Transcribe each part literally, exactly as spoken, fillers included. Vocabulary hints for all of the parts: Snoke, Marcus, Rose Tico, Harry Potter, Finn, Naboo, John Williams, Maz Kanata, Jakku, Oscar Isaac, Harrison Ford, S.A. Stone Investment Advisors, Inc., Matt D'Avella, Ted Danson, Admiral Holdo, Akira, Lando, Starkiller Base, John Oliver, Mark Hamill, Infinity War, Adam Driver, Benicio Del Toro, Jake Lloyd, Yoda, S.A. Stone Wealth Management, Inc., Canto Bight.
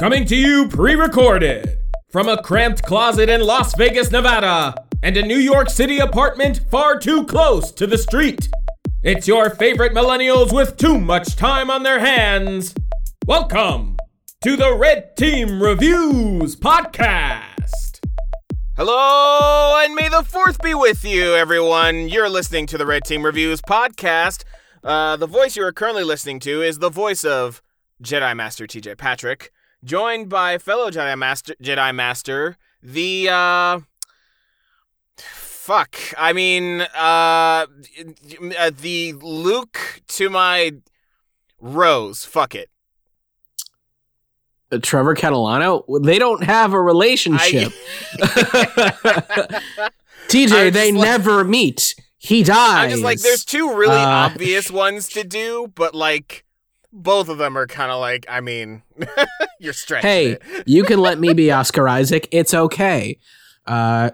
Coming to you pre-recorded from a cramped closet in Las Vegas, Nevada, and a New York City apartment far too close to the street. It's your favorite millennials with too much time on their hands. Welcome to the Red Team Reviews Podcast. Hello, and may the fourth be with you, everyone. You're listening to the Red Team Reviews Podcast. Uh, the voice you are currently listening to is the voice of Jedi Master T J Patrick, joined by fellow Jedi Master, Jedi Master, the, uh, fuck, I mean, uh, the Luke to my Rose, fuck it. Uh, Trevor Catalano? They don't have a relationship. I... T J, I'm they never like... meet. He dies. I'm just like, there's two really uh... obvious ones to do, but like, both of them are kind of like, I mean, you're stretching Hey, you can let me be Oscar Isaac. It's okay. Uh,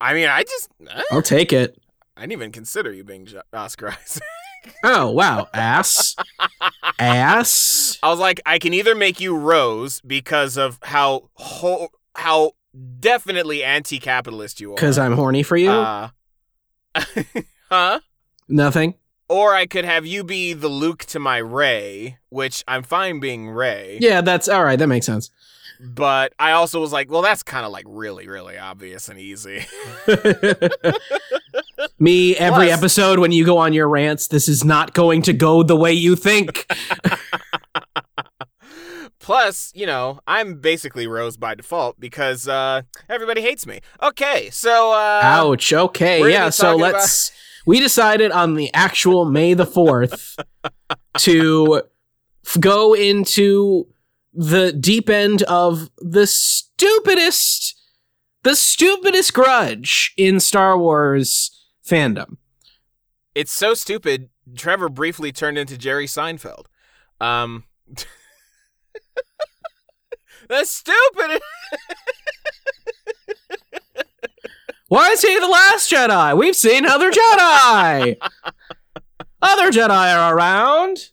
I mean, I just... Uh, I'll take it. I didn't even consider you being jo- Oscar Isaac. Oh, wow. Ass. Ass. I was like, I can either make you Rose because of how ho- how definitely anti-capitalist you are. Because I'm horny for you? Uh, huh? Nothing. Or I could have you be the Luke to my Rey, which I'm fine being Rey. Yeah, that's all right. That makes sense. But I also was like, well, that's kind of like really, really obvious and easy. Me, every Plus, episode when you go on your rants, this is not going to go the way you think. Plus, you know, I'm basically Rose by default because uh, everybody hates me. Okay, so. Uh, Ouch. Okay, yeah, so let's. About- We decided on the actual May the fourth to f- go into the deep end of the stupidest, the stupidest grudge in Star Wars fandom. It's so stupid, Trevor briefly turned into Jerry Seinfeld. Um, that's stupid. Why is he the last Jedi? We've seen other Jedi. Other Jedi are around.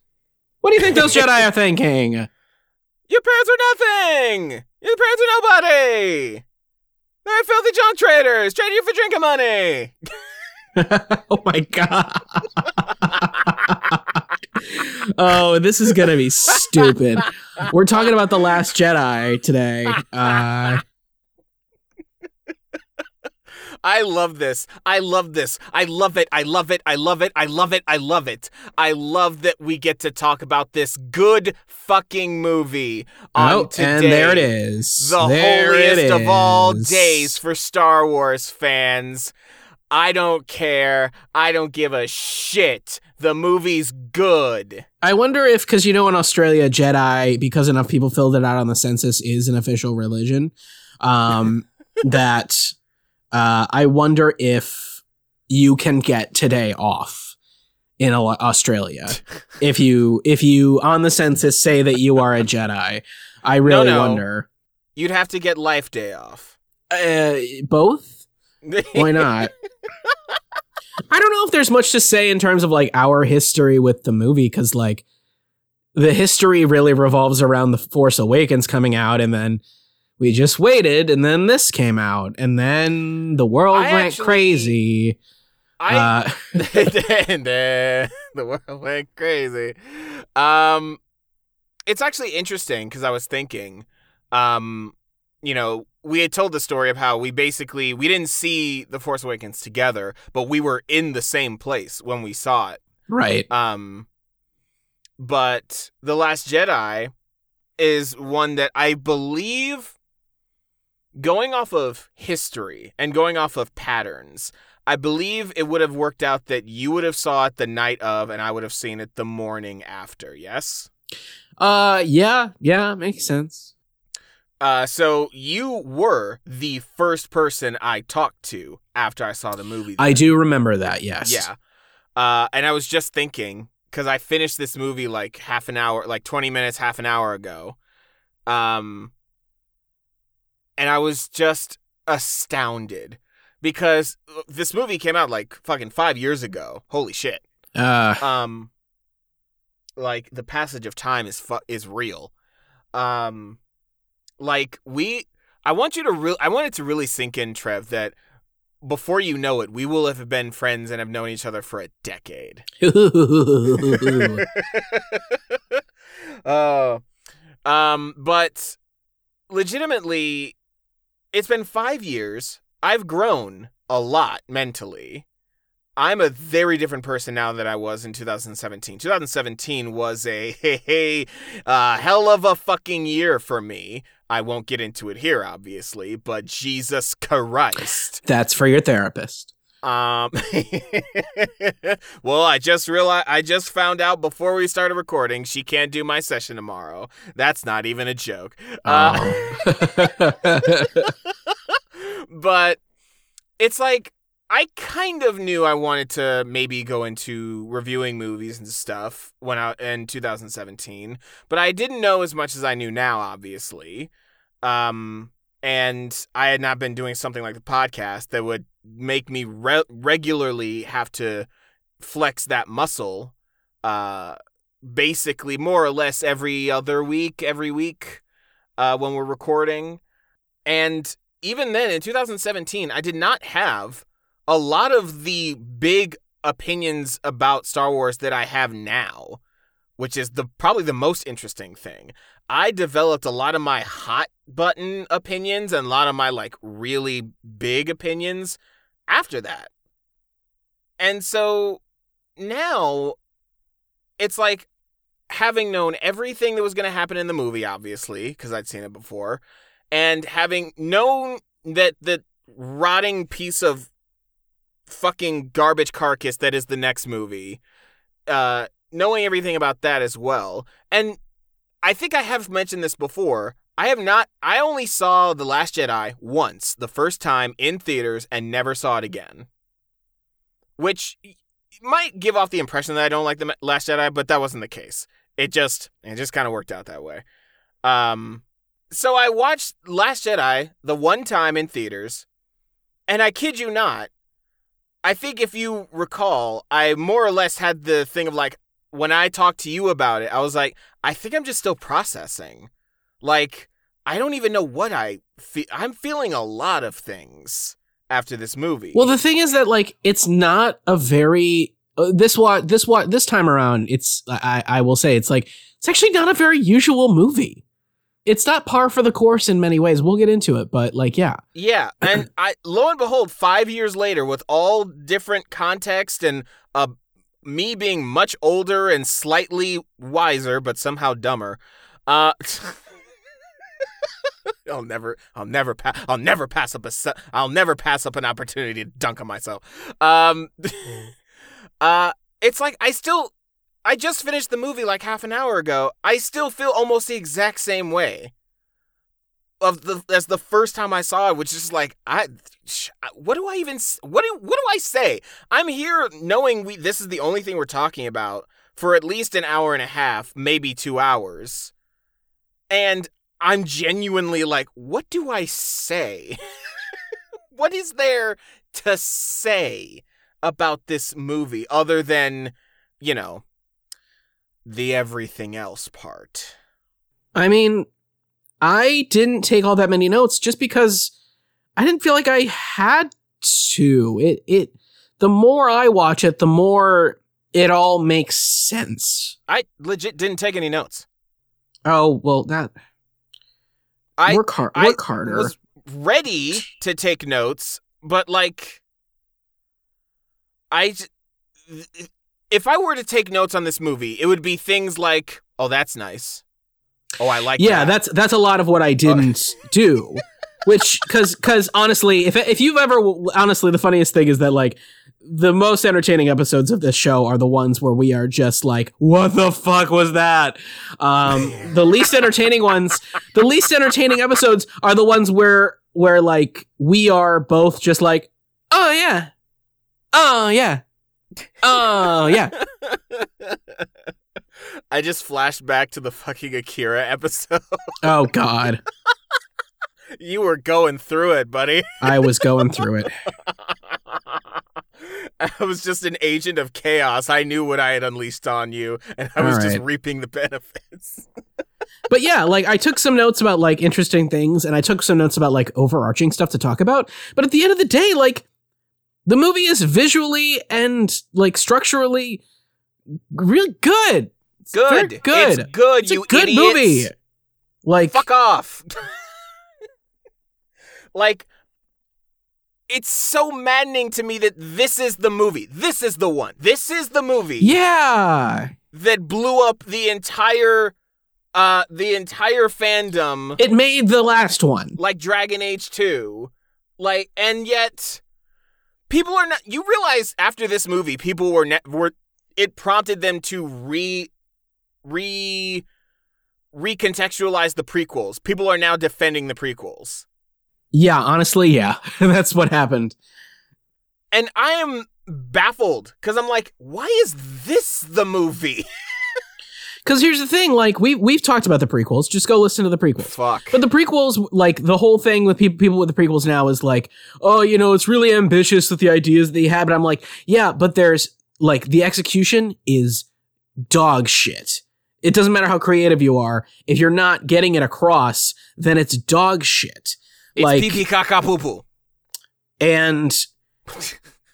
What do you think those Jedi are thinking? Your parents are nothing. Your parents are nobody. They're filthy junk traders. Trade you for drinking money. Oh, my God. Oh, this is going to be stupid. We're talking about The Last Jedi today. Uh... I love this. I love this. I love it. I love it. I love it. I love it. I love it. I love that we get to talk about this good fucking movie on oh, today. And there it is. The there holiest it is. Of all days for Star Wars fans. I don't care. I don't give a shit. The movie's good. I wonder if, because you know in Australia, Jedi, because enough people filled it out on the census, is an official religion, um, that... Uh, I wonder if you can get today off in Australia if you if you on the census say that you are a Jedi. I really no, no. wonder. You'd have to get Life Day off. Uh, both? Why not? I don't know if there's much to say in terms of like our history with the movie because like the history really revolves around The Force Awakens coming out and then. We just waited, and then this came out, and then the world I went actually, crazy. I, uh, and then the world went crazy. Um, it's actually interesting, because I was thinking, um, you know, we had told the story of how we basically, we didn't see The Force Awakens together, but we were in the same place when we saw it. Right. Um, but The Last Jedi is one that I believe... Going off of history and going off of patterns, I believe it would have worked out that you would have saw it the night of and I would have seen it the morning after, yes? Uh, yeah, yeah, makes sense. Uh, so you were the first person I talked to after I saw the movie. Then. I do remember that, yes. Yeah. Uh, and I was just thinking, because I finished this movie like half an hour, like twenty minutes, half an hour ago. Um... And I was just astounded because this movie came out like fucking five years ago. Holy shit. Uh, um, like the passage of time is fu- is real. um, like we, I want you to really, I want it to really sink in, Trev, that before you know it, we will have been friends and have known each other for a decade. Oh, uh, um, but legitimately, it's been five years. I've grown a lot mentally. I'm a very different person now than I was in two thousand seventeen. two thousand seventeen was a hey, hey, uh, hell of a fucking year for me. I won't get into it here, obviously, but Jesus Christ. That's for your therapist. Um. Well, I just realized I just found out before we started recording she can't do my session tomorrow. That's not even a joke. Uh, but it's like, I kind of knew I wanted to maybe go into reviewing movies and stuff when I, in two thousand seventeen, but I didn't know as much as I knew now, obviously. Um, and I had not been doing something like the podcast that would make me re- regularly have to flex that muscle, uh, basically more or less every other week, every week uh, when we're recording. And even then, in two thousand seventeen, I did not have a lot of the big opinions about Star Wars that I have now, which is the probably the most interesting thing. I developed a lot of my hot button opinions and a lot of my like really big opinions after that. And so now it's like, having known everything that was going to happen in the movie, obviously, because I'd seen it before, and having known that the rotting piece of fucking garbage carcass that is the next movie, uh knowing everything about that as well. And I think I have mentioned this before, I have not I only saw The Last Jedi once, the first time in theaters, and never saw it again, which might give off the impression that I don't like The Last Jedi, but that wasn't the case. It just it just kind of worked out that way. Um so I watched Last Jedi the one time in theaters, and I kid you not, I think if you recall, I more or less had the thing of like, when I talked to you about it, I was like, I think I'm just still processing. Like, I don't even know what I feel. I'm feeling a lot of things after this movie. Well, the thing is that like, it's not a very, uh, this wa- this wa- this time around, it's, I, I will say it's like, it's actually not a very usual movie. It's not par for the course in many ways. We'll get into it, but like, yeah. Yeah, and I, lo and behold, five years later, with all different context and uh, me being much older and slightly wiser, but somehow dumber, uh, I'll never, I'll never, pa- I'll never pass up a, su- I'll never pass up an opportunity to dunk on myself. Um, uh, it's like I still. I just finished the movie like half an hour ago. I still feel almost the exact same way of the as the first time I saw it, which is like, I, what do I even, what do, what do I say? I'm here knowing we this is the only thing we're talking about for at least an hour and a half, maybe two hours. And I'm genuinely like, what do I say? What is there to say about this movie other than, you know, the everything else part? I mean, I didn't take all that many notes just because I didn't feel like I had to. It it the more I watch it, the more it all makes sense. I legit didn't take any notes. Oh, well, that I work, har- work I harder. I was ready to take notes, but like I th- if I were to take notes on this movie, it would be things like, oh, that's nice. Oh, I like yeah, that. Yeah, that's that's a lot of what I didn't oh. do, which because because honestly, if if you've ever honestly, the funniest thing is that like the most entertaining episodes of this show are the ones where we are just like, what the fuck was that? Um, the least entertaining ones, the least entertaining episodes are the ones where where like we are both just like, oh, yeah. Oh, yeah. Oh, yeah. I just flashed back to the fucking Akira episode. Oh, God. You were going through it, buddy. I was going through it. I was just an agent of chaos. I knew what I had unleashed on you, and I All was right. just reaping the benefits. But yeah, like I took some notes about like interesting things, and I took some notes about like overarching stuff to talk about. But at the end of the day, like the movie is visually and like structurally real good. It's good. Good. It's good. It's you a good idiots. Movie. Like fuck off. Like it's so maddening to me that this is the movie. This is the one. This is the movie. Yeah. That blew up the entire uh the entire fandom. It made the last one. Like Dragon Age two. Like, and yet people are not, you realize after this movie people were ne- were it prompted them to re re recontextualize the prequels. People are now defending the prequels. Yeah, honestly, yeah. That's what happened. And I am baffled, because I'm like, why is this the movie? Because here's the thing, like, we, we've talked about the prequels. Just go listen to the prequels. Fuck. But the prequels, like, the whole thing with pe- people with the prequels now is like, oh, you know, it's really ambitious with the ideas that you have. And I'm like, yeah, but there's, like, the execution is dog shit. It doesn't matter how creative you are. If you're not getting it across, then it's dog shit. It's like, pee-pee, caca, poo-poo. And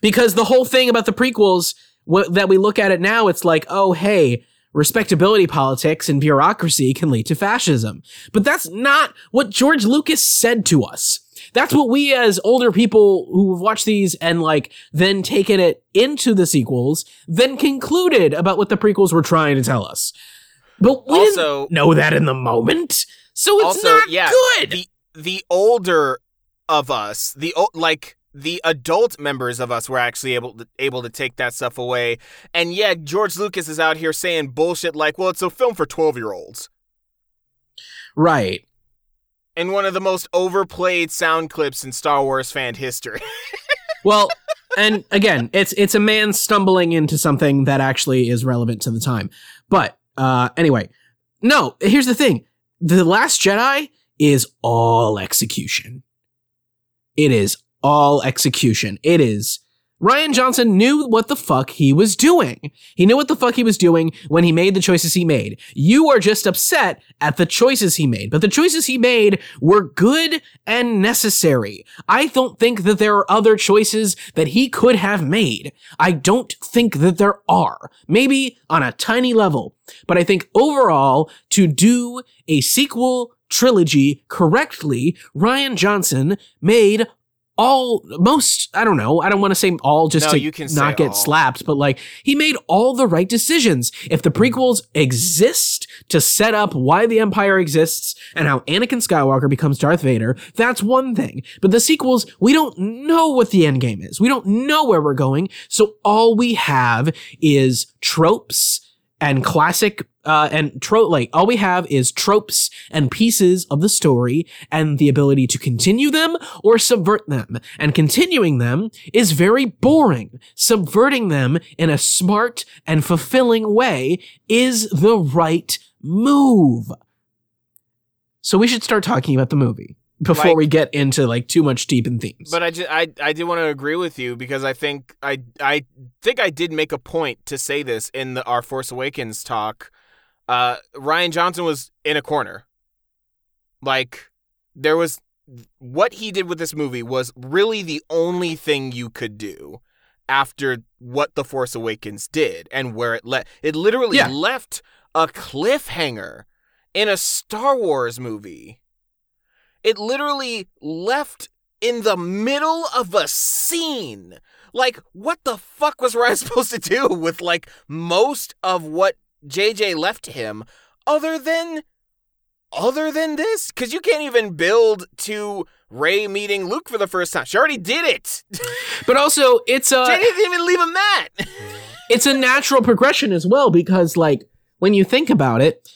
because the whole thing about the prequels, what, that we look at it now, it's like, oh, hey, respectability politics and bureaucracy can lead to fascism. But that's not what George Lucas said to us. That's what we as older people who have watched these and like then taken it into the sequels, then concluded about what the prequels were trying to tell us. But we also, didn't know that in the moment. So it's also, not yeah, good. The- The older of us, the like the adult members of us, were actually able to, able to take that stuff away. And yeah, George Lucas is out here saying bullshit like, well, it's a film for twelve-year-olds. Right. And one of the most overplayed sound clips in Star Wars fan history. Well, and again, it's it's a man stumbling into something that actually is relevant to the time. But uh, anyway, no, here's the thing. The Last Jedi is all execution. It is all execution. It is. Rian Johnson knew what the fuck he was doing. He knew what the fuck he was doing when he made the choices he made. You are just upset at the choices he made, but the choices he made were good and necessary. I don't think that there are other choices that he could have made. I don't think that there are. Maybe on a tiny level, but I think overall, to do a sequel trilogy correctly, Rian Johnson made all most I don't know I don't want to say all just no, to you can not get all. slapped, but like he made all the right decisions. If the prequels exist to set up why the Empire exists and how Anakin Skywalker becomes Darth Vader, that's one thing, but the sequels, we don't know what the end game is, we don't know where we're going, so all we have is tropes and classic Uh, and tro- like all we have is tropes and pieces of the story and the ability to continue them or subvert them. And continuing them is very boring. Subverting them in a smart and fulfilling way is the right move. So we should start talking about the movie before like, we get into like too much deep in themes. But I just, I I do want to agree with you, because I think I I think I did make a point to say this in the, our Force Awakens talk. Uh, Rian Johnson was in a corner. Like, there was, what he did with this movie was really the only thing you could do after what The Force Awakens did and where it left. It literally yeah. left a cliffhanger in a Star Wars movie. It literally left in the middle of a scene. Like, what the fuck was Rian supposed to do with, like, most of what J J left him other than other than this? Because you can't even build to Rey meeting Luke for the first time. She already did it. But also, it's a... J J didn't even leave him that. It's a natural progression as well, because, like, when you think about it,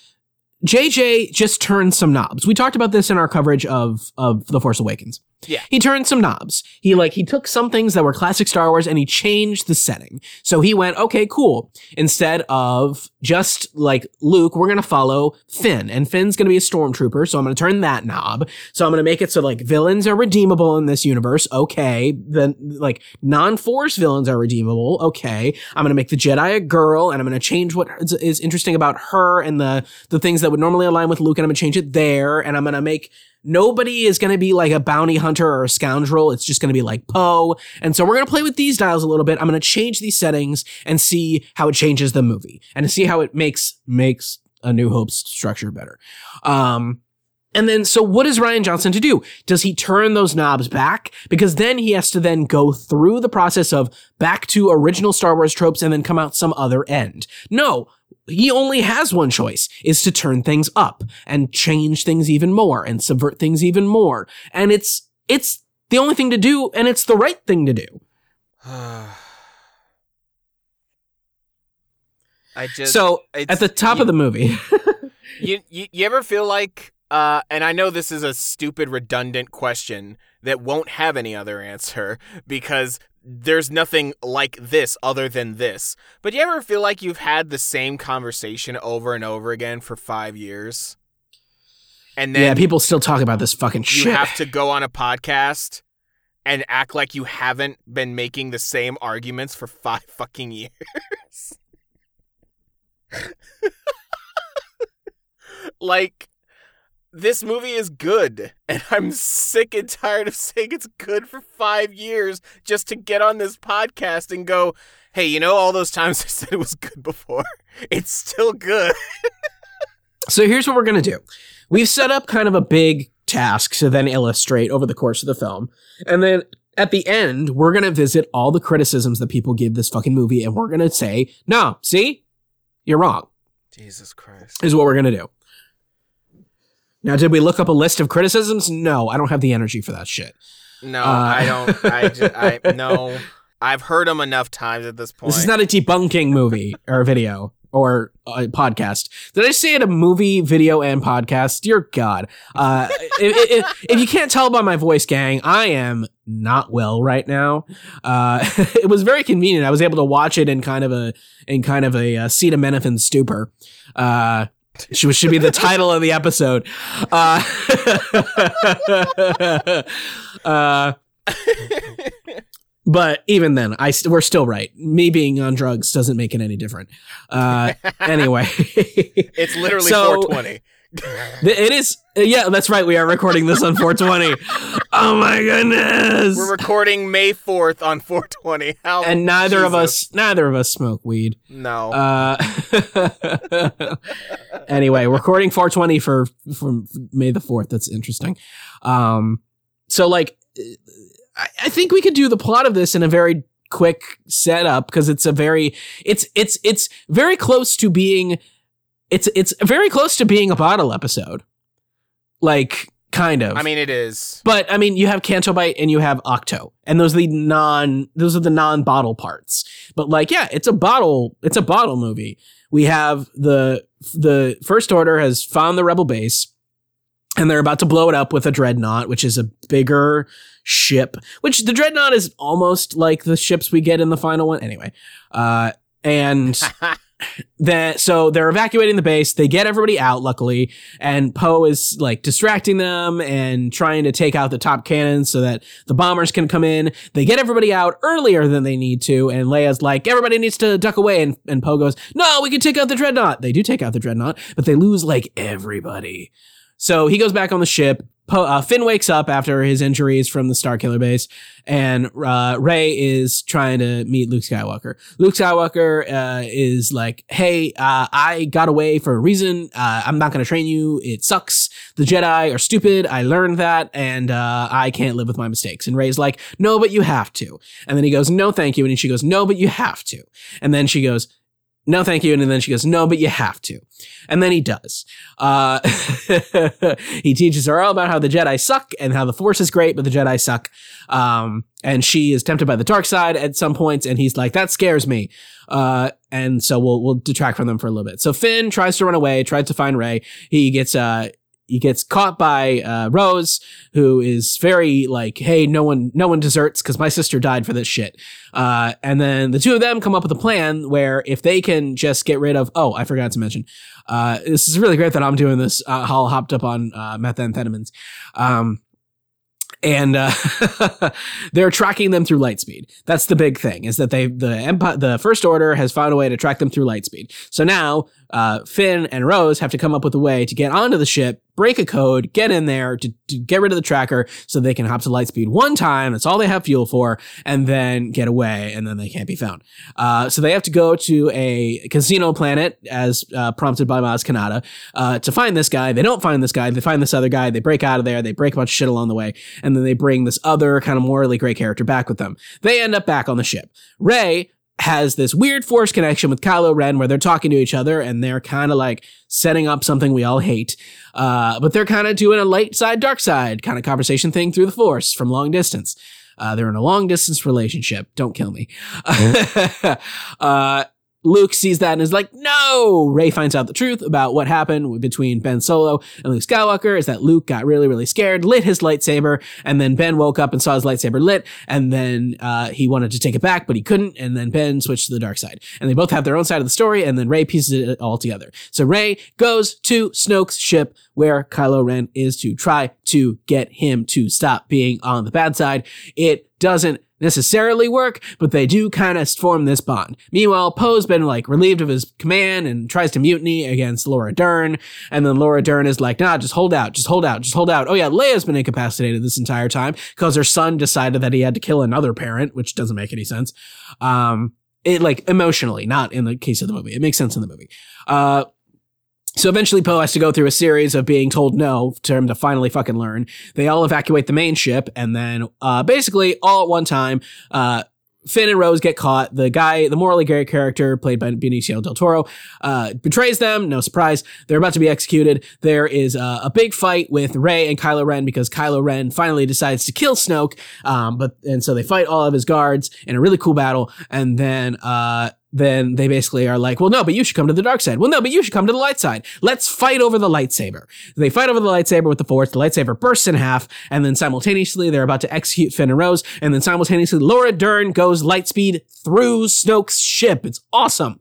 J J just turned some knobs. We talked about this in our coverage of, of The Force Awakens. Yeah. He turned some knobs. He like, he took some things that were classic Star Wars and he changed the setting. So he went, okay, cool. Instead of just like Luke, we're going to follow Finn, and Finn's going to be a stormtrooper. So I'm going to turn that knob. So I'm going to make it so like villains are redeemable in this universe. Okay. Then like non-force villains are redeemable. Okay. I'm going to make the Jedi a girl, and I'm going to change what is interesting about her and the, the things that would normally align with Luke. And I'm going to change it there. And I'm going to make, nobody is going to be like a bounty hunter or a scoundrel. It's just going to be like Poe. And so we're going to play with these dials a little bit. I'm going to change these settings and see how it changes the movie and to see how it makes, makes A New Hope's structure better. Um, and then, so what is Rian Johnson to do? Does he turn those knobs back? Because then he has to then go through the process of back to original Star Wars tropes and then come out some other end. No. He only has one choice, is to turn things up and change things even more and subvert things even more. And it's, it's the only thing to do, and it's the right thing to do. I just, so at the top you, of the movie, you, you, you ever feel like, uh, and I know this is a stupid, redundant question that won't have any other answer because there's nothing like this other than this. But do you ever feel like you've had the same conversation over and over again for five years? And then yeah, people still talk about this fucking shit. You have to go on a podcast and act like you haven't been making the same arguments for five fucking years. Like, this movie is good, and I'm sick and tired of saying it's good for five years just to get on this podcast and go, hey, you know, all those times I said it was good before, it's still good. So here's what we're going to do. We've set up kind of a big task to then illustrate over the course of the film. And then at the end, we're going to visit all the criticisms that people give this fucking movie, and we're going to say, no, see, you're wrong. Jesus Christ. Is what we're going to do. Now, did we look up a list of criticisms? No, I don't have the energy for that shit. No, uh, I don't. I, just, I no, I've heard them enough times at this point. This is not a debunking movie or video or a podcast. Did I say it a movie, video, and podcast? Dear God. Uh, if, if, if you can't tell by my voice, gang, I am not well right now. Uh, it was very convenient. I was able to watch it in kind of a in kind of a acetaminophen stupor. Uh She should be the title of the episode. Uh, uh, but even then, I st- we're still right. Me being on drugs doesn't make it any different. Uh, anyway, it's literally so, four twenty. It is. Yeah, that's right. We are recording this on four twenty. Oh my goodness. We're recording May fourth on four twenty. How and neither Jesus. of us, neither of us smoke weed. No. Uh, anyway, recording four twenty for, for May the fourth. That's interesting. Um, so like, I, I think we could do the plot of this in a very quick setup because it's a very, it's, it's, it's very close to being It's it's very close to being a bottle episode, like kind of. I mean, it is. But I mean, you have Canto Bight and you have Octo, and those are the non those are the non bottle parts. But like, yeah, it's a bottle. It's a bottle movie. We have the the First Order has found the Rebel base, and they're about to blow it up with a dreadnought, which is a bigger ship. Which the dreadnought is almost like the ships we get in the final one, anyway. Uh, and. That so they're evacuating the base. They get everybody out, luckily, and Poe is like distracting them and trying to take out the top cannons so that the bombers can come in. They get everybody out earlier than they need to, and Leia's like, everybody needs to duck away, and, and Poe goes, no, we can take out the dreadnought. They do take out the dreadnought, but they lose like everybody. So he goes back on the ship. Po, uh, Finn wakes up after his injuries from the Starkiller base, and uh, Rey is trying to meet Luke Skywalker. Luke Skywalker uh, is like, hey, uh, I got away for a reason. Uh, I'm not going to train you. It sucks. The Jedi are stupid. I learned that, and uh, I can't live with my mistakes. And Rey's like, no, but you have to. And then he goes, no, thank you. And she goes, no, but you have to. And then she goes, no, thank you. And then she goes, no, but you have to. And then he does. Uh, he teaches her all about how the Jedi suck and how the Force is great, but the Jedi suck. Um, and she is tempted by the dark side at some points. And he's like, that scares me. Uh, and so we'll, we'll detract from them for a little bit. So Finn tries to run away, tries to find Rey. He gets, uh, he gets caught by uh, Rose, who is very like, hey, no one no one deserts because my sister died for this shit. Uh, and then the two of them come up with a plan where if they can just get rid of, oh, I forgot to mention, uh, this is really great that I'm doing this, uh, all hopped up on uh, methamphetamines. Um, and uh, they're tracking them through lightspeed. That's the big thing, is that they the Empire, the First Order has found a way to track them through lightspeed. So now uh, Finn and Rose have to come up with a way to get onto the ship, break a code, get in there to, to get rid of the tracker so they can hop to lightspeed one time. That's all they have fuel for, and then get away, and then they can't be found. Uh, so they have to go to a casino planet, as uh, prompted by Maz Kanata, uh, to find this guy. They don't find this guy. They find this other guy. They break out of there. They break a bunch of shit along the way, and then they bring this other kind of morally gray character back with them. They end up back on the ship. Rey has this weird force connection with Kylo Ren where they're talking to each other and they're kind of like setting up something we all hate. Uh, but they're kind of doing a light side, dark side kind of conversation thing through the force from long distance. Uh, they're in a long distance relationship. Don't kill me. Mm-hmm. uh, Luke sees that and is like, no! Rey finds out the truth about what happened between Ben Solo and Luke Skywalker, is that Luke got really, really scared, lit his lightsaber, and then Ben woke up and saw his lightsaber lit, and then uh, he wanted to take it back, but he couldn't, and then Ben switched to the dark side. And they both have their own side of the story, and then Rey pieces it all together. So Rey goes to Snoke's ship, where Kylo Ren is, to try to get him to stop being on the bad side. It doesn't necessarily work, but they do kind of form this bond. Meanwhile, Poe's been like relieved of his command and tries to mutiny against Laura Dern, and then Laura Dern is like, nah, just hold out, just hold out, just hold out. Oh yeah, Leia's been incapacitated this entire time because her son decided that he had to kill another parent, which doesn't make any sense. Um, it like emotionally, not in the case of the movie. It makes sense in the movie. Uh, So eventually Poe has to go through a series of being told no to him to finally fucking learn. They all evacuate the main ship, and then uh basically all at one time, uh Finn and Rose get caught. The guy, the morally gray character played by Benicio del Toro, uh, betrays them. No surprise. They're about to be executed. There is uh, a big fight with Rey and Kylo Ren because Kylo Ren finally decides to kill Snoke. Um, but, and so they fight all of his guards in a really cool battle. And then, uh, then they basically are like, well, no, but you should come to the dark side. Well, no, but you should come to the light side. Let's fight over the lightsaber. They fight over the lightsaber with the force. The lightsaber bursts in half, and then simultaneously they're about to execute Finn and Rose, and then simultaneously Laura Dern goes lightspeed through Snoke's ship. It's awesome.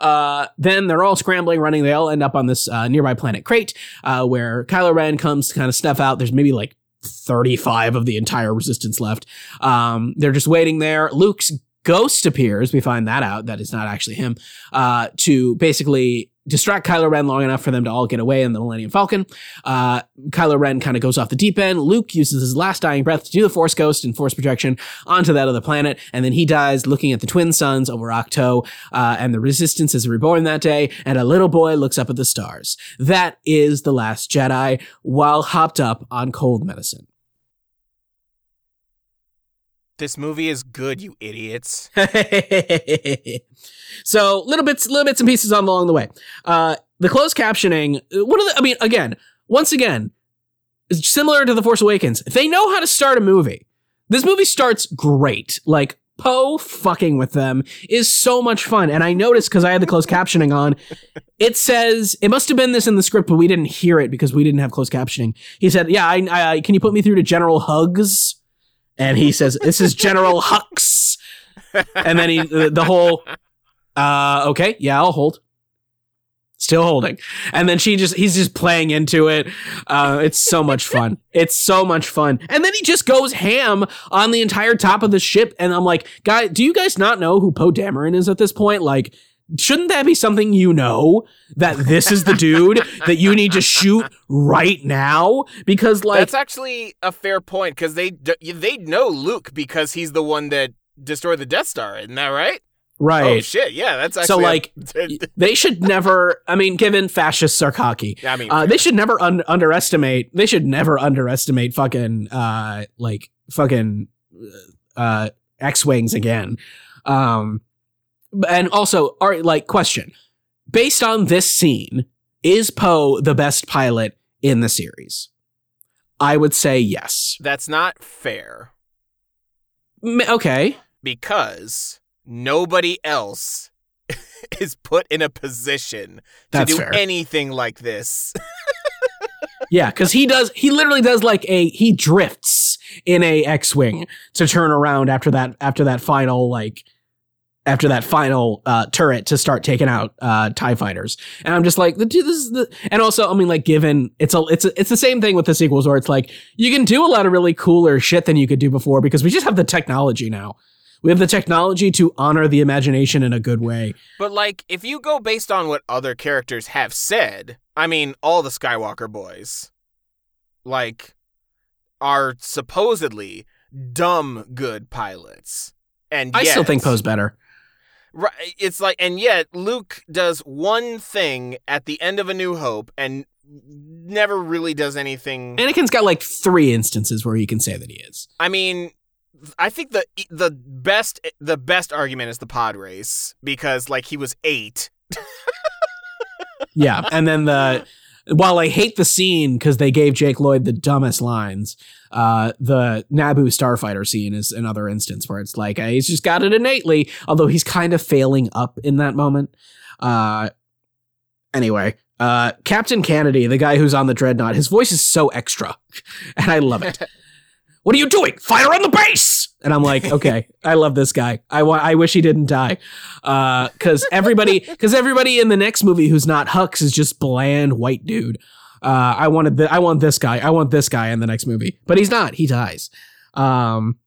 Uh, then they're all scrambling, running. They all end up on this uh, nearby planet Crate, uh, where Kylo Ren comes to kind of snuff out. There's maybe like thirty-five of the entire resistance left. Um, they're just waiting there. Luke's ghost appears, we find that out, that is not actually him, uh, to basically distract Kylo Ren long enough for them to all get away in the Millennium Falcon. Uh, Kylo Ren kind of goes off the deep end. Luke uses his last dying breath to do the Force Ghost and Force Projection onto that other planet, and then he dies looking at the twin suns over Octo, uh, and the Resistance is reborn that day, and a little boy looks up at the stars. That is The Last Jedi, while hopped up on cold medicine. This movie is good, you idiots. So little bits, little bits and pieces on along the way. Uh, the closed captioning, one of the, I mean, again, once again, similar to The Force Awakens, they know how to start a movie. This movie starts great. Like, Poe fucking with them is so much fun. And I noticed, because I had the closed captioning on, it says, it must have been this in the script, but we didn't hear it because we didn't have closed captioning. He said, yeah, I, I can you put me through to General Hux? And he says, this is General Hux. And then he, the, the whole, uh, okay, yeah, I'll hold. Still holding. And then she just, he's just playing into it. Uh, it's so much fun. It's so much fun. And then he just goes ham on the entire top of the ship. And I'm like, guy, do you guys not know who Poe Dameron is at this point? Like, shouldn't that be something you know, that this is the dude that you need to shoot right now? Because, like, that's actually a fair point, because they they know Luke because he's the one that destroyed the Death Star, isn't that right? Right. Oh shit! Yeah, that's actually so. Like, a- they should never. I mean, given fascist Sarkaki, I mean, uh, they should never un- underestimate. They should never underestimate fucking uh, like fucking uh, X-wings again. Um, And also, all right, like, question. Based on this scene, is Poe the best pilot in the series? I would say yes. That's not fair. Okay. Because nobody else is put in a position to That's do fair. anything like this. Yeah, because he does, he literally does like a, he drifts in a X-Wing to turn around after that, after that final, like, after that final uh, turret to start taking out uh, TIE fighters. And I'm just like, this is the, and also, I mean, like, given it's a, it's a, it's the same thing with the sequels where it's like, you can do a lot of really cooler shit than you could do before because we just have the technology now. We have the technology to honor the imagination in a good way. But, like, if you go based on what other characters have said, I mean, all the Skywalker boys, like, are supposedly dumb good pilots. And yet, I still think Poe's better. Right. It's like, and yet Luke does one thing at the end of A New Hope and never really does anything. Anakin's got like three instances where you can say that he is. I mean, I think the the best the best argument is the pod race because like he was eight. Yeah, and then the while I hate the scene because they gave Jake Lloyd the dumbest lines. Uh, the Naboo starfighter scene is another instance where it's like, uh, he's just got it innately, although he's kind of failing up in that moment. Uh, anyway, uh, Captain Kennedy, the guy who's on the dreadnought, his voice is so extra and I love it. What are you doing? Fire on the base! And I'm like, okay, I love this guy. I wa- I wish he didn't die. Uh, cause everybody, cause everybody in the next movie who's not Hux is just bland white dude. Uh, I wanted, th- I want this guy. I want this guy in the next movie, but he's not, he dies. Um,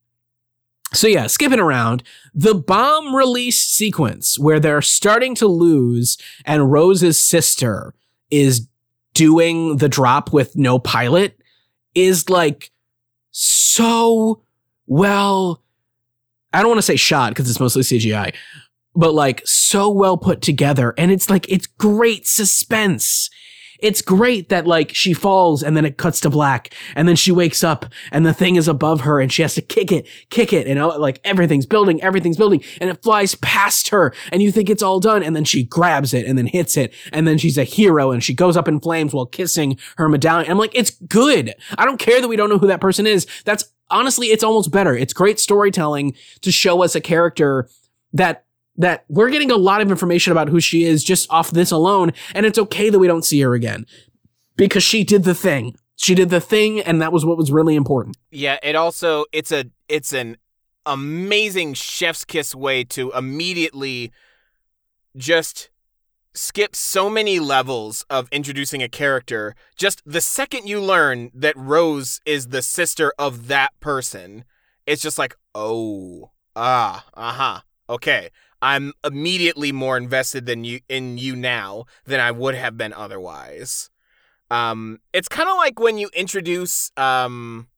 so yeah, skipping around the bomb release sequence where they're starting to lose and Rose's sister is doing the drop with no pilot is like so well, I don't want to say shot because it's mostly C G I, but like so well put together. And it's like, it's great suspense. It's great that like she falls and then it cuts to black and then she wakes up and the thing is above her and she has to kick it, kick it. And like everything's building, everything's building and it flies past her and you think it's all done. And then she grabs it and then hits it. And then she's a hero and she goes up in flames while kissing her medallion. And I'm like, it's good. I don't care that we don't know who that person is. That's honestly, it's almost better. It's great storytelling to show us a character that that we're getting a lot of information about who she is just off this alone. And it's okay that we don't see her again because she did the thing. She did the thing. And that was what was really important. Yeah. It also, it's a, it's an amazing chef's kiss way to immediately just skip so many levels of introducing a character. Just the second you learn that Rose is the sister of that person, it's just like, oh, ah, uh-huh. Okay. I'm immediately more invested than you in you now than I would have been otherwise. Um, it's kind of like when you introduce um,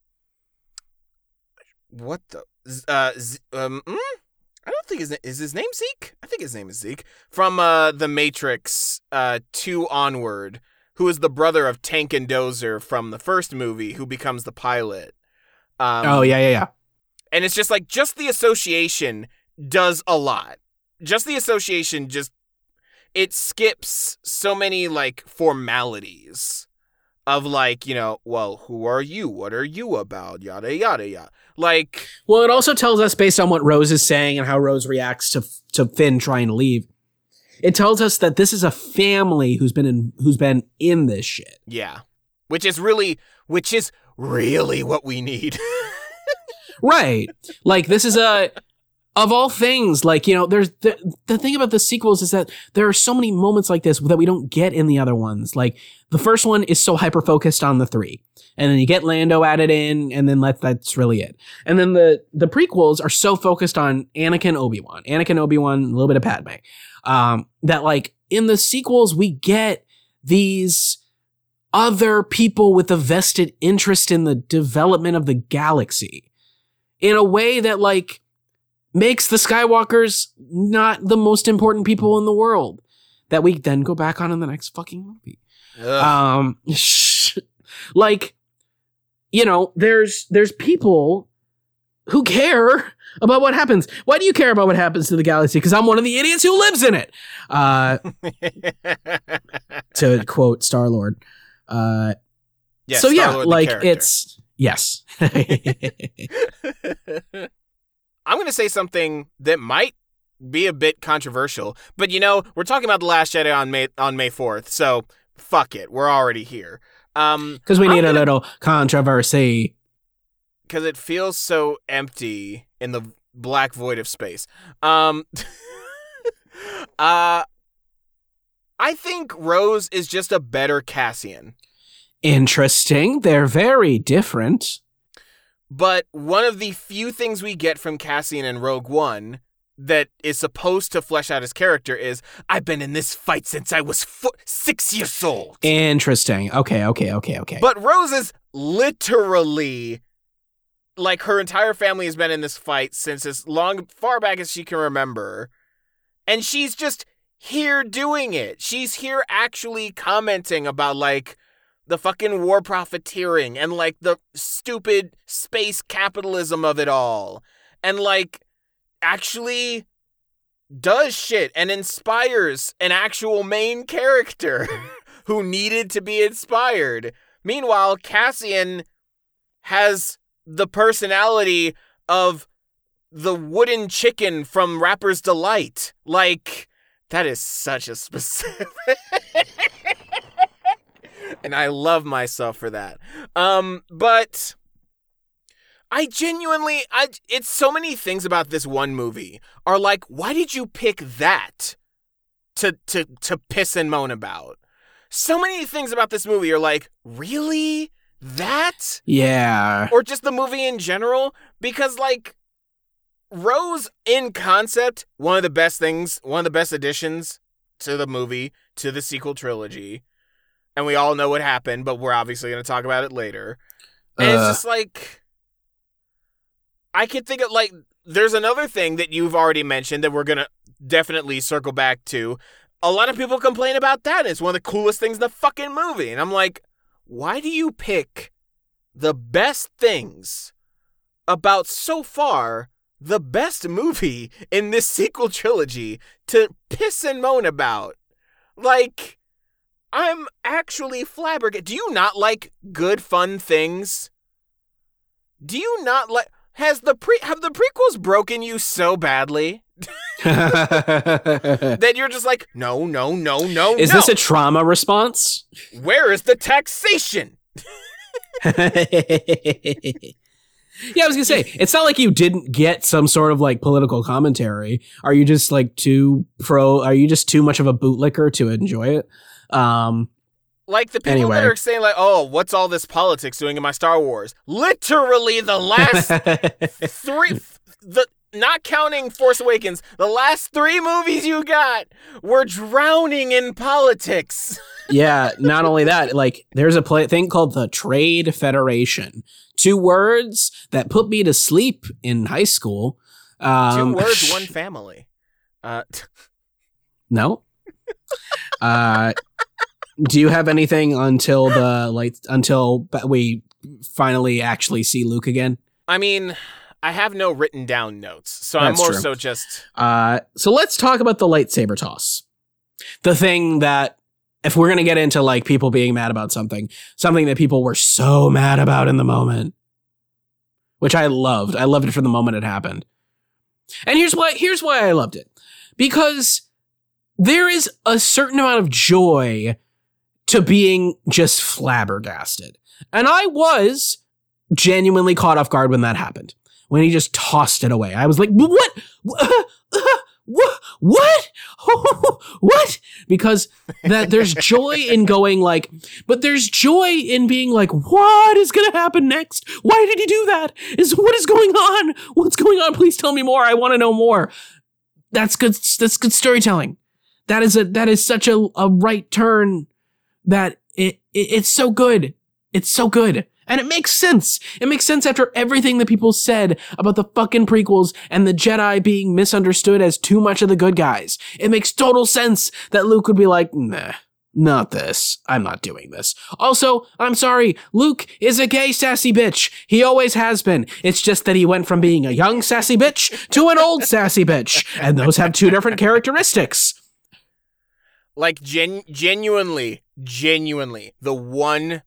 what the uh, Z, um, mm? I don't think his is his name Zeke. I think his name is Zeke from uh, the Matrix uh, two onward, who is the brother of Tank and Dozer from the first movie, who becomes the pilot. Um, oh yeah, yeah, yeah. And it's just like just the association does a lot. Just the association, just it skips so many like formalities of like, you know, well, who are you? What are you about? Yada, yada, yada. Like, well, it also tells us based on what Rose is saying and how Rose reacts to to Finn trying to leave. It tells us that this is a family who's been in who's been in this shit. Yeah. Which is really which is really what we need. Right. Like this is a Of all things, like, you know, there's the, the thing about the sequels is that there are so many moments like this that we don't get in the other ones. Like the first one is so hyper focused on the three and then you get Lando added in and then that, that's really it. And then the, the prequels are so focused on Anakin, Obi-Wan, Anakin, Obi-Wan, a little bit of Padme, um, that like in the sequels, we get these other people with a vested interest in the development of the galaxy in a way that like, makes the Skywalkers not the most important people in the world that we then go back on in the next fucking movie. Ugh. Um, sh- like, you know, there's, there's people who care about what happens. Why do you care about what happens to the galaxy? Cause I'm one of the idiots who lives in it. Uh, to quote Star-Lord. Uh, yeah, so Star-Lord yeah, like it's, yes. I'm going to say something that might be a bit controversial, but you know, we're talking about The Last Jedi on May on May fourth, so fuck it, we're already here. Um, because we need gonna, a little controversy. Because it feels so empty in the black void of space. Um, uh, I think Rose is just a better Cassian. Interesting. They're very different. But one of the few things we get from Cassian in Rogue One that is supposed to flesh out his character is, I've been in this fight since I was four, six years old. Interesting. Okay, okay, okay, okay. But Rose is literally, like, her entire family has been in this fight since as long, far back as she can remember. And she's just here doing it. She's here actually commenting about, like, the fucking war profiteering and, like, the stupid space capitalism of it all. And, like, actually does shit and inspires an actual main character who needed to be inspired. Meanwhile, Cassian has the personality of the wooden chicken from Rapper's Delight. Like, that is such a specific... And I love myself for that. Um, but I genuinely, I, it's so many things about this one movie are like, why did you pick that to, to, to piss and moan about? So many things about this movie are like, really? That? Yeah. Or just the movie in general? Because, like, Rose in concept, one of the best things, one of the best additions to the movie, to the sequel trilogy. And we all know what happened, but we're obviously going to talk about it later. And uh, it's just like, I could think of, like, there's another thing that you've already mentioned that we're going to definitely circle back to. A lot of people complain about that. It's one of the coolest things in the fucking movie. And I'm like, why do you pick the best things about so far the best movie in this sequel trilogy to piss and moan about? Like... I'm actually flabbergasted. Do you not like good, fun things? Do you not like... Has the pre- have the prequels broken you so badly that you're just like, no, no, no, no, Is no. this a trauma response? Where is the taxation? Yeah, I was going to say, it's not like you didn't get some sort of, like, political commentary. Are you just, like, too pro... Are you just too much of a bootlicker to enjoy it? Um, like the people anyway. that are saying, like, oh, what's all this politics doing in my Star Wars? Literally the last three, the not counting Force Awakens, the last three movies you got were drowning in politics. Yeah, not only that, like, there's a play- thing called the Trade Federation. Two words that put me to sleep in high school. Um, Two words, one family. Uh, t- no. Uh, do you have anything until the like until we finally actually see Luke again? I mean, I have no written down notes, so That's I'm more true. so just. Uh, so let's talk about the lightsaber toss. The thing that, if we're gonna get into, like, people being mad about something, something that people were so mad about in the moment, which I loved. I loved it from the moment it happened, and here's why. Here's why I loved it, because there is a certain amount of joy to being just flabbergasted. And I was genuinely caught off guard when that happened. When he just tossed it away. I was like, what? What? What? What? Because that there's joy in going, like, but there's joy in being like, what is going to happen next? Why did he do that? Is what is going on? What's going on? Please tell me more. I want to know more. That's good. That's good storytelling. That is a that is such a, a right turn that it, it it's so good. It's so good. And it makes sense. It makes sense after everything that people said about the fucking prequels and the Jedi being misunderstood as too much of the good guys. It makes total sense that Luke would be like, nah, not this. I'm not doing this. Also, I'm sorry. Luke is a gay sassy bitch. He always has been. It's just that he went from being a young sassy bitch to an old sassy bitch. And those have two different characteristics. Like, gen- genuinely, genuinely, the one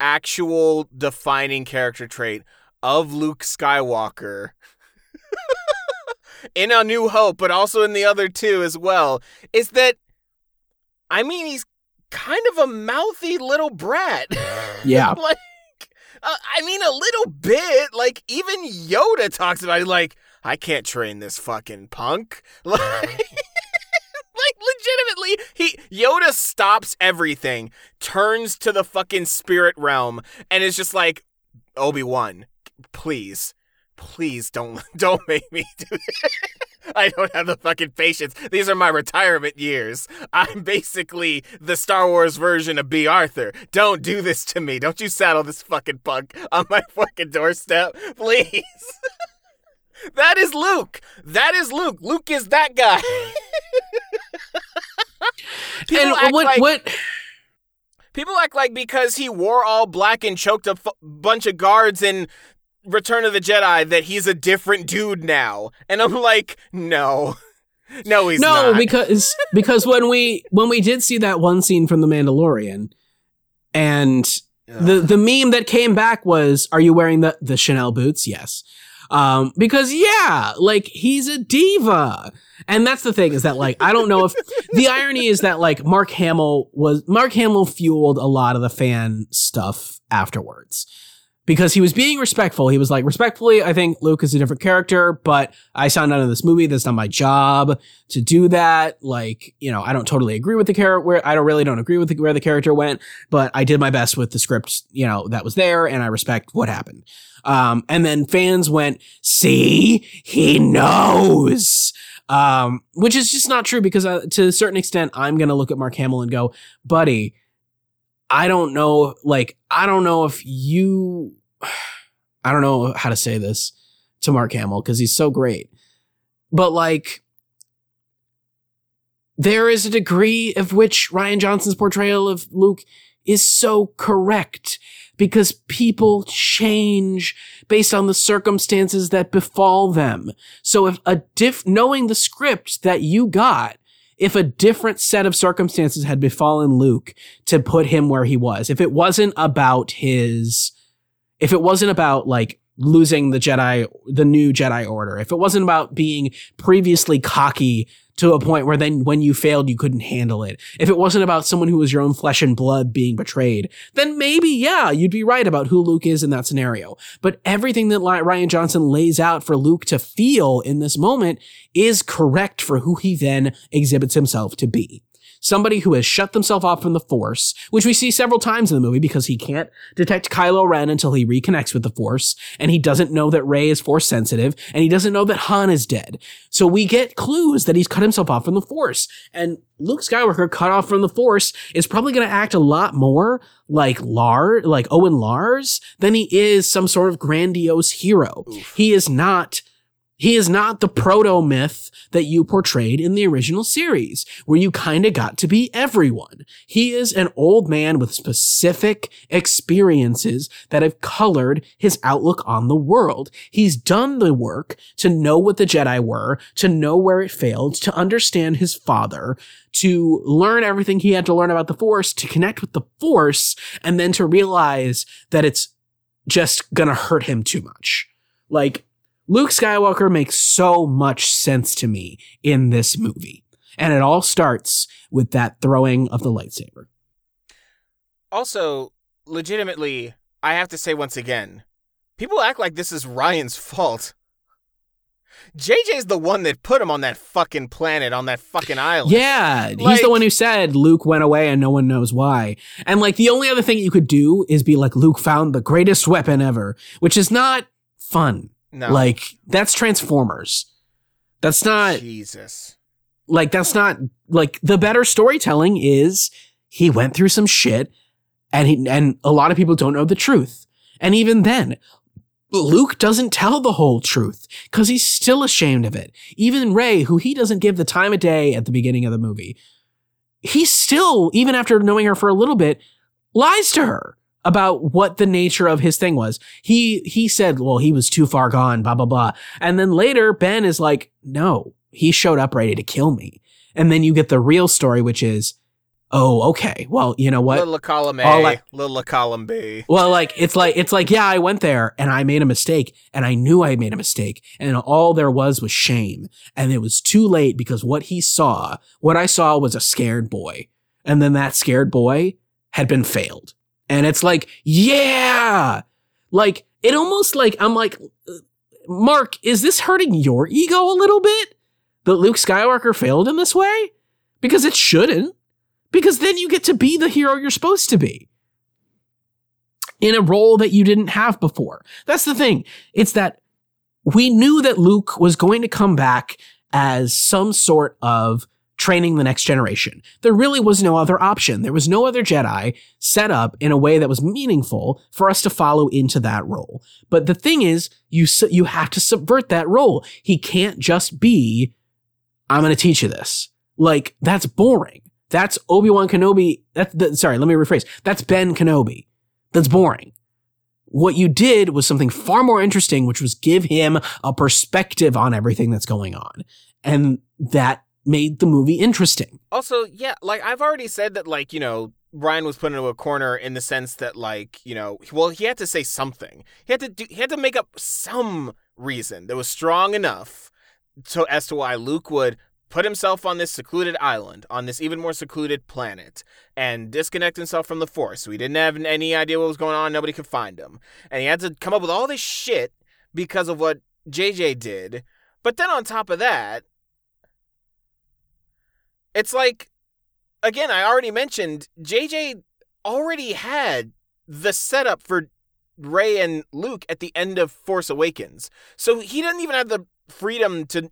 actual defining character trait of Luke Skywalker in A New Hope, but also in the other two as well, is that, I mean, he's kind of a mouthy little brat. Yeah. Like, uh, I mean, a little bit. Like, even Yoda talks about it. Like, I can't train this fucking punk. Like, like legitimately, he Yoda stops everything, turns to the fucking spirit realm, and is just like, Obi-Wan, please, please don't, don't make me do this. I don't have the fucking patience. These are my retirement years. I'm basically the Star Wars version of B. Arthur. Don't do this to me. Don't you saddle this fucking punk on my fucking doorstep, please. That is Luke. That is Luke. Luke is that guy. People and act what, like, what? People act like because he wore all black and choked a f- bunch of guards and Return of the Jedi that he's a different dude now, and I'm like, no, no, he's no, not. because because when we when we did see that one scene from The Mandalorian, and Ugh. the the meme that came back was, "Are you wearing the the Chanel boots?" Yes, um, because yeah, like he's a diva, and that's the thing is that like I don't know if the irony is that like Mark Hamill was Mark Hamill fueled a lot of the fan stuff afterwards. Because he was being respectful. He was like, respectfully, I think Luke is a different character, but I saw none of this movie. That's not my job to do that. Like, you know, I don't totally agree with the character. I don't really don't agree with the, where the character went, but I did my best with the script, you know, that was there, and I respect what happened. Um, and then fans went, see, he knows. Um, which is just not true because uh, to a certain extent, I'm going to look at Mark Hamill and go, buddy, I don't know, like, I don't know if you, I don't know how to say this to Mark Hamill because he's so great, but like, there is a degree of which Rian Johnson's portrayal of Luke is so correct because people change based on the circumstances that befall them. So if a diff, knowing the script that you got, if a different set of circumstances had befallen Luke to put him where he was, if it wasn't about his, if it wasn't about like losing the Jedi, the new Jedi Order, if it wasn't about being previously cocky to a point where then when you failed, you couldn't handle it, if it wasn't about someone who was your own flesh and blood being betrayed, then maybe, yeah, you'd be right about who Luke is in that scenario. But everything that Rian Johnson lays out for Luke to feel in this moment is correct for who he then exhibits himself to be. Somebody who has shut themselves off from the Force, which we see several times in the movie because he can't detect Kylo Ren until he reconnects with the Force, and he doesn't know that Rey is Force sensitive, and he doesn't know that Han is dead. So we get clues that he's cut himself off from the Force, and Luke Skywalker cut off from the Force is probably going to act a lot more like Lars, like Owen Lars, than he is some sort of grandiose hero. Oof. He is not... He is not the proto-myth that you portrayed in the original series, where you kind of got to be everyone. He is an old man with specific experiences that have colored his outlook on the world. He's done the work to know what the Jedi were, to know where it failed, to understand his father, to learn everything he had to learn about the Force, to connect with the Force, and then to realize that it's just gonna hurt him too much. Like, Luke Skywalker makes so much sense to me in this movie. And it all starts with that throwing of the lightsaber. Also, legitimately, I have to say once again, people act like this is Ryan's fault. J J's the one that put him on that fucking planet, on that fucking island. Yeah, like, he's the one who said Luke went away and no one knows why. And like the only other thing you could do is be like, Luke found the greatest weapon ever, which is not fun. No. Like, that's Transformers. That's not... Jesus. Like, that's not... Like, the better storytelling is he went through some shit, and he, and a lot of people don't know the truth. And even then, Luke doesn't tell the whole truth, because he's still ashamed of it. Even Rey, who he doesn't give the time of day at the beginning of the movie, he still, even after knowing her for a little bit, lies to her about what the nature of his thing was. He he said, well, he was too far gone, blah, blah, blah. And then later, Ben is like, no, he showed up ready to kill me. And then you get the real story, which is, oh, okay, well, you know what? Little column A, I, little column B. Well, like, it's like, it's like, yeah, I went there and I made a mistake and I knew I made a mistake and all there was was shame. And it was too late because what he saw, what I saw was a scared boy. and then that scared boy had been failed. And it's like, yeah, like it almost like I'm like, Mark, is this hurting your ego a little bit that Luke Skywalker failed in this way? Because it shouldn't, because then you get to be the hero you're supposed to be in a role that you didn't have before. That's the thing. It's that we knew that Luke was going to come back as some sort of training the next generation. There really was no other option. There was no other Jedi set up in a way that was meaningful for us to follow into that role. But the thing is, you su- you have to subvert that role. He can't just be, I'm going to teach you this. Like, that's boring. That's Obi-Wan Kenobi. That, that, sorry, let me rephrase. That's Ben Kenobi. That's boring. What you did was something far more interesting, which was give him a perspective on everything that's going on. And that made the movie interesting. Also, yeah, like I've already said that, like, you know, Ryan was put into a corner in the sense that, like, you know, well, he had to say something. He had to do, he had to make up some reason that was strong enough to, as to why Luke would put himself on this secluded island, on this even more secluded planet, and disconnect himself from the Force. So he didn't have any idea what was going on. Nobody could find him. And he had to come up with all this shit because of what J J did. But then on top of that, it's like, again, I already mentioned, J J already had the setup for Rey and Luke at the end of Force Awakens. So he doesn't even have the freedom to,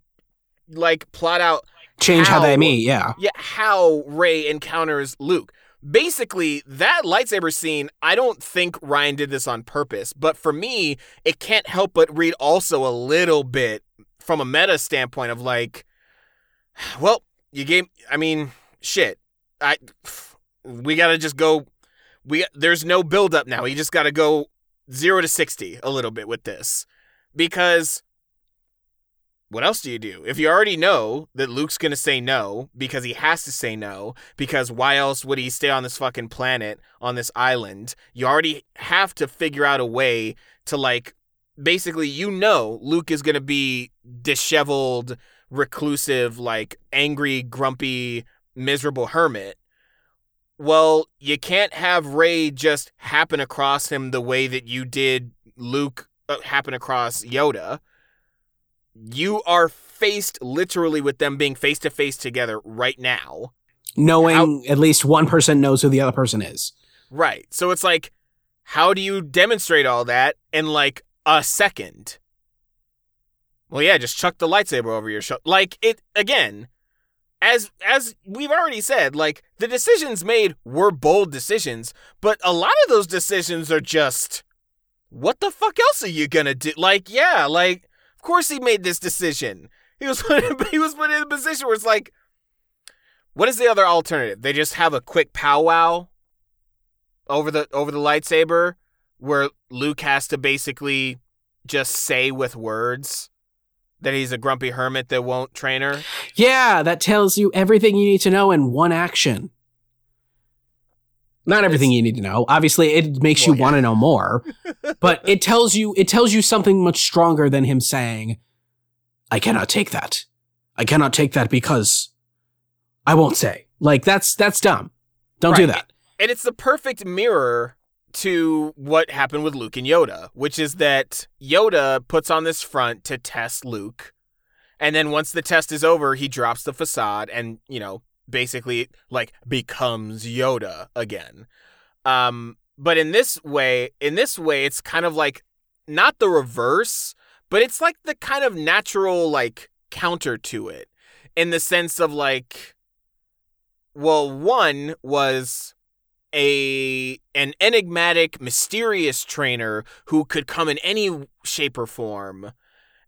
like, plot out Change how, how they meet, yeah. Yeah, how Rey encounters Luke. Basically, that lightsaber scene, I don't think Ryan did this on purpose, but for me, it can't help but read also a little bit from a meta standpoint of, like, well, you gave, I mean, shit, I, we gotta just go, we, there's no build up now. You just gotta go zero to sixty a little bit with this, because what else do you do? If you already know that Luke's gonna say no, because he has to say no, because why else would he stay on this fucking planet, on this island? You already have to figure out a way to, like, basically, you know, Luke is gonna be disheveled, reclusive, like, angry, grumpy, miserable hermit. Well, you can't have Rey just happen across him the way that you did Luke uh, happen across Yoda. You are faced literally with them being face to face together right now. Knowing how, at least one person knows who the other person is. Right. So it's like, how do you demonstrate all that in, like, a second? Well, yeah, just chuck the lightsaber over your shoulder. Like, it, again, as as we've already said, like, the decisions made were bold decisions, but a lot of those decisions are just, what the fuck else are you gonna do? Like, yeah, like, of course he made this decision. He was put in, he was put in a position where it's like, what is the other alternative? They just have a quick powwow over the over the lightsaber, where Luke has to basically just say with words that he's a grumpy hermit that won't train her. Yeah, that tells you everything you need to know in one action. Not everything it's, you need to know. Obviously, it makes well, you yeah. want to know more. But it tells you it tells you something much stronger than him saying, I cannot take that. I cannot take that because I won't say. Like, that's that's dumb. Don't right. do that. And it's the perfect mirror to what happened with Luke and Yoda, which is that Yoda puts on this front to test Luke. And then once the test is over, he drops the facade and, you know, basically, like, becomes Yoda again. Um, but in this way, in this way, it's kind of like not the reverse, but it's like the kind of natural, like, counter to it, in the sense of, like, well, one was a an enigmatic, mysterious trainer who could come in any shape or form,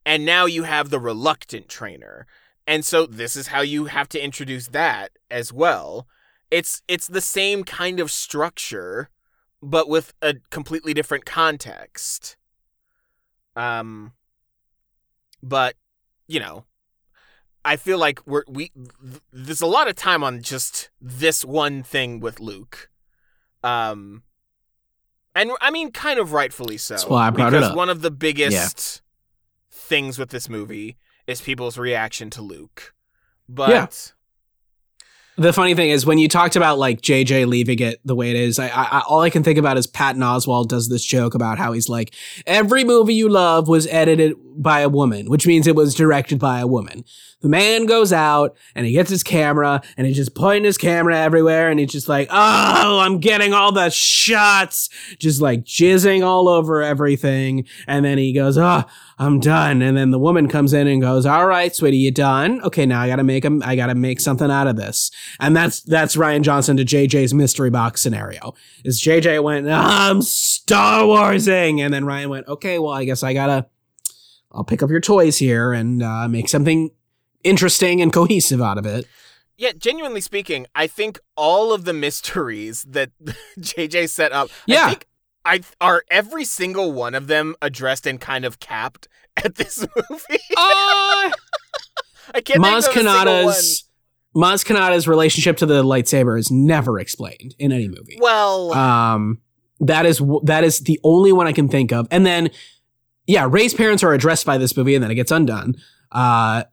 and now you have the reluctant trainer, and so this is how you have to introduce that as well. It's it's the same kind of structure, but with a completely different context. Um, but you know, I feel like we're we th- there's a lot of time on just this one thing with Luke. Um, and I mean, kind of rightfully so. That's why I brought it up. Because one of the biggest yeah. things with this movie is people's reaction to Luke. But yeah. The funny thing is, when you talked about like J J leaving it the way it is, I, I all I can think about is Patton Oswalt does this joke about how he's like, every movie you love was edited by a woman, which means it was directed by a woman. The man goes out and he gets his camera and he's just pointing his camera everywhere and he's just like, oh, I'm getting all the shots, just like jizzing all over everything. And then he goes, oh, I'm done. And then the woman comes in and goes, all right, sweetie, you done? Okay, now I gotta make him, I gotta make something out of this. And that's, that's Rian Johnson to J J's mystery box scenario. Is J J went, oh, I'm Star Warsing. And then Rian went, okay, well, I guess I gotta, I'll pick up your toys here and uh, make something interesting and cohesive out of it. Yeah, genuinely speaking, I think all of the mysteries that J J set up, yeah. I think I are every single one of them addressed and kind of capped at this movie. Uh, I can't Maz think of a single one. Maz Kanata's relationship to the lightsaber is never explained in any movie. Well, um, that is that is the only one I can think of. And then, yeah, Rey's parents are addressed by this movie, and then it gets undone. Uh,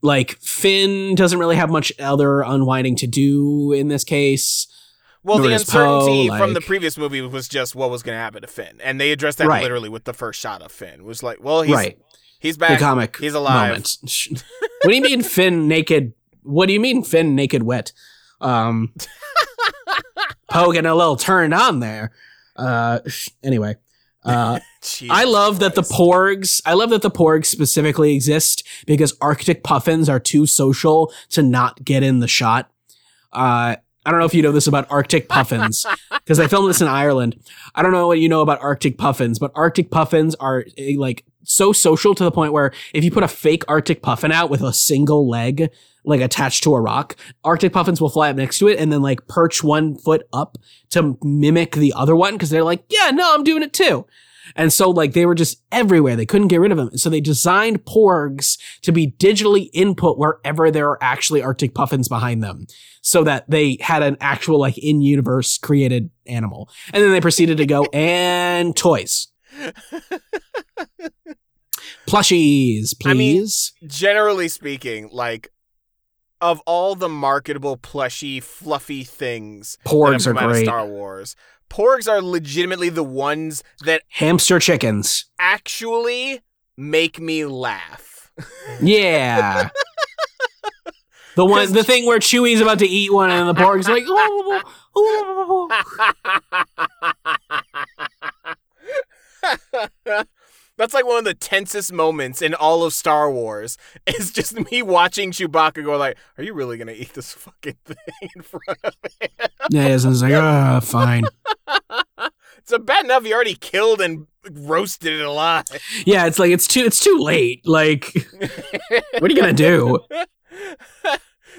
like Finn doesn't really have much other unwinding to do in this case. Well, the uncertainty Poe, from like, the previous movie was just what was going to happen to Finn, and they addressed that right. literally with the first shot of Finn. It was like, well, he's right. he's back, the comic he's alive. Moment. What do you mean, Finn naked? What do you mean, Finn naked wet? Um, Poe getting a little turned on there. Uh, anyway. Uh, I love Christ. that the porgs, I love that the porgs specifically exist because Arctic puffins are too social to not get in the shot. Uh, I don't know if you know this about Arctic puffins because I filmed this in Ireland. I don't know what you know about Arctic puffins, but Arctic puffins are like so social to the point where if you put a fake Arctic puffin out with a single leg, like attached to a rock, Arctic puffins will fly up next to it and then like perch one foot up to mimic the other one because they're like, yeah, no, I'm doing it too. And so like they were just everywhere. They couldn't get rid of them. And so they designed porgs to be digitally input wherever there are actually Arctic puffins behind them so that they had an actual like in-universe created animal. And then they proceeded to go and toys. Plushies, please. I mean, generally speaking, like of all the marketable plushy, fluffy things porgs that have come out of Star Wars, porgs are legitimately the ones that hamster chickens actually make me laugh. Yeah. The one, the thing where Chewie's about to eat one and the porg's like, oh, oh, oh. That's like one of the tensest moments in all of Star Wars. It's just me watching Chewbacca go like, are you really going to eat this fucking thing in front of me? Yeah, it's like, ah, oh, fine. It's a bad enough you already killed and roasted it alive. Yeah, it's like, it's too it's too late. Like, what are you going to do?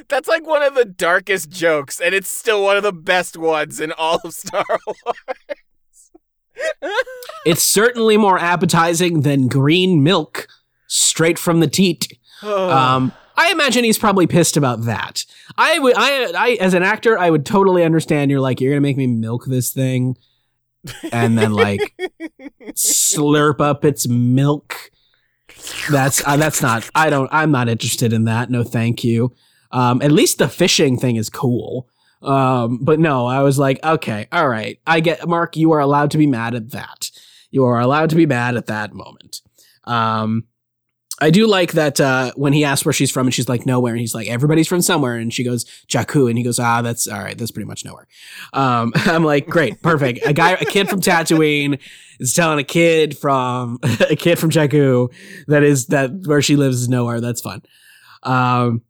That's like one of the darkest jokes, and it's still one of the best ones in all of Star Wars. It's certainly more appetizing than green milk straight from the teat. Oh. Um, I imagine he's probably pissed about that. I would, I, I, as an actor, I would totally understand. You're like, you're gonna make me milk this thing, and then like slurp up its milk. That's uh, that's not. I don't. I'm not interested in that. No, thank you. Um, at least the fishing thing is cool. Um, but no, I was like, okay, all right. I get, Mark, you are allowed to be mad at that. You are allowed to be mad at that moment. Um, I do like that, uh, when he asks where she's from and she's like, nowhere. And he's like, everybody's from somewhere. And she goes, Jakku. And he goes, ah, that's all right. That's pretty much nowhere. Um, I'm like, great, perfect. A guy, a kid from Tatooine is telling a kid from, a kid from Jakku that is that where she lives is nowhere. That's fun. Um,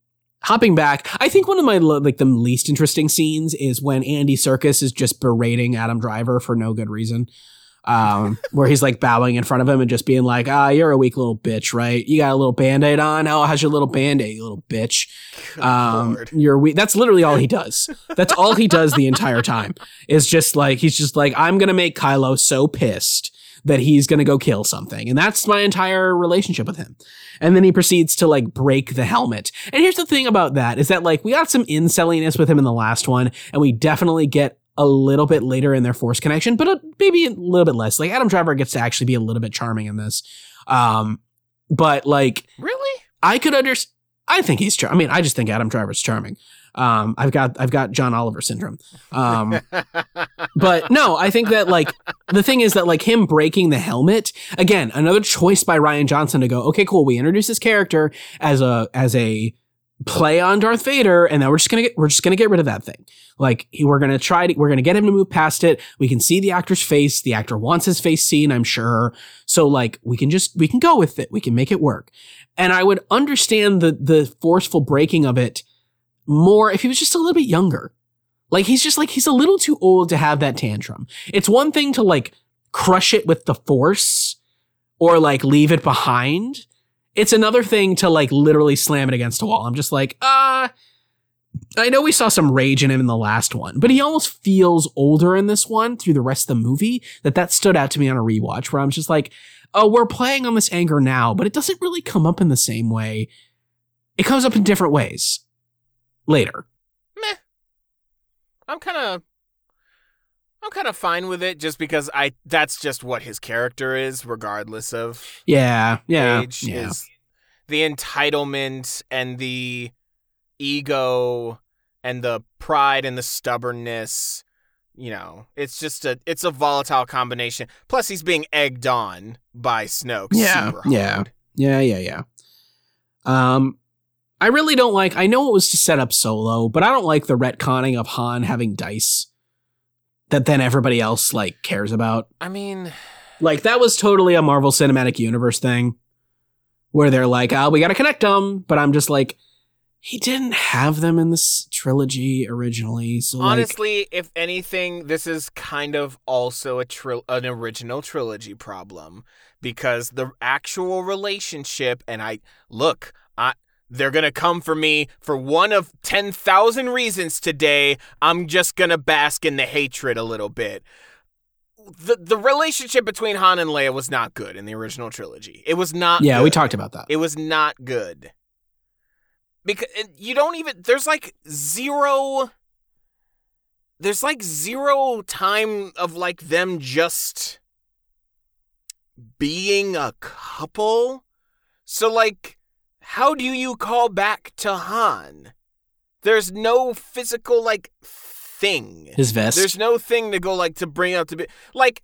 Hopping back, I think one of my like the least interesting scenes is when Andy Serkis is just berating Adam Driver for no good reason, um, where he's like bowing in front of him and just being like, ah, you're a weak little bitch, right? You got a little Band-Aid on? Oh, how's your little Band-Aid, you little bitch? Um, you're weak. That's literally all he does. That's all he does the entire time is just like, he's just like, I'm going to make Kylo so pissed that he's going to go kill something. And that's my entire relationship with him. And then he proceeds to like break the helmet. And here's the thing about that is that like we got some incelliness with him in the last one. And we definitely get a little bit later in their Force connection, but a, maybe a little bit less. Like Adam Driver gets to actually be a little bit charming in this. Um, but like, really, I could understand. I think he's charming. I mean, I just think Adam Driver's charming. Um, I've got I've got John Oliver syndrome. Um, but no, I think that like the thing is that like him breaking the helmet again, another choice by Rian Johnson to go, OK, cool. We introduce this character as a as a play on Darth Vader. And then we're just going to get we're just going to get rid of that thing. Like we're going to try to we're going to get him to move past it. We can see the actor's face. The actor wants his face seen, I'm sure. So like we can just we can go with it. We can make it work. And I would understand the the forceful breaking of it more if he was just a little bit younger. Like he's just like he's a little too old to have that tantrum. It's one thing to like crush it with the force or like leave it behind. It's another thing to like literally slam it against a wall. I'm just like, ah, uh, I know we saw some rage in him in the last one, but he almost feels older in this one through the rest of the movie. That that stood out to me on a rewatch where I'm just like, oh, we're playing on this anger now, but it doesn't really come up in the same way. It comes up in different ways later. Meh. I'm kind of, I'm kind of fine with it just because I, that's just what his character is, regardless of yeah, yeah, age. Yeah. Is the entitlement and the ego and the pride and the stubbornness. You know, it's just a, it's a volatile combination. Plus, he's being egged on by Snoke. Yeah, super hard. yeah, yeah, yeah, yeah. Um, I really don't like. I know it was to set up Solo, but I don't like the retconning of Han having dice that then everybody else like cares about. I mean, like that was totally a Marvel Cinematic Universe thing, where they're like, "Oh, we got to connect them," but I'm just like, he didn't have them in this trilogy originally. So honestly, like, if anything, this is kind of also a tri- an original trilogy problem because the actual relationship. And I look, I they're gonna come for me for one of ten thousand reasons today. I'm just gonna bask in the hatred a little bit. The the relationship between Han and Leia was not good in the original trilogy. It was not. Yeah, good. We talked about that. It was not good. Because you don't even, there's like zero, there's like zero time of like them just being a couple. So like, how do you call back to Han? There's no physical like thing. His vest. There's no thing to go like to bring up to be like,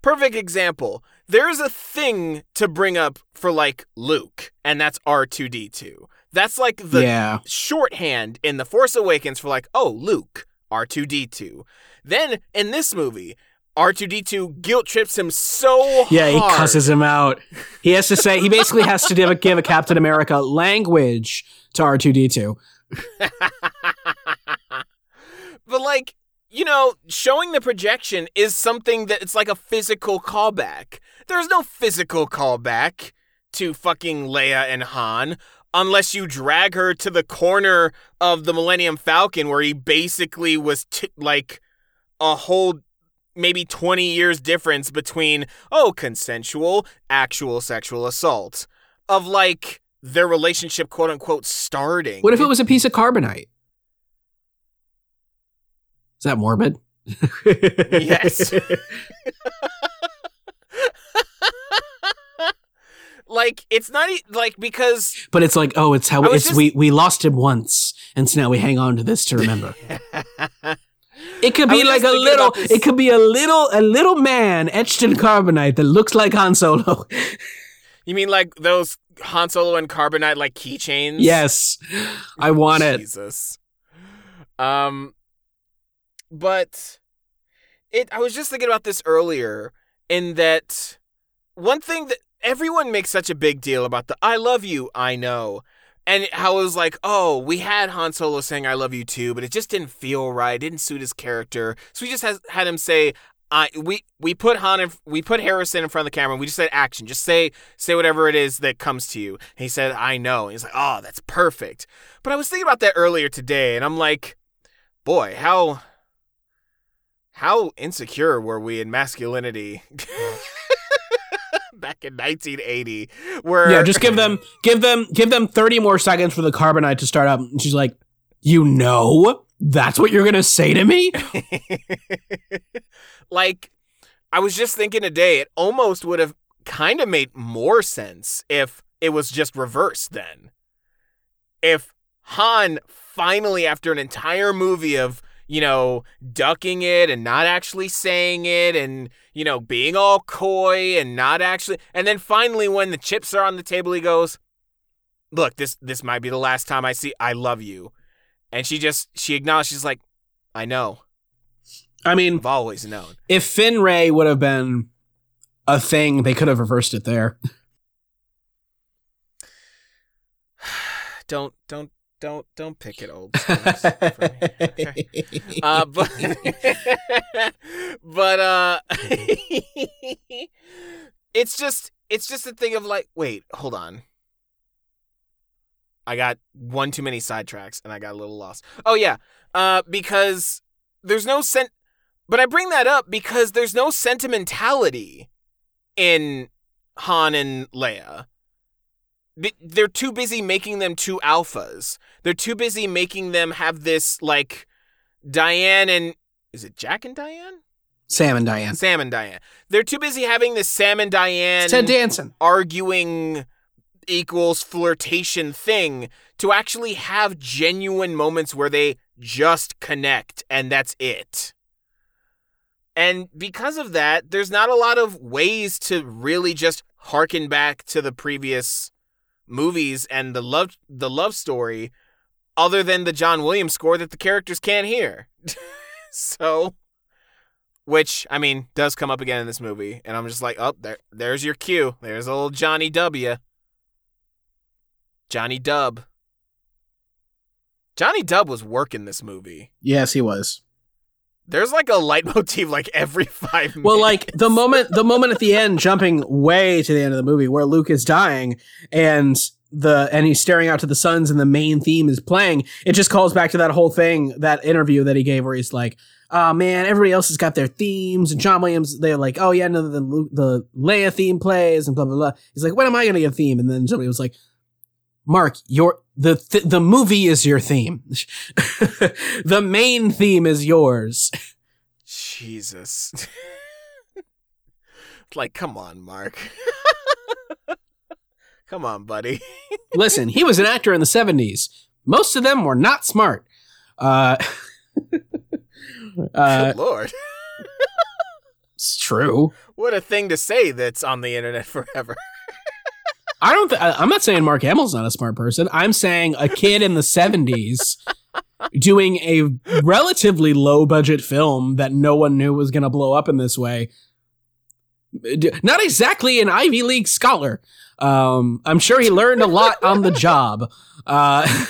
perfect example. There's a thing to bring up for like Luke, and that's R two D two. That's like the yeah. shorthand in The Force Awakens for like, oh, Luke, R two D two. Then in this movie, R two D two guilt trips him so yeah, hard. Yeah, he cusses him out. He has to say, he basically has to give a, give a Captain America language to R two D two. But like, you know, showing the projection is something that it's like a physical callback. There's no physical callback to fucking Leia and Han. Unless you drag her to the corner of the Millennium Falcon where he basically was t- like a whole maybe twenty years difference between, oh, consensual, actual sexual assault of like their relationship, quote unquote, starting. What if it was a piece of carbonite? Is that morbid? Yes. Like, it's not, like, because... But it's like, oh, it's how... It's just... we, we lost him once, and so now we hang on to this to remember. It could be like a little... It could be a little a little man etched in carbonite that looks like Han Solo. You mean, like, those Han Solo and carbonite, like, keychains? Yes. I want it. Jesus. Um, but it. I was just thinking about this earlier, in that one thing that... Everyone makes such a big deal about the I love you, I know. And how it was like, oh, we had Han Solo saying I love you too, but it just didn't feel right. It didn't suit his character. So we just has, had him say, I we we put Han in, we put Harrison in front of the camera and we just said action. Just say say whatever it is that comes to you. And he said, I know. And he's like, oh, that's perfect. But I was thinking about that earlier today, and I'm like, boy, how how insecure were we in masculinity? Back in nineteen eighty, where yeah, just give them, give them, give them thirty more seconds for the carbonite to start up. And she's like, you know, that's what you're gonna say to me. Like, I was just thinking today, it almost would have kind of made more sense if it was just reversed. Then, if Han finally, after an entire movie of, you know, ducking it and not actually saying it and, you know, being all coy and not actually. And then finally, when the chips are on the table, he goes, look, this this might be the last time I see, I love you. And she just, she acknowledged, she's like, I know. I mean, I've always known. If Finn Rey would have been a thing, they could have reversed it there. Don't, don't, don't, don't pick it old stories for me. Okay. Uh, but, but, uh, it's just, it's just a thing of like, wait, hold on. I got one too many sidetracks and I got a little lost. Oh yeah. Uh, because there's no sen- but I bring that up because there's no sentimentality in Han and Leia. They're too busy making them two alphas. They're too busy making them have this, like, Diane and... Is it Jack and Diane? Sam and Diane. Sam and Diane. They're too busy having this Sam and Diane... Ted Danson. ...arguing equals flirtation thing to actually have genuine moments where they just connect, and that's it. And because of that, there's not a lot of ways to really just harken back to the previous... movies and the love the love story other than the John Williams score that the characters can't hear. So, which, I mean, does come up again in this movie. And I'm just like, oh, there, there's your cue. There's old Johnny W. Johnny Dub. Johnny Dub was working this movie. Yes, he was. There's like a leitmotif like every five minutes. Well, like the moment the moment at the end, jumping way to the end of the movie where Luke is dying and the and he's staring out to the suns and the main theme is playing, it just calls back to that whole thing, that interview that he gave where he's like, oh man, everybody else has got their themes, and John Williams, they're like, oh yeah, no, the Luke, the Leia theme plays and blah blah blah. He's like, when am I gonna get a theme? And then somebody was like, Mark, your the th- the movie is your theme. The main theme is yours. Jesus. Like, come on, Mark. Come on, buddy. Listen, he was an actor in the seventies. Most of them were not smart. Uh, uh, Good Lord. It's true. What a thing to say that's on the internet forever. I don't. Th- I'm not saying Mark Hamill's not a smart person. I'm saying a kid in the seventies doing a relatively low budget film that no one knew was going to blow up in this way. Not exactly an Ivy League scholar. Um, I'm sure he learned a lot on the job. Uh,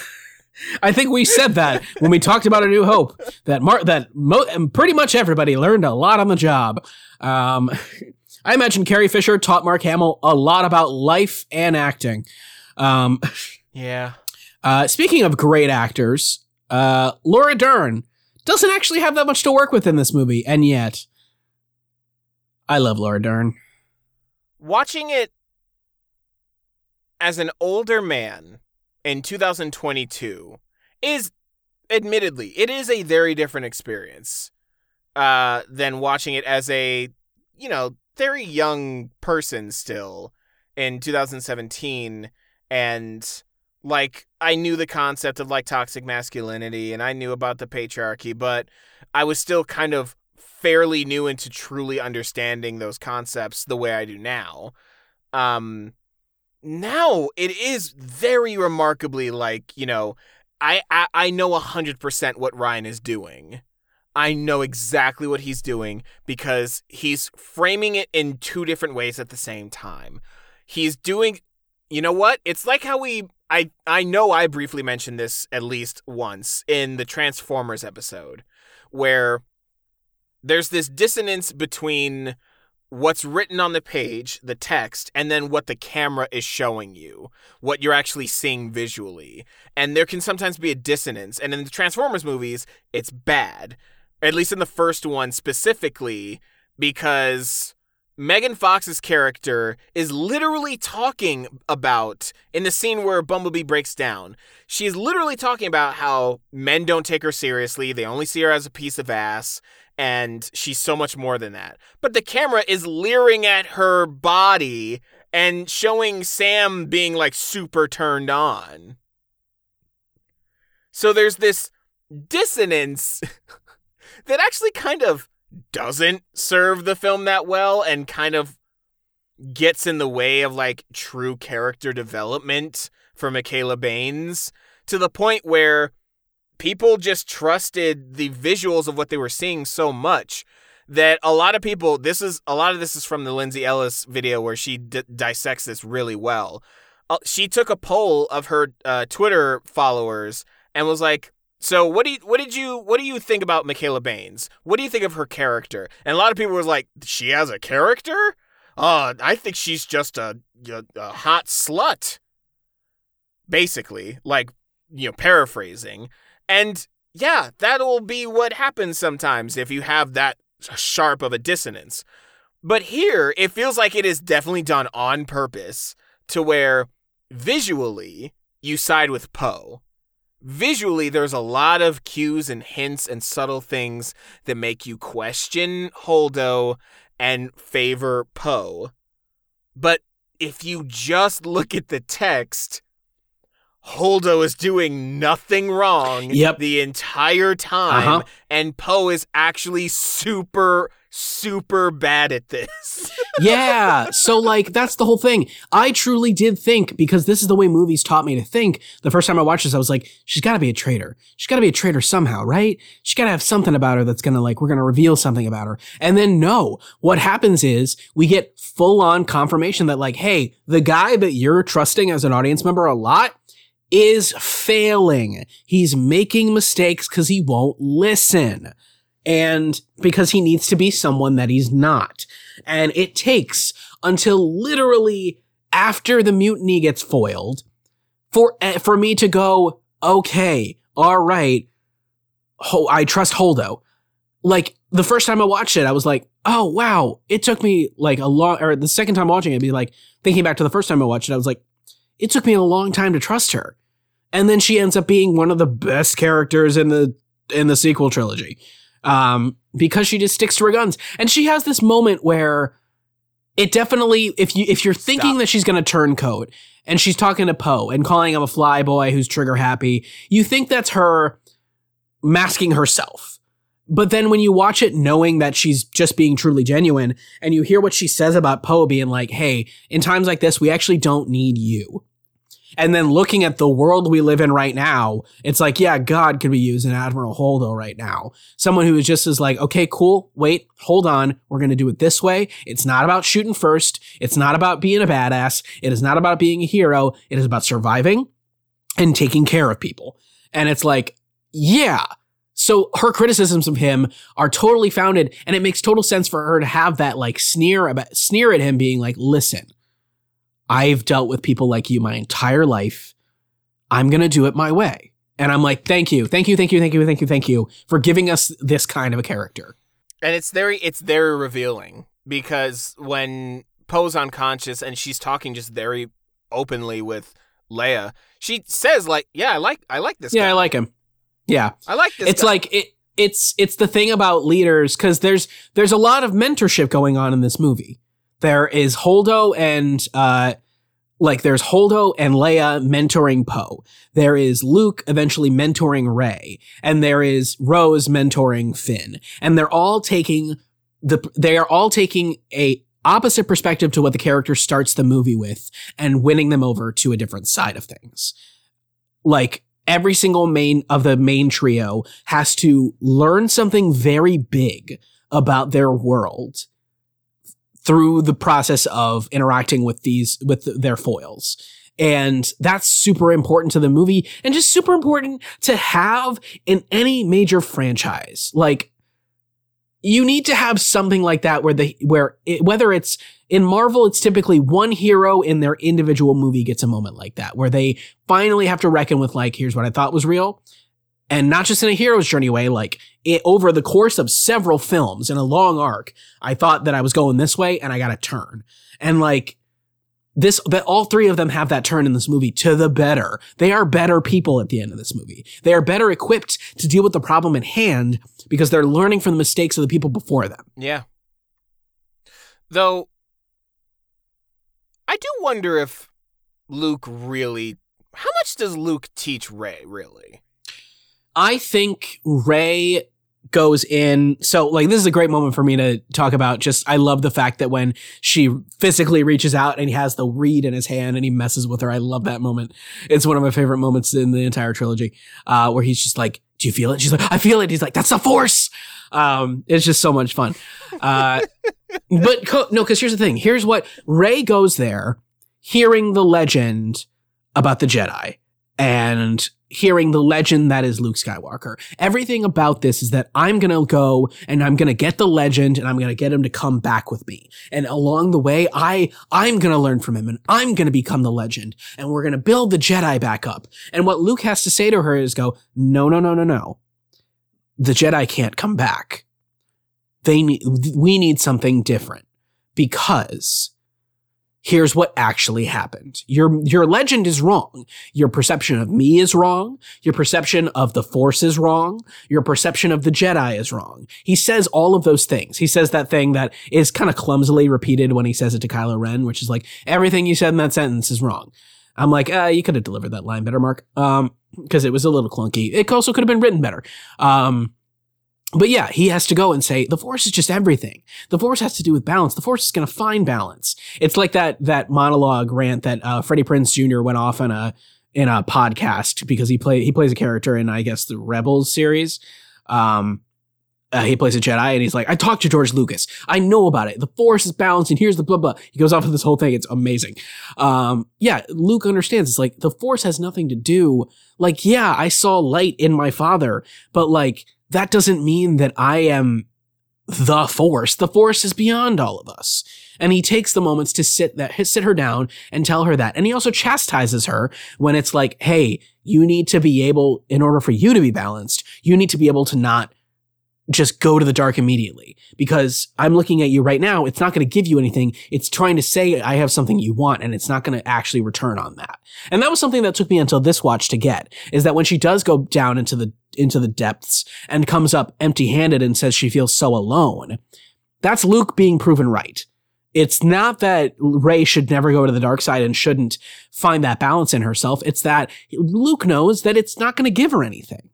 I think we said that when we talked about A New Hope that Mar- that mo- pretty much everybody learned a lot on the job. Um, I imagine Carrie Fisher taught Mark Hamill a lot about life and acting. Um, yeah. Uh, speaking of great actors, uh, Laura Dern doesn't actually have that much to work with in this movie, and yet, I love Laura Dern. Watching it as an older man in two thousand twenty-two is, admittedly, it is a very different experience uh, than watching it as a, you know, very young person still in two thousand seventeen, and like I knew the concept of like toxic masculinity and I knew about the patriarchy, but I was still kind of fairly new into truly understanding those concepts the way I do now. Um, now it is very remarkably like, you know, I, I, I know one hundred percent what Ryan is doing. I know exactly what he's doing because he's framing it in two different ways at the same time. He's doing, you know what? It's like how we, I, I know I briefly mentioned this at least once in the Transformers episode, where there's this dissonance between what's written on the page, the text, and then what the camera is showing you, what you're actually seeing visually. And there can sometimes be a dissonance. And in the Transformers movies, it's bad. At least in the first one specifically, because Megan Fox's character is literally talking about, in the scene where Bumblebee breaks down, she's literally talking about how men don't take her seriously, they only see her as a piece of ass, and she's so much more than that. But the camera is leering at her body and showing Sam being, like, super turned on. So there's this dissonance that actually kind of doesn't serve the film that well and kind of gets in the way of, like, true character development for Michaela Baines, to the point where people just trusted the visuals of what they were seeing so much that a lot of people, this is, a lot of this is from the Lindsay Ellis video where she d- dissects this really well. Uh, she took a poll of her uh, Twitter followers and was like, so what do you, what did you, what do you think about Michaela Baines? What do you think of her character? And a lot of people were like, she has a character? Uh, I think she's just a, a, a hot slut. Basically, like, you know, paraphrasing. And yeah, that'll be what happens sometimes if you have that sharp of a dissonance. But here, it feels like it is definitely done on purpose to where visually you side with Poe. Visually, there's a lot of cues and hints and subtle things that make you question Holdo and favor Poe. But if you just look at the text, Holdo is doing nothing wrong yep. the entire time, uh-huh. and Poe is actually super, super bad at this. yeah, so, like, that's the whole thing. I truly did think, because this is the way movies taught me to think, the first time I watched this, I was like, she's got to be a traitor. She's got to be a traitor somehow, right? She's got to have something about her that's going to, like, we're going to reveal something about her. And then, no, what happens is we get full-on confirmation that, like, hey, the guy that you're trusting as an audience member a lot is failing. He's making mistakes because he won't listen. And because he needs to be someone that he's not. And it takes until literally after the mutiny gets foiled for, for me to go, okay, all right, Ho- I trust Holdo. Like, the first time I watched it, I was like, oh, wow. It took me, like, a long, or the second time watching it, I'd be like, thinking back to the first time I watched it, I was like, it took me a long time to trust her. And then she ends up being one of the best characters in the in the sequel trilogy. Um, because she just sticks to her guns. And she has this moment where it definitely, if you if you're thinking Stop. that she's gonna turncoat, and she's talking to Poe and calling him a fly boy who's trigger happy, you think that's her masking herself. But then when you watch it knowing that she's just being truly genuine, and you hear what she says about Poe being like, hey, in times like this, we actually don't need you. And then looking at the world we live in right now, it's like, yeah, God could be using Admiral Holdo right now. Someone who is just as like, okay, cool, wait, hold on. We're going to do it this way. It's not about shooting first. It's not about being a badass. It is not about being a hero. It is about surviving and taking care of people. And it's like, yeah. So her criticisms of him are totally founded, and it makes total sense for her to have that, like, sneer about, sneer at him being like, listen, I've dealt with people like you my entire life. I'm going to do it my way. And I'm like, thank you. Thank you. Thank you. Thank you. Thank you. Thank you for giving us this kind of a character. And it's very, it's very revealing, because when Poe's unconscious and she's talking just very openly with Leia, she says, like, yeah, I like, I like this yeah, guy. Yeah, I like him. Yeah. I like this. It's guy. like it it's it's the thing about leaders, because there's there's a lot of mentorship going on in this movie. There is Holdo and uh like there's Holdo and Leia mentoring Poe. There is Luke eventually mentoring Rey, and there is Rose mentoring Finn. And they're all taking the they are all taking a opposite perspective to what the character starts the movie with, and winning them over to a different side of things. Like, every single main of the main trio has to learn something very big about their world through the process of interacting with these, with their foils. And that's super important to the movie, and just super important to have in any major franchise. Like, you need to have something like that where the, where it, whether it's, in Marvel, it's typically one hero in their individual movie gets a moment like that, where they finally have to reckon with, like, here's what I thought was real. And not just in a hero's journey way, like, it, over the course of several films in a long arc, I thought that I was going this way and I got a turn. And, like, this, that all three of them have that turn in this movie to the better. They are better people at the end of this movie. They are better equipped to deal with the problem at hand because they're learning from the mistakes of the people before them. Yeah. Though, I do wonder if Luke really... How much does Luke teach Rey, really? I think Rey goes in. So like, this is a great moment for me to talk about. Just, I love the fact that when she physically reaches out and he has the reed in his hand and he messes with her. I love that moment. It's one of my favorite moments in the entire trilogy, uh, where he's just like, do you feel it? She's like, I feel it. He's like, that's the Force. Um, it's just so much fun. Uh, but co- no, cause here's the thing. Here's what Rey goes there, hearing the legend about the Jedi and hearing the legend that is Luke Skywalker. Everything about this is that I'm going to go and I'm going to get the legend and I'm going to get him to come back with me. And along the way, I, I'm going to learn from him and I'm going to become the legend and we're going to build the Jedi back up. And what Luke has to say to her is go, no, no, no, no, no. The Jedi can't come back. They need, we need something different because here's what actually happened. Your, your legend is wrong. Your perception of me is wrong. Your perception of the Force is wrong. Your perception of the Jedi is wrong. He says all of those things. He says that thing that is kind of clumsily repeated when he says it to Kylo Ren, which is like, everything you said in that sentence is wrong. I'm like, uh, you could have delivered that line better, Mark. Um, cause it was a little clunky. It also could have been written better. Um, But yeah, he has to go and say, the Force is just everything. The Force has to do with balance. The Force is going to find balance. It's like that, that monologue rant that, uh, Freddie Prinze Junior went off on a, in a podcast because he play, he plays a character in, I guess, the Rebels series. Um, uh, he plays a Jedi and he's like, I talked to George Lucas. I know about it. The Force is balanced and here's the blah, blah. He goes off of this whole thing. It's amazing. Um, yeah, Luke understands. It's like, the Force has nothing to do. Like, yeah, I saw light in my father, but like, that doesn't mean that I am the Force. The Force is beyond all of us. And he takes the moments to sit that, sit her down and tell her that. And he also chastises her when it's like, hey, you need to be able, in order for you to be balanced, you need to be able to not just go to the dark immediately, because I'm looking at you right now. It's not going to give you anything. It's trying to say I have something you want, and it's not going to actually return on that. And that was something that took me until this watch to get, is that when she does go down into the, into the depths and comes up empty handed and says she feels so alone, that's Luke being proven right. It's not that Rey should never go to the dark side and shouldn't find that balance in herself. It's that Luke knows that it's not going to give her anything,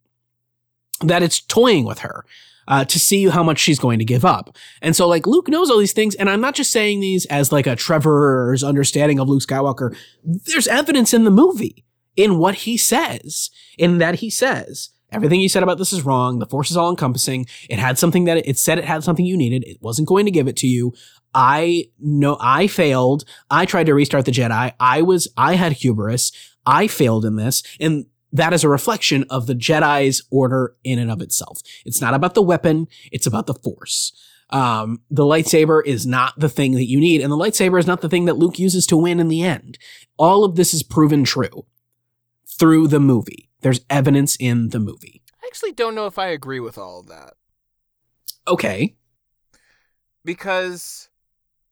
that it's toying with her. Uh, to see how much she's going to give up. And so like, Luke knows all these things. And I'm not just saying these as like a Trevor's understanding of Luke Skywalker. There's evidence in the movie, in what he says, in that he says, everything you said about this is wrong. The Force is all encompassing. It had something that it, it said it had something you needed. It wasn't going to give it to you. I know I failed. I tried to restart the Jedi. I was, I had hubris. I failed in this. And that is a reflection of the Jedi's order in and of itself. It's not about the weapon. It's about the Force. Um, the lightsaber is not the thing that you need. And the lightsaber is not the thing that Luke uses to win in the end. All of this is proven true through the movie. There's evidence in the movie. I actually don't know if I agree with all of that. Okay. Because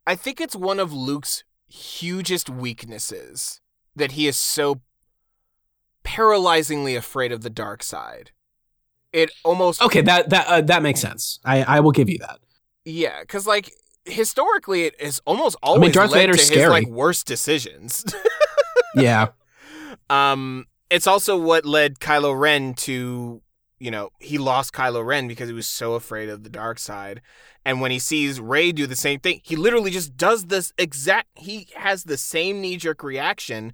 I think it's one of Luke's hugest weaknesses that he is so paralyzingly afraid of the dark side. It almost okay that that uh, that makes sense. I, I will give you that. Yeah, because like historically, it is almost always I mean, Darth led Vader's to scary. His like worst decisions. Yeah. Um, it's also what led Kylo Ren to, you know, he lost Kylo Ren because he was so afraid of the dark side, and when he sees Rey do the same thing, he literally just does this exact. He has the same knee jerk reaction,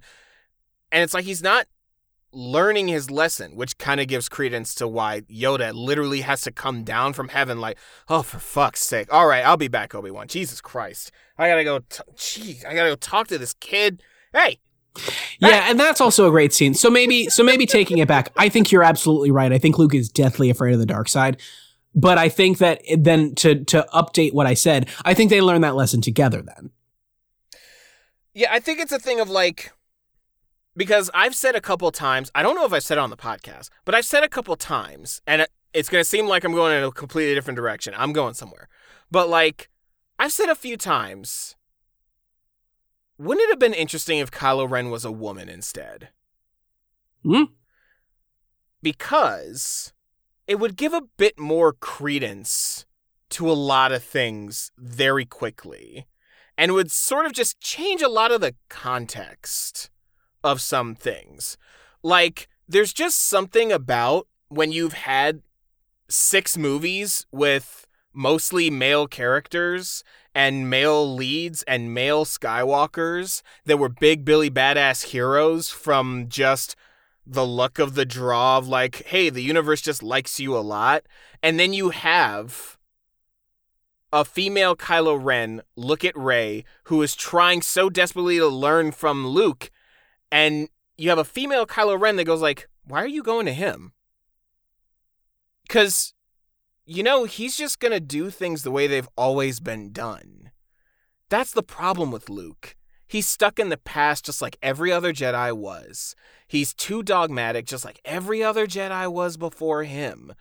and it's like he's not learning his lesson, which kind of gives credence to why Yoda literally has to come down from heaven like, oh, for fuck's sake. All right, I'll be back, Obi-Wan. Jesus Christ. I gotta go, t- geez, I gotta go talk to this kid. Hey. Yeah, hey. And that's also a great scene. So maybe, so maybe taking it back, I think you're absolutely right. I think Luke is deathly afraid of the dark side. But I think that then to, to update what I said, I think they learned that lesson together then. Yeah, I think it's a thing of like, because I've said a couple times, I don't know if I've said it on the podcast, but I've said a couple times, and it's going to seem like I'm going in a completely different direction. I'm going somewhere. But, like, I've said a few times, wouldn't it have been interesting if Kylo Ren was a woman instead? Hmm? Because it would give a bit more credence to a lot of things very quickly, and would sort of just change a lot of the context of some things. Like, there's just something about when you've had six movies with mostly male characters and male leads and male Skywalkers that were big Billy badass heroes from just the luck of the draw of like, hey, the universe just likes you a lot. And then you have a female Kylo Ren look at Rey, who is trying so desperately to learn from Luke, and you have a female Kylo Ren that goes like, why are you going to him? Because, you know, he's just going to do things the way they've always been done. That's the problem with Luke. He's stuck in the past just like every other Jedi was. He's too dogmatic just like every other Jedi was before him.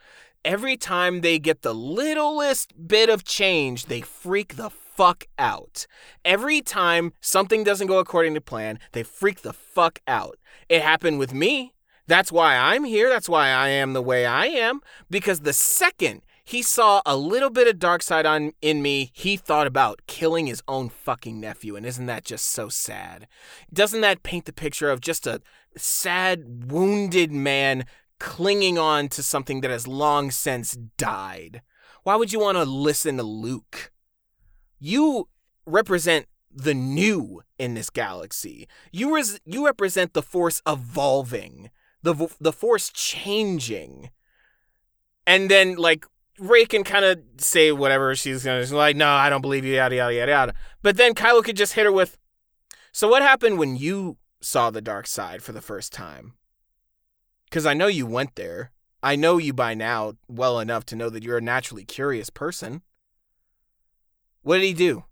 Every time they get the littlest bit of change, they freak the fuck out. Every time something doesn't go according to plan, they freak the fuck out. It happened with me. That's why I'm here. That's why I am the way I am. Because the second he saw a little bit of dark side on in me, he thought about killing his own fucking nephew. And isn't that just so sad? Doesn't that paint the picture of just a sad, wounded man clinging on to something that has long since died? Why would you want to listen to Luke? You represent the new in this galaxy. You res- you represent the Force evolving, the vo- the Force changing. And then, like, Rey can kind of say whatever she's going to say, like, no, I don't believe you, yada, yada, yada, yada. But then Kylo could just hit her with, so what happened when you saw the dark side for the first time? Because I know you went there. I know you by now well enough to know that you're a naturally curious person. What did he do?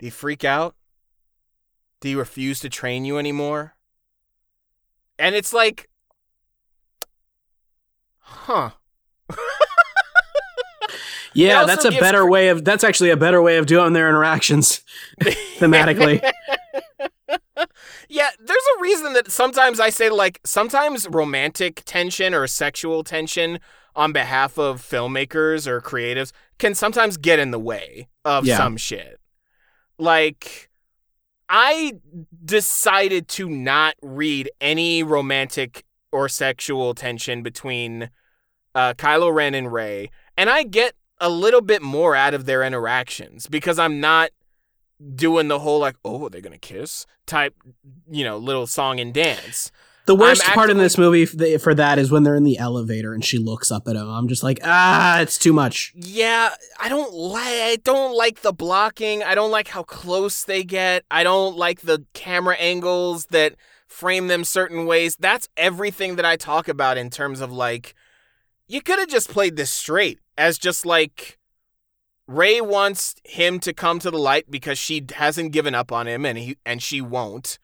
Did he freak out? Did he refuse to train you anymore? And it's like, huh. Yeah, that's a better cr- way of, that's actually a better way of doing their interactions thematically. Yeah, there's a reason that sometimes I say, like, sometimes romantic tension or sexual tension on behalf of filmmakers or creatives can sometimes get in the way of yeah. some shit. Like, I decided to not read any romantic or sexual tension between uh, Kylo Ren and Rey, and I get a little bit more out of their interactions because I'm not doing the whole, like, oh, they're gonna kiss type, you know, little song and dance. The worst I'm part in this movie for that is when they're in the elevator and she looks up at him. I'm just like, ah, it's too much. Yeah, I don't like. I don't like the blocking. I don't like how close they get. I don't like the camera angles that frame them certain ways. That's everything that I talk about in terms of, like, you could have just played this straight as just like, Rey wants him to come to the light because she hasn't given up on him, and he and she won't.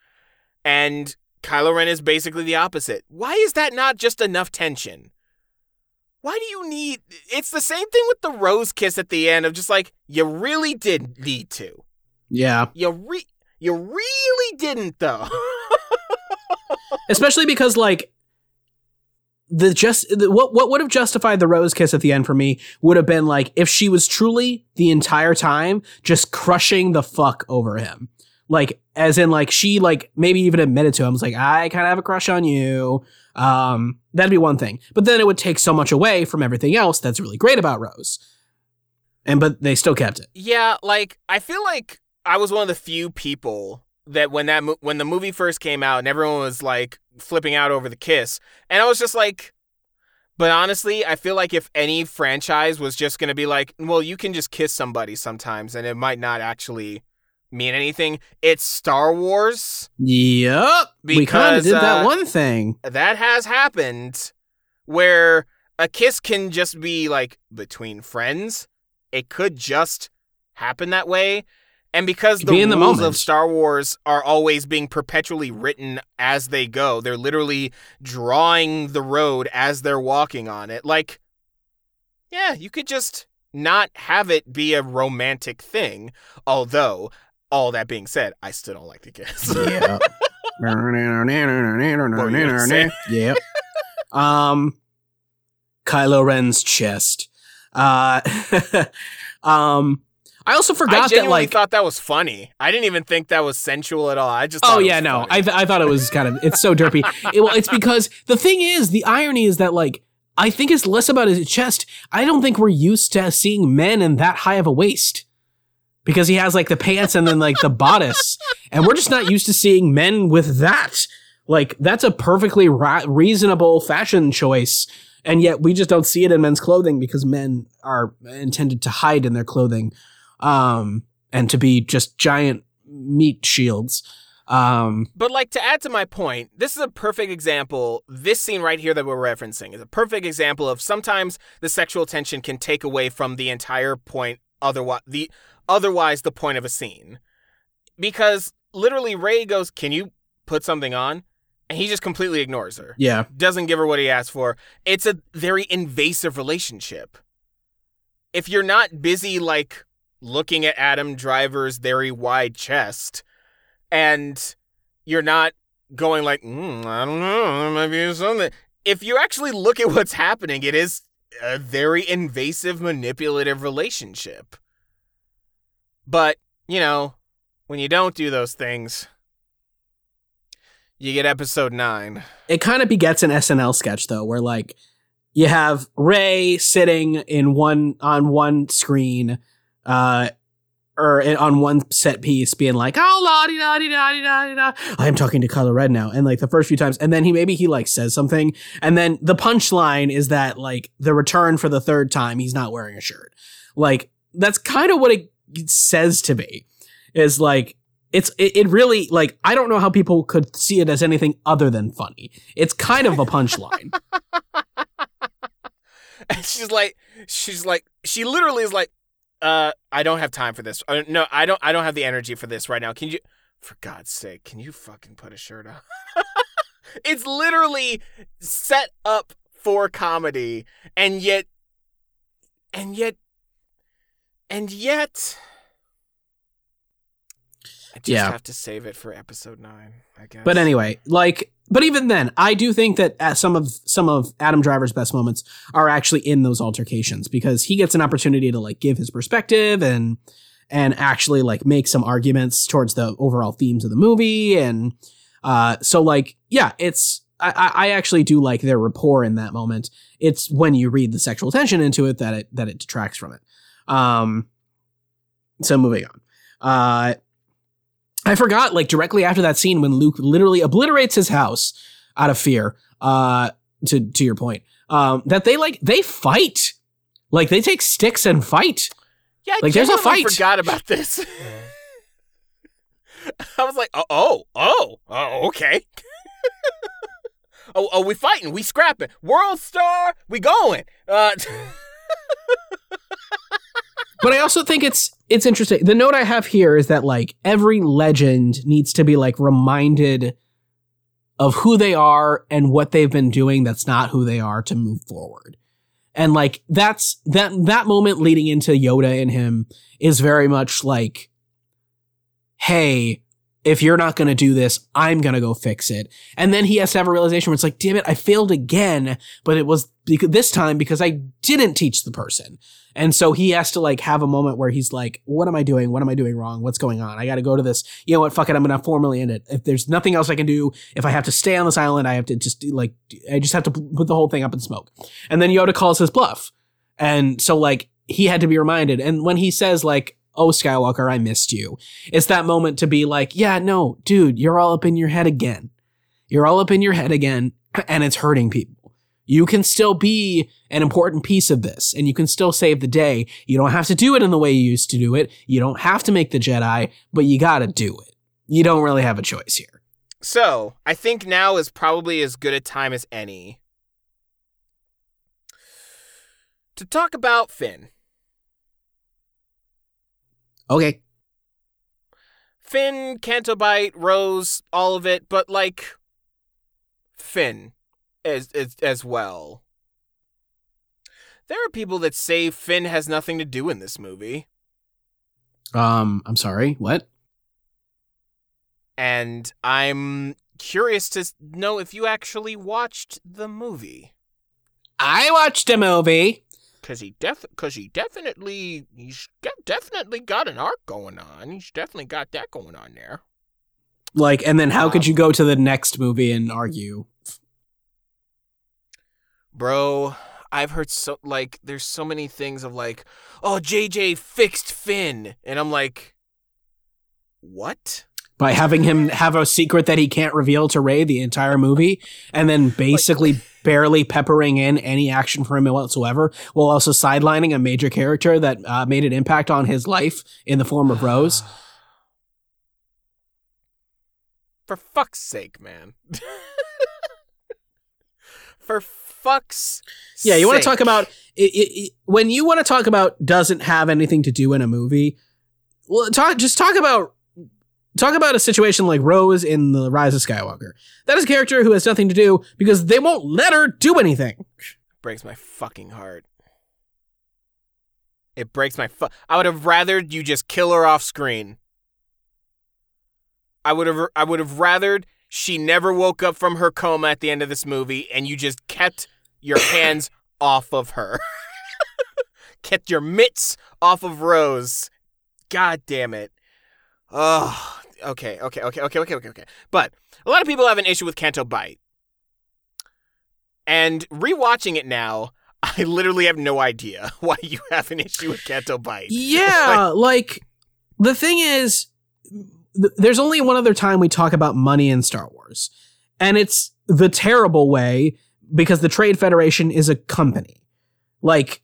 And Kylo Ren is basically the opposite. Why is that not just enough tension? Why do you need... It's the same thing with the rose kiss at the end of just like, you really did need to. Yeah. You, re- you really didn't, though. Especially because, like, The just the, what what would have justified the rose kiss at the end for me would have been like if she was truly the entire time just crushing the fuck over him, like as in like she like maybe even admitted to him, was like, I kind of have a crush on you. Um, that'd be one thing, but then it would take so much away from everything else that's really great about Rose, and but they still kept it. Yeah, like I feel like I was one of the few people that when that when the movie first came out and everyone was like flipping out over the kiss, and I was just like, but honestly, I feel like if any franchise was just going to be like, well, you can just kiss somebody sometimes and it might not actually mean anything, it's Star Wars. Yep, because we kind of did uh, that one thing that has happened where a kiss can just be like between friends. It could just happen that way. And because the be rules the of Star Wars are always being perpetually written as they go, they're literally drawing the road as they're walking on it. Like, yeah, you could just not have it be a romantic thing. Although, all that being said, I still don't like the kiss. Yeah. Yeah. Um, Kylo Ren's chest. Uh, um. I also forgot I that like thought that was funny. I didn't even think that was sensual at all. I just thought oh yeah it was no, funny. I th- I thought it was kind of it's so derpy. It, well, it's because the thing is, the irony is that like I think it's less about his chest. I don't think we're used to seeing men in that high of a waist because he has like the pants and then like the bodice, and we're just not used to seeing men with that. Like that's a perfectly ra- reasonable fashion choice. And yet we just don't see it in men's clothing because men are intended to hide in their clothing um, and to be just giant meat shields. Um, but like to add to my point, this is a perfect example. This scene right here that we're referencing is a perfect example of sometimes the sexual tension can take away from the entire point. Otherwise, the otherwise the point of a scene, because literally Rey goes, "Can you put something on?" And he just completely ignores her. Yeah. Doesn't give her what he asked for. It's a very invasive relationship. If you're not busy, like, looking at Adam Driver's very wide chest, and you're not going like, mm, I don't know, there might be something. If you actually look at what's happening, it is a very invasive, manipulative relationship. But, you know, when you don't do those things... You get episode nine. It kind of begets an S N L sketch, though, where like you have Rey sitting in one on one screen, uh, or on one set piece, being like, "Oh, la di da di da di da di da." I am talking to Kylo Ren now, and like the first few times, and then he maybe he like says something, and then the punchline is that like the return for the third time, he's not wearing a shirt. Like that's kind of what it says to me, is like. It's it, it really like I don't know how people could see it as anything other than funny. It's kind of a punchline. And she's like, she's like, she literally is like, uh, I don't have time for this. Uh, no, I don't. I don't have the energy for this right now. Can you, for God's sake, can you fucking put a shirt on? It's literally set up for comedy, and yet, and yet, and yet. I just yeah. have to save it for episode nine, I guess. But anyway, like, but even then, I do think that some of some of Adam Driver's best moments are actually in those altercations because he gets an opportunity to like give his perspective and and actually like make some arguments towards the overall themes of the movie. And uh, so like, yeah, it's I, I actually do like their rapport in that moment. It's when you read the sexual tension into it that it that it detracts from it. Um, so moving on. Uh, I forgot, like, directly after that scene when Luke literally obliterates his house out of fear, uh, to, to your point, um, that they, like, they fight. Like, they take sticks and fight. Yeah, I like, there's a fight. I forgot about this. I was like, oh, oh, oh, oh okay. oh, oh, we fighting, we scrapping. World Star, we going. Uh But I also think it's it's interesting. The note I have here is that like every legend needs to be like reminded of who they are and what they've been doing that's not who they are to move forward. And like that's that that moment leading into Yoda and him is very much like, hey, if you're not going to do this, I'm going to go fix it. And then he has to have a realization where it's like, damn it, I failed again, but it was because this time because I didn't teach the person. And so he has to like have a moment where he's like, what am I doing? What am I doing wrong? What's going on? I got to go to this. You know what? Fuck it. I'm going to formally end it. If there's nothing else I can do, if I have to stay on this island, I have to just like, I just have to put the whole thing up in smoke. And then Yoda calls his bluff. And so like he had to be reminded. And when he says like, oh, Skywalker, I missed you. It's that moment to be like, yeah, no, dude, you're all up in your head again. You're all up in your head again. And it's hurting people. You can still be an important piece of this, and you can still save the day. You don't have to do it in the way you used to do it. You don't have to make the Jedi, but you got to do it. You don't really have a choice here. So I think now is probably as good a time as any to talk about Finn. Okay. Finn, Canto Bight, Rose, all of it, but like Finn. As, as as well. There are people that say Finn has nothing to do in this movie. Um, I'm sorry, what? And I'm curious to know if you actually watched the movie. I watched a movie. because he def because he definitely he's definitely got an arc going on. He's definitely got that going on there. Like, and then how um, could you go to the next movie and argue? Bro, I've heard so like there's so many things of like, oh, J J fixed Finn, and I'm like, what? By having him have a secret that he can't reveal to Rey the entire movie, and then basically like, barely peppering in any action for him whatsoever, while also sidelining a major character that uh, made an impact on his life in the form of Rose. For fuck's sake, man. For fuck's sake. Yeah, you want to talk about... It, it, it, when you want to talk about doesn't have anything to do in a movie, well, talk just talk about... Talk about a situation like Rose in The Rise of Skywalker. That is a character who has nothing to do because they won't let her do anything. Breaks my fucking heart. It breaks my... Fu- I would have rather you just kill her off screen. I would have I would have rathered she never woke up from her coma at the end of this movie and you just kept your hands off of her. Kept your mitts off of Rose. God damn it. Oh, okay, okay, okay, okay, okay, okay, okay. But a lot of people have an issue with Canto Bight. And rewatching it now, I literally have no idea why you have an issue with Canto Bight. Yeah, like, like, the thing is, th- there's only one other time we talk about money in Star Wars. And it's the terrible way, because the Trade Federation is a company. Like...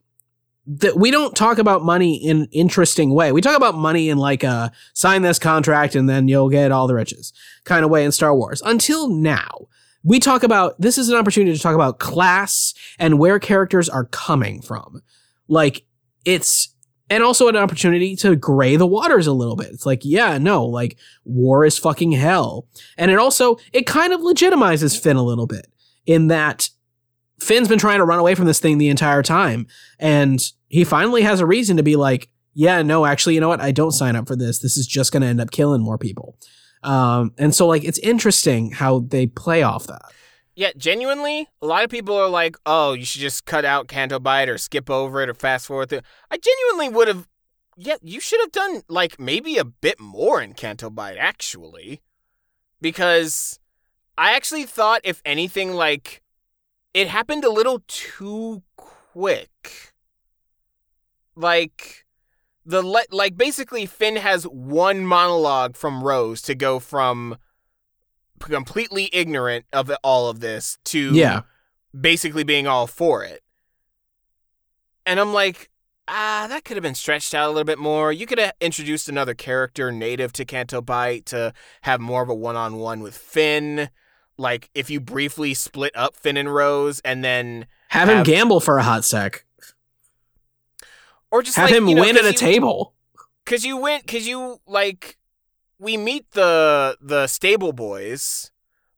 that we don't talk about money in an interesting way. We talk about money in like a sign this contract and then you'll get all the riches kind of way in Star Wars. Until now, we talk about, this is an opportunity to talk about class and where characters are coming from. Like it's, and also an opportunity to gray the waters a little bit. It's like, yeah, no, like war is fucking hell. And it also, it kind of legitimizes Finn a little bit in that Finn's been trying to run away from this thing the entire time. And he finally has a reason to be like, yeah, no, actually, you know what? I don't sign up for this. This is just going to end up killing more people. Um, and so, like, it's interesting how they play off that. Yeah, genuinely, a lot of people are like, oh, you should just cut out Canto Bight or skip over it or fast forward through. I genuinely would have, yeah, you should have done, like, maybe a bit more in Canto Bight, actually. Because I actually thought, if anything, like, it happened a little too quick. Like, the le- like basically Finn has one monologue from Rose to go from completely ignorant of all of this to yeah. basically being all for it. And I'm like, ah, that could have been stretched out a little bit more. You could have introduced another character native to Canto Bight to have more of a one-on-one with Finn. Like, if you briefly split up Finn and Rose and then... Have, have- him gamble for a hot sec. Or just have like, him you know, win at a you, table. Cause you win, cause you like, we meet the the stable boys,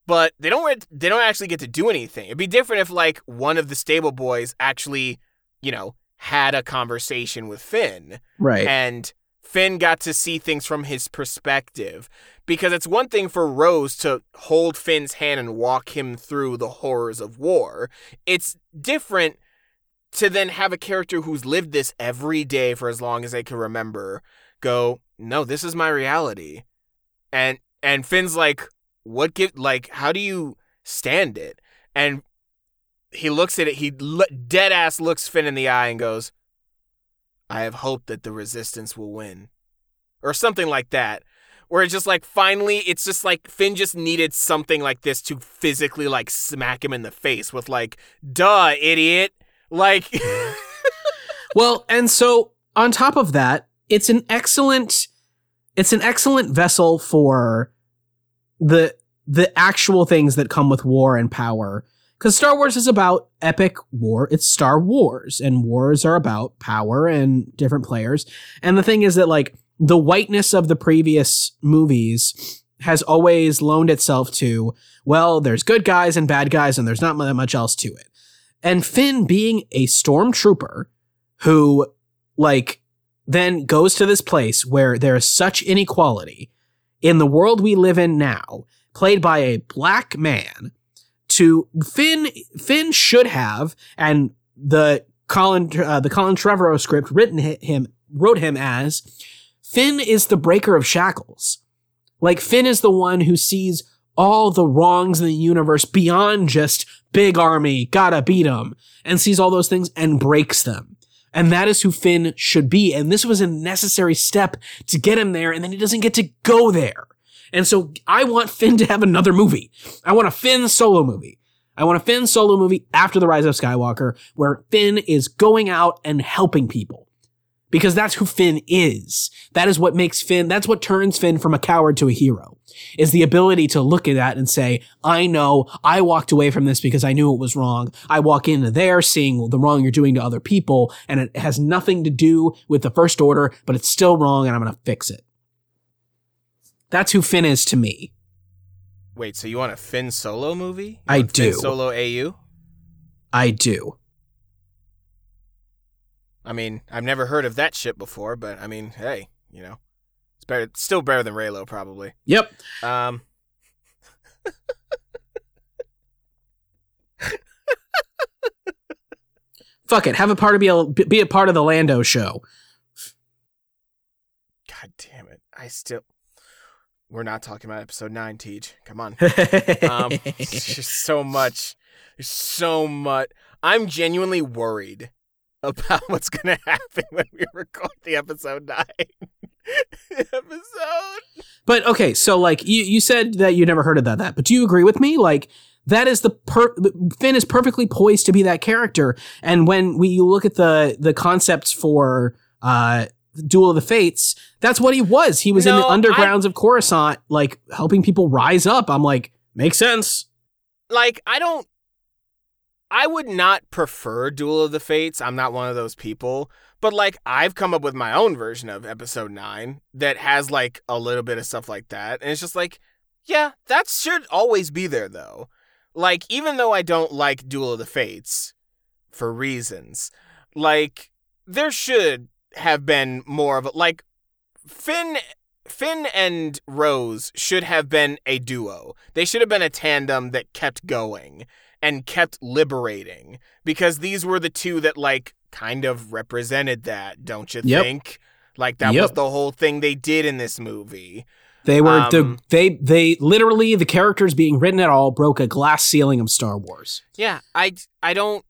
but they don't they don't actually get to do anything. It'd be different if like one of the stable boys actually, you know, had a conversation with Finn, right? And Finn got to see things from his perspective, because it's one thing for Rose to hold Finn's hand and walk him through the horrors of war. It's different to then have a character who's lived this every day for as long as they can remember go, no, this is my reality. And and Finn's like, what give, like, how do you stand it? And he looks at it, he le- dead ass looks Finn in the eye and goes, I have hope that the resistance will win. Or something like that. Where it's just like, finally, it's just like Finn just needed something like this to physically like smack him in the face with like, duh, idiot. Like, well, and so on top of that, it's an excellent, it's an excellent vessel for the, the actual things that come with war and power. Cause Star Wars is about epic war. It's Star Wars, and wars are about power and different players. And the thing is that like the whiteness of the previous movies has always loaned itself to, well, there's good guys and bad guys and there's not much else to it. And Finn being a stormtrooper who, like, then goes to this place where there is such inequality in the world we live in now, played by a black man, to Finn, Finn should have, and the Colin, uh, the Colin Trevorrow script written him, wrote him as, Finn is the breaker of shackles. Like, Finn is the one who sees all the wrongs in the universe beyond just big army, gotta beat them, and sees all those things and breaks them. And that is who Finn should be. And this was a necessary step to get him there, and then he doesn't get to go there. And so I want Finn to have another movie. I want a Finn Solo movie. I want a Finn Solo movie after The Rise of Skywalker where Finn is going out and helping people. Because that's who Finn is. That is what makes Finn, that's what turns Finn from a coward to a hero, is the ability to look at that and say, I know, I walked away from this because I knew it was wrong. I walk into there seeing the wrong you're doing to other people, and it has nothing to do with the First Order, but it's still wrong, and I'm going to fix it. That's who Finn is to me. Wait, so you want a Finn Solo movie? You I do. Finn Solo A U? I do. I mean, I've never heard of that shit before, but I mean, hey, you know, it's better, it's still better than Reylo, probably. Yep. Um. Fuck it, have a part of be a, be a part of the Lando show. God damn it! I still, we're not talking about episode nine, Teej. Come on. um, there's just so much. There's so much. I'm genuinely worried about what's going to happen when we record the episode nine episode. But okay, so like you, you said that you never heard of that, that, but do you agree with me? Like that is the per- Finn is perfectly poised to be that character. And when we you look at the the concepts for uh, Duel of the Fates, that's what he was. He was no, in the undergrounds I, of Coruscant, like helping people rise up. I'm like, makes sense. Like I don't. I would not prefer Duel of the Fates. I'm not one of those people. But, like, I've come up with my own version of Episode nine that has, like, a little bit of stuff like that. And it's just like, yeah, that should always be there, though. Like, even though I don't like Duel of the Fates for reasons, like, there should have been more of a, like, Finn... Finn and Rose should have been a duo. They should have been a tandem that kept going and kept liberating, because these were the two that, like, kind of represented that, don't you yep. think? Like, that yep. was the whole thing they did in this movie. They were, um, the, they, they literally, the characters being written at all broke a glass ceiling of Star Wars. Yeah, I, I don't,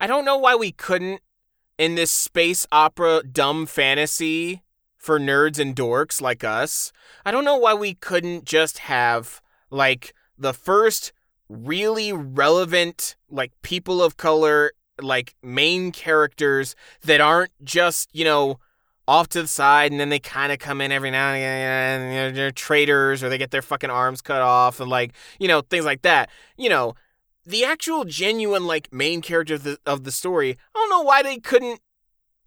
I don't know why we couldn't, in this space opera dumb fantasy for nerds and dorks like us, I don't know why we couldn't just have, like, the first really relevant, like, people of color, like, main characters that aren't just, you know, off to the side and then they kind of come in every now and again and, you know, they're traitors or they get their fucking arms cut off and, like, you know, things like that. You know, the actual genuine, like, main character of the, of the story, I don't know why they couldn't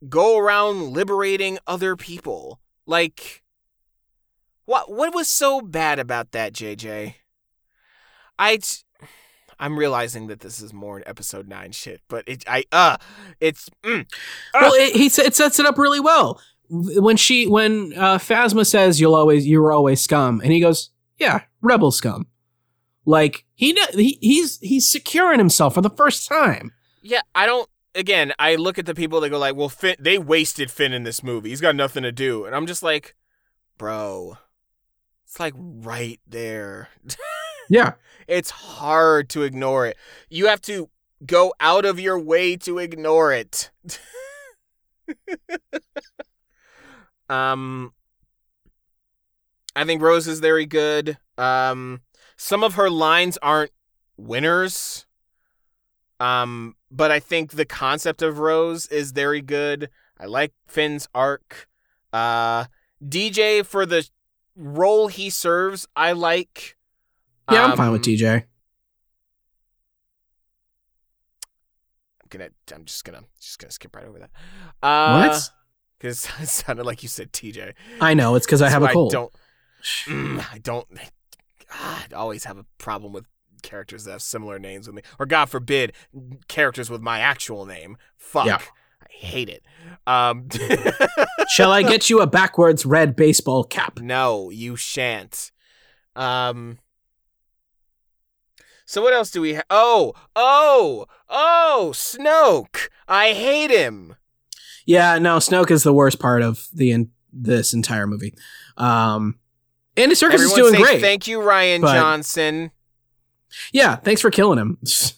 go around liberating other people. Like, what what was so bad about that, J J? I, I'm realizing that this is more episode nine shit, but it, I, uh, it's, mm, uh. Well, it, he it sets it up really well. When she, when uh, Phasma says, you'll always, you were always scum. And he goes, yeah, rebel scum. Like, he, he he's, he's securing himself for the first time. Yeah, I don't, Again, I look at the people that go like, well, Finn, they wasted Finn in this movie. He's got nothing to do. And I'm just like, bro, it's like right there. Yeah. It's hard to ignore it. You have to go out of your way to ignore it. um, I think Rose is very good. Um, some of her lines aren't winners. Um, but I think the concept of Rose is very good. I like Finn's arc. Uh, D J, for the role he serves, I like. Yeah, um, I'm fine with D J. I'm gonna. I'm just gonna. Just gonna skip right over that. Uh, what? Because it sounded like you said T J. I know it's because I have so a cold. I don't. Mm, I don't. I always have a problem with characters that have similar names with me, or God forbid, characters with my actual name. Fuck, yeah. I hate it. Um, Shall I get you a backwards red baseball cap? No, you shan't. Um, So what else do we have? Oh, oh, oh, Snoke. I hate him. Yeah, no, Snoke is the worst part of the in- this entire movie. Um, Andy Serkis is doing great. Thank you, Rian but, Johnson. Yeah, thanks for killing him. It's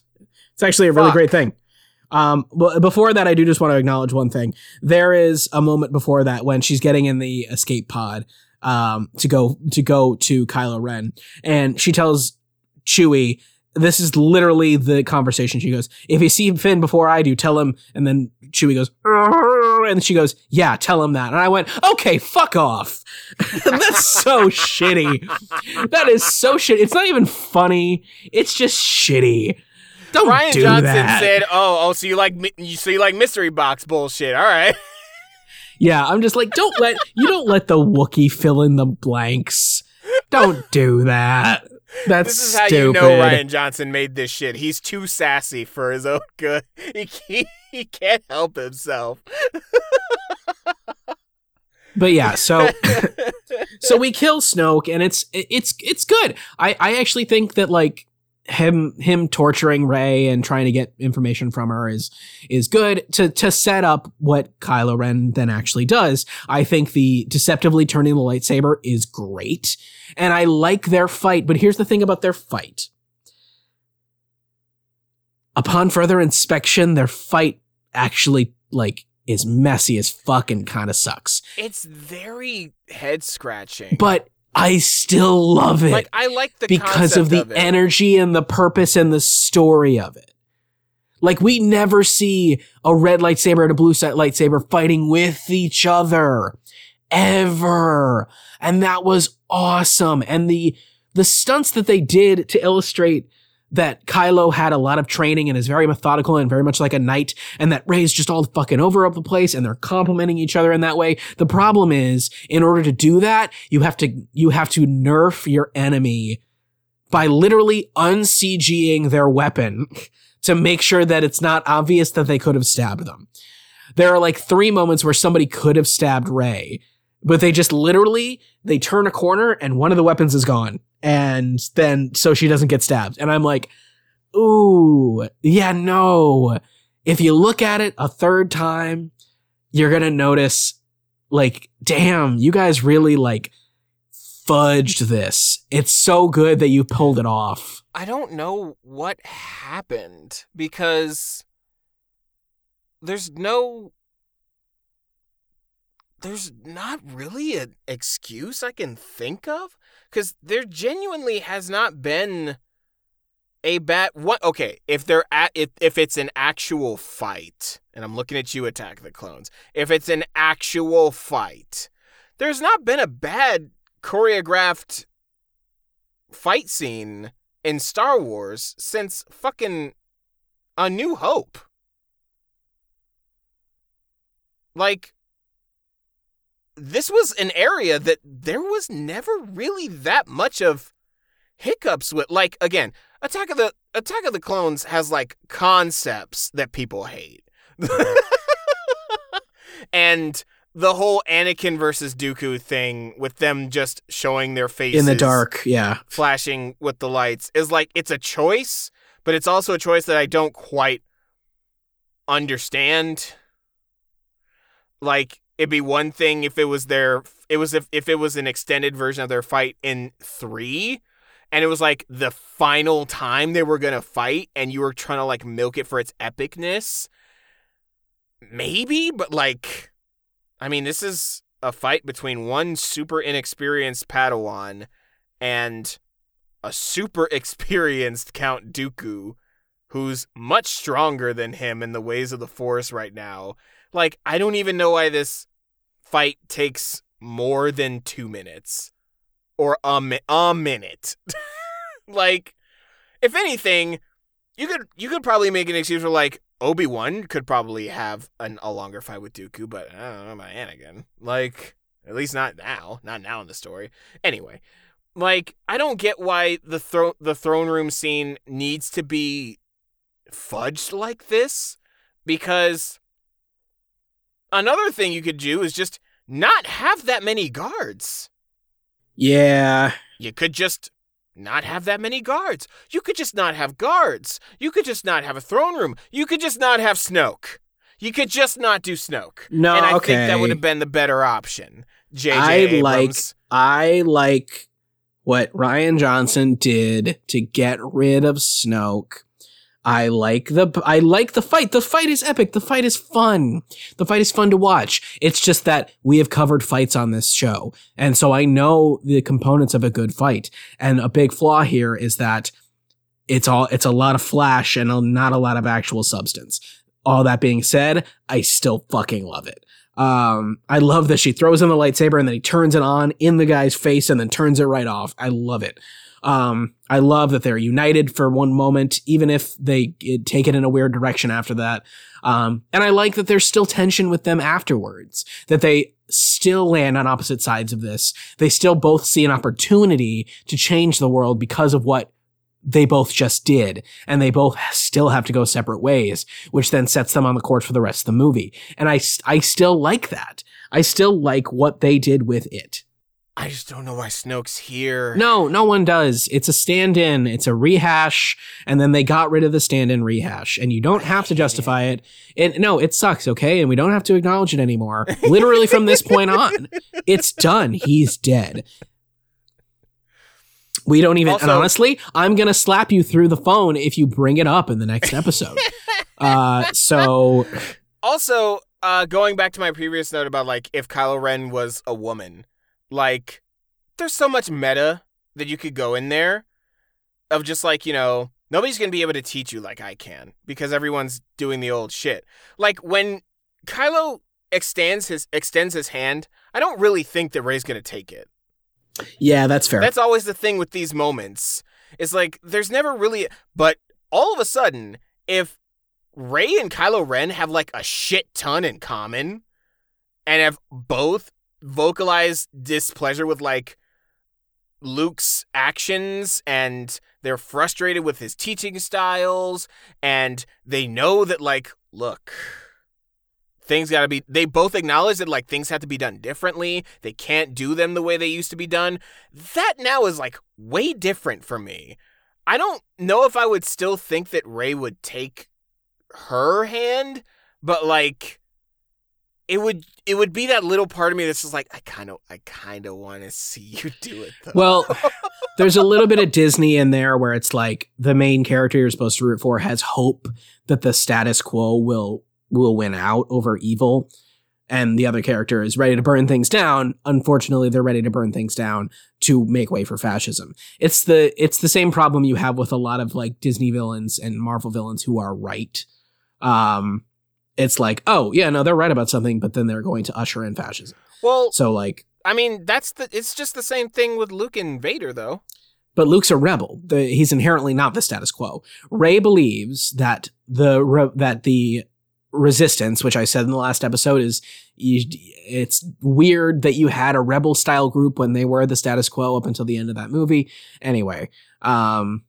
actually a really Fuck. great thing. Um, but before that, I do just want to acknowledge one thing. There is a moment before that when she's getting in the escape pod um, to go to go to Kylo Ren, and she tells Chewie, this is literally the conversation. She goes, if you see Finn before I do, tell him. And then Chewie goes, and she goes, yeah, tell him that. And I went, okay, fuck off. That's so shitty. That is so shitty. It's not even funny. It's just shitty. Don't Rian do Johnson that. said, oh, oh, so you like, so you like mystery box bullshit. All right. Yeah. I'm just like, don't let, you don't let the Wookiee fill in the blanks. Don't do that. That's This is how stupid. You know Rian Johnson made this shit. He's too sassy for his own good. He can't, he can't help himself. But yeah, so so we kill Snoke, and it's it's it's good. I, I actually think that like him him torturing Rey and trying to get information from her is is good to to set up what Kylo Ren then actually does. I think the deceptively turning the lightsaber is great. And I like their fight, but here's the thing about their fight. Upon further inspection, their fight actually, like, is messy as fuck and kind of sucks. It's very head-scratching. But I still love it. Like, I like the because of the of energy and the purpose and the story of it. Like, we never see a red lightsaber and a blue lightsaber fighting with each other. Ever. And that was awesome. And the the stunts that they did to illustrate that Kylo had a lot of training and is very methodical and very much like a knight, and that Rey's just all fucking over up the place and they're complimenting each other in that way. The problem is, in order to do that, you have to you have to nerf your enemy by literally un-C G-ing their weapon to make sure that it's not obvious that they could have stabbed them. There are like three moments where somebody could have stabbed Rey, but they just literally, they turn a corner and one of the weapons is gone. And then, so she doesn't get stabbed. And I'm like, ooh, yeah, no. If you look at it a third time, you're going to notice, like, damn, you guys really, like, fudged this. It's so good that you pulled it off. I don't know what happened, because there's no... There's not really an excuse I can think of, because there genuinely has not been a bad one. Okay, if they're at, if if it's an actual fight, and I'm looking at you, Attack of the Clones. If it's an actual fight, there's not been a bad choreographed fight scene in Star Wars since fucking A New Hope. Like. This was an area that there was never really that much of hiccups with. Like, again, Attack of the Attack of the Clones has, like, concepts that people hate. And the whole Anakin versus Dooku thing with them just showing their faces. In the dark, yeah. Flashing with the lights is, like, it's a choice, but it's also a choice that I don't quite understand. Like... It'd be one thing if it was their, it was if, if it was an extended version of their fight in three, and it was like the final time they were gonna fight, and you were trying to like milk it for its epicness. Maybe, but like, I mean, this is a fight between one super inexperienced Padawan and a super experienced Count Dooku, who's much stronger than him in the ways of the Force right now. Like, I don't even know why this fight takes more than two minutes or a, mi- a minute. Like, if anything, you could you could probably make an excuse for, like, Obi-Wan could probably have an, a longer fight with Dooku, but I don't know about Anakin. Like, at least not now. Not now in the story. Anyway, like, I don't get why the thro- the throne room scene needs to be fudged like this, because... Another thing you could do is just not have that many guards. Yeah. You could just not have that many guards. You could just not have guards. You could just not have a throne room. You could just not have Snoke. You could just not do Snoke. No, and I okay. think that would have been the better option. J J Abrams. Like, I like what Rian Johnson did to get rid of Snoke. I like the I like the fight. The fight is epic. The fight is fun. The fight is fun to watch. It's just that we have covered fights on this show. And so I know the components of a good fight. And a big flaw here is that it's all it's a lot of flash and not a lot of actual substance. All that being said, I still fucking love it. Um, I love that she throws in the lightsaber and then he turns it on in the guy's face and then turns it right off. I love it. Um, I love that they're united for one moment, even if they it, take it in a weird direction after that. Um, and I like that there's still tension with them afterwards, that they still land on opposite sides of this. They still both see an opportunity to change the world because of what they both just did. And they both still have to go separate ways, which then sets them on the course for the rest of the movie. And I, I still like that. I still like what they did with it. I just don't know why Snoke's here. No, no one does. It's a stand-in. It's a rehash. And then they got rid of the stand-in rehash. And you don't have to justify it. And no, it sucks, okay? And we don't have to acknowledge it anymore. Literally from this point on. It's done. He's dead. We don't even... Also, and honestly, I'm going to slap you through the phone if you bring it up in the next episode. uh, so... Also, uh, going back to my previous note about, like, if Kylo Ren was a woman... Like, there's so much meta that you could go in there of just, like, you know, nobody's going to be able to teach you like I can because everyone's doing the old shit. Like, when Kylo extends his extends his hand, I don't really think that Rey's going to take it. Yeah, that's fair. That's always the thing with these moments. It's like, there's never really... But all of a sudden, if Rey and Kylo Ren have, like, a shit ton in common and have both... vocalize displeasure with, like, Luke's actions, and they're frustrated with his teaching styles, and they know that, like, look, things gotta be, they both acknowledge that, like, things have to be done differently, they can't do them the way they used to be done. That now is, like, way different for me. I don't know if I would still think that Rey would take her hand, but, like, It would it would be that little part of me that's just like, I kind of I kind of want to see you do it, though. Well, there's a little bit of Disney in there where it's like the main character you're supposed to root for has hope that the status quo will will win out over evil. And the other character is ready to burn things down. Unfortunately, they're ready to burn things down to make way for fascism. It's the it's the same problem you have with a lot of, like, Disney villains and Marvel villains who are right. Um It's like, oh, yeah, no, they're right about something, but then they're going to usher in fascism. Well, so, like, I mean, that's the, it's just the same thing with Luke and Vader, though. But Luke's a rebel. The, he's inherently not the status quo. Rey believes that the, re, that the resistance, which I said in the last episode, is you, it's weird that you had a rebel style group when they were the status quo up until the end of that movie. Anyway, um,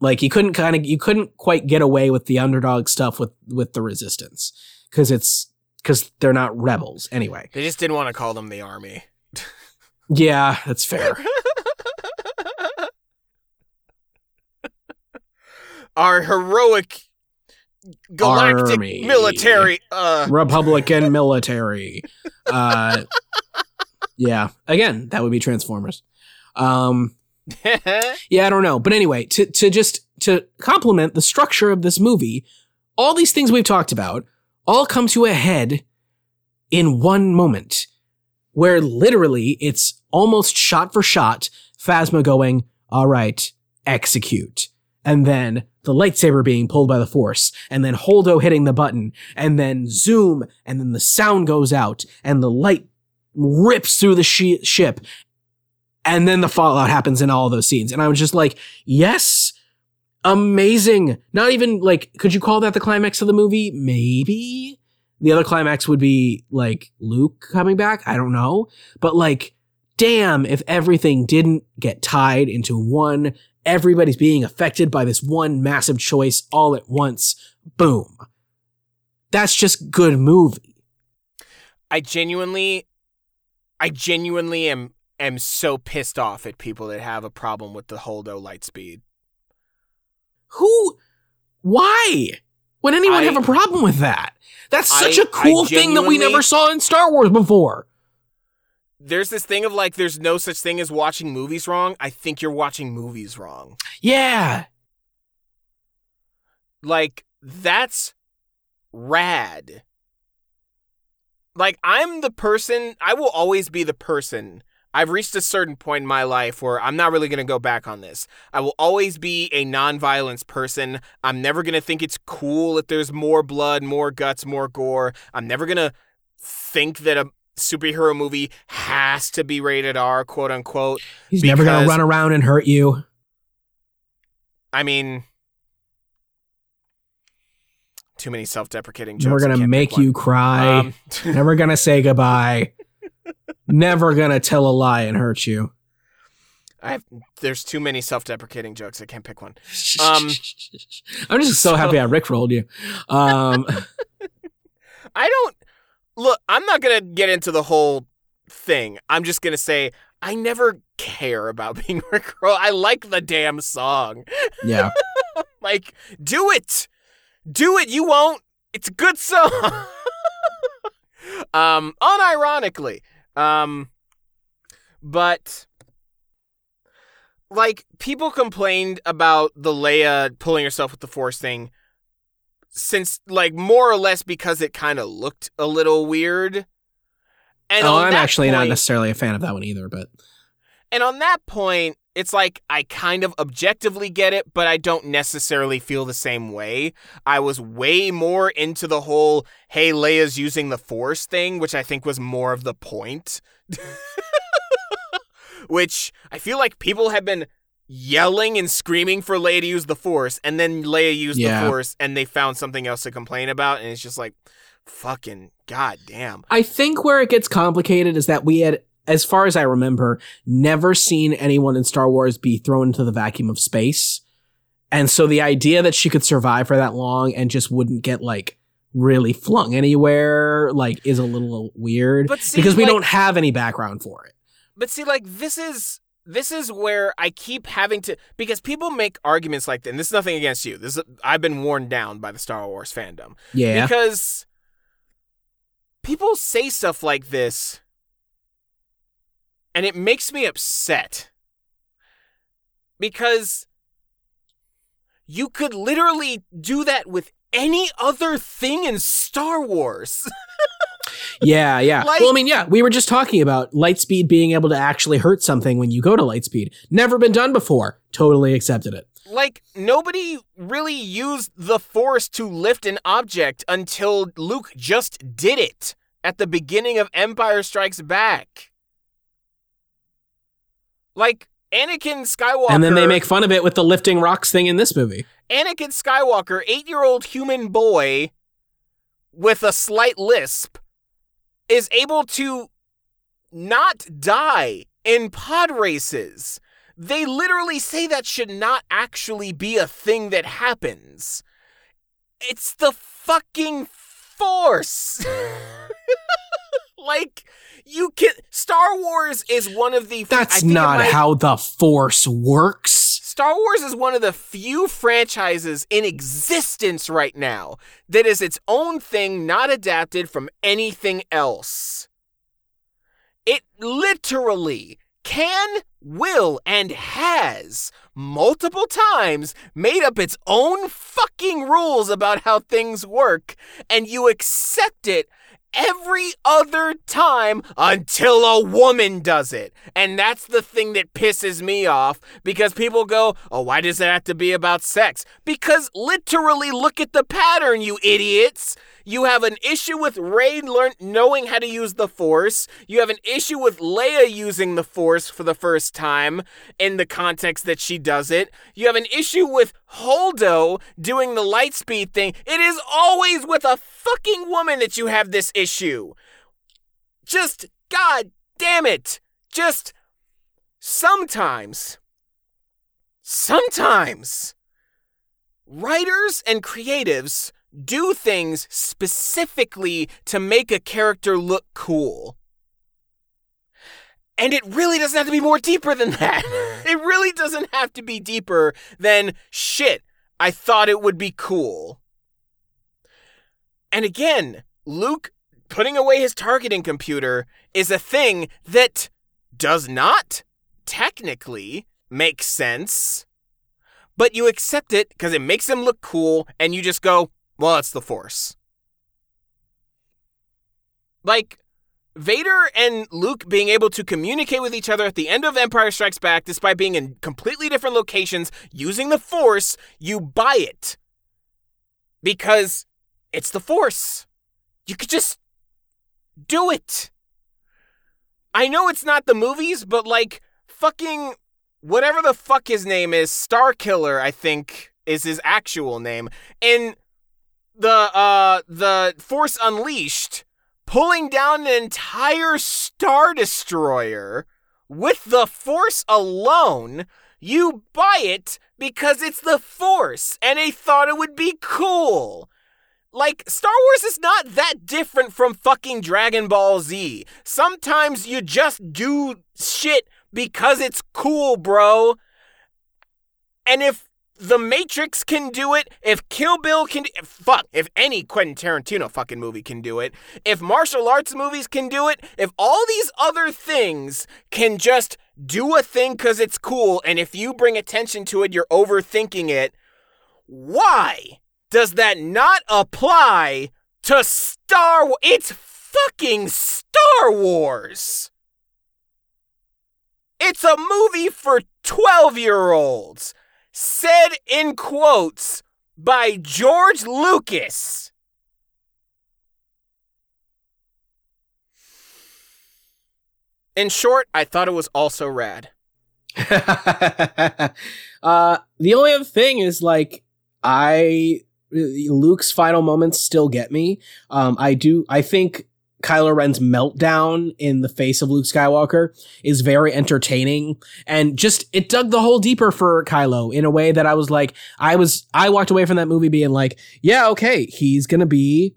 Like you couldn't kind of you couldn't quite get away with the underdog stuff with, with the resistance because it's because they're not rebels anyway. They just didn't want to call them the army. Yeah, that's fair. Our heroic galactic army. military uh. Republican military. Uh, yeah, again, that would be Transformers. Um. Yeah, I don't know. But anyway, to, to just to complement the structure of this movie, all these things we've talked about all come to a head in one moment where literally it's almost shot for shot Phasma going, all right, execute. And then the lightsaber being pulled by the Force, and then Holdo hitting the button, and then zoom, and then the sound goes out and the light rips through the she- ship. And then the fallout happens in all those scenes. And I was just like, yes, amazing. Not even like, could you call that the climax of the movie? Maybe. The other climax would be like Luke coming back. I don't know. But like, damn, if everything didn't get tied into one, everybody's being affected by this one massive choice all at once. Boom. That's just good movie. I genuinely, I genuinely am am so pissed off at people that have a problem with the Holdo lightspeed. Who? Why would anyone I, have a problem with that? That's such I, a cool thing that we never saw in Star Wars before. There's this thing of like, there's no such thing as watching movies wrong. I think you're watching movies wrong. Yeah. Like, that's rad. Like, I'm the person, I will always be the person. I've reached a certain point in my life where I'm not really going to go back on this. I will always be a nonviolence person. I'm never going to think it's cool if there's more blood, more guts, more gore. I'm never going to think that a superhero movie has to be rated R, quote unquote. He's never going to run around and hurt you. I mean, too many self-deprecating jokes. We're going to make you cry. Um, never going to say goodbye. Never gonna tell a lie and hurt you. I there's too many self-deprecating jokes. I can't pick one. Um, I'm just so, so happy I rickrolled you. Um, I don't look. I'm not gonna get into the whole thing. I'm just gonna say I never care about being rickrolled. I like the damn song. Yeah. Like, do it, do it. You won't. It's a good song. um, unironically. Um, but, like, people complained about the Leia pulling herself with the Force thing since, like, more or less because it kind of looked a little weird. And oh, I'm actually point, not necessarily a fan of that one either, but. And on that point, it's like, I kind of objectively get it, but I don't necessarily feel the same way. I was way more into the whole, hey, Leia's using the Force thing, which I think was more of the point. Which I feel like people have been yelling and screaming for Leia to use the Force, and then Leia used yeah. the Force, and they found something else to complain about, and it's just like, fucking goddamn. I think where it gets complicated is that we had, as far as I remember, never seen anyone in Star Wars be thrown into the vacuum of space. And so the idea that she could survive for that long and just wouldn't get, like, really flung anywhere, like, is a little weird. But see, because we like, don't have any background for it. But see, like, this is this is where I keep having to, because people make arguments like that, and this is nothing against you. This is, I've been worn down by the Star Wars fandom. Yeah. Because people say stuff like this, and it makes me upset because you could literally do that with any other thing in Star Wars. yeah, yeah. Like, well, I mean, yeah, we were just talking about lightspeed being able to actually hurt something when you go to lightspeed. Never been done before. Totally accepted it. Like, nobody really used the Force to lift an object until Luke just did it at the beginning of Empire Strikes Back. Like, Anakin Skywalker. And then they make fun of it with the lifting rocks thing in this movie. Anakin Skywalker, eight-year-old human boy with a slight lisp, is able to not die in pod races. They literally say that should not actually be a thing that happens. It's the fucking Force. Like, you can. Star Wars is one of the. That's I not might, how the Force works. Star Wars is one of the few franchises in existence right now that is its own thing, not adapted from anything else. It literally can, will, and has multiple times made up its own fucking rules about how things work, and you accept it every other time until a woman does it. And that's the thing that pisses me off, because people go, oh, why does it have to be about sex? Because literally, look at the pattern, you idiots. You have an issue with Rey learn- knowing how to use the Force. You have an issue with Leia using the Force for the first time in the context that she does it. You have an issue with Holdo doing the lightspeed thing. It is always with a fucking woman that you have this issue. Just, god damn it. Just, sometimes, sometimes, writers and creatives do things specifically to make a character look cool. And it really doesn't have to be more deeper than that. It really doesn't have to be deeper than, shit, I thought it would be cool. And again, Luke putting away his targeting computer is a thing that does not technically make sense, but you accept it because it makes him look cool, and you just go, well, it's the Force. Like, Vader and Luke being able to communicate with each other at the end of Empire Strikes Back, despite being in completely different locations, using the Force, you buy it. Because it's the Force. You could just do it. I know it's not the movies, but, like, fucking whatever the fuck his name is, Starkiller, I think, is his actual name. In the, uh, the Force Unleashed, pulling down an entire Star Destroyer with the Force alone, you buy it because it's the Force, and they thought it would be cool. Like, Star Wars is not that different from fucking Dragon Ball Z. Sometimes you just do shit because it's cool, bro. And if The Matrix can do it, if Kill Bill can do it, fuck, if any Quentin Tarantino fucking movie can do it, if martial arts movies can do it, if all these other things can just do a thing because it's cool, and if you bring attention to it, you're overthinking it, why does that not apply to Star Wars? It's fucking Star Wars! It's a movie for twelve-year-olds, said in quotes by George Lucas. In short, I thought it was also rad. uh, the only other thing is, like, I... Luke's final moments still get me. Um, I do. I think Kylo Ren's meltdown in the face of Luke Skywalker is very entertaining, and just it dug the hole deeper for Kylo in a way that I was like, I was, I walked away from that movie being like, yeah, okay, he's gonna be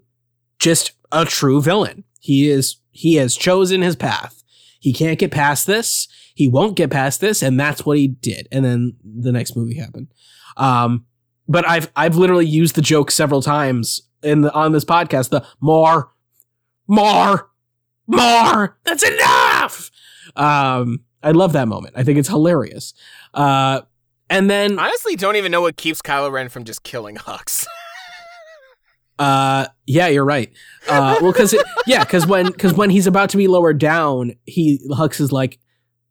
just a true villain. He is. He has chosen his path. He can't get past this. He won't get past this, and that's what he did. And then the next movie happened. Um. But I've I've literally used the joke several times in the, on this podcast. The more, more, more. That's enough. Um, I love that moment. I think it's hilarious. Uh, and then honestly, don't even know what keeps Kylo Ren from just killing Hux. uh, yeah, you're right. Uh, well, because yeah, because when because when he's about to be lowered down, he Hux is like,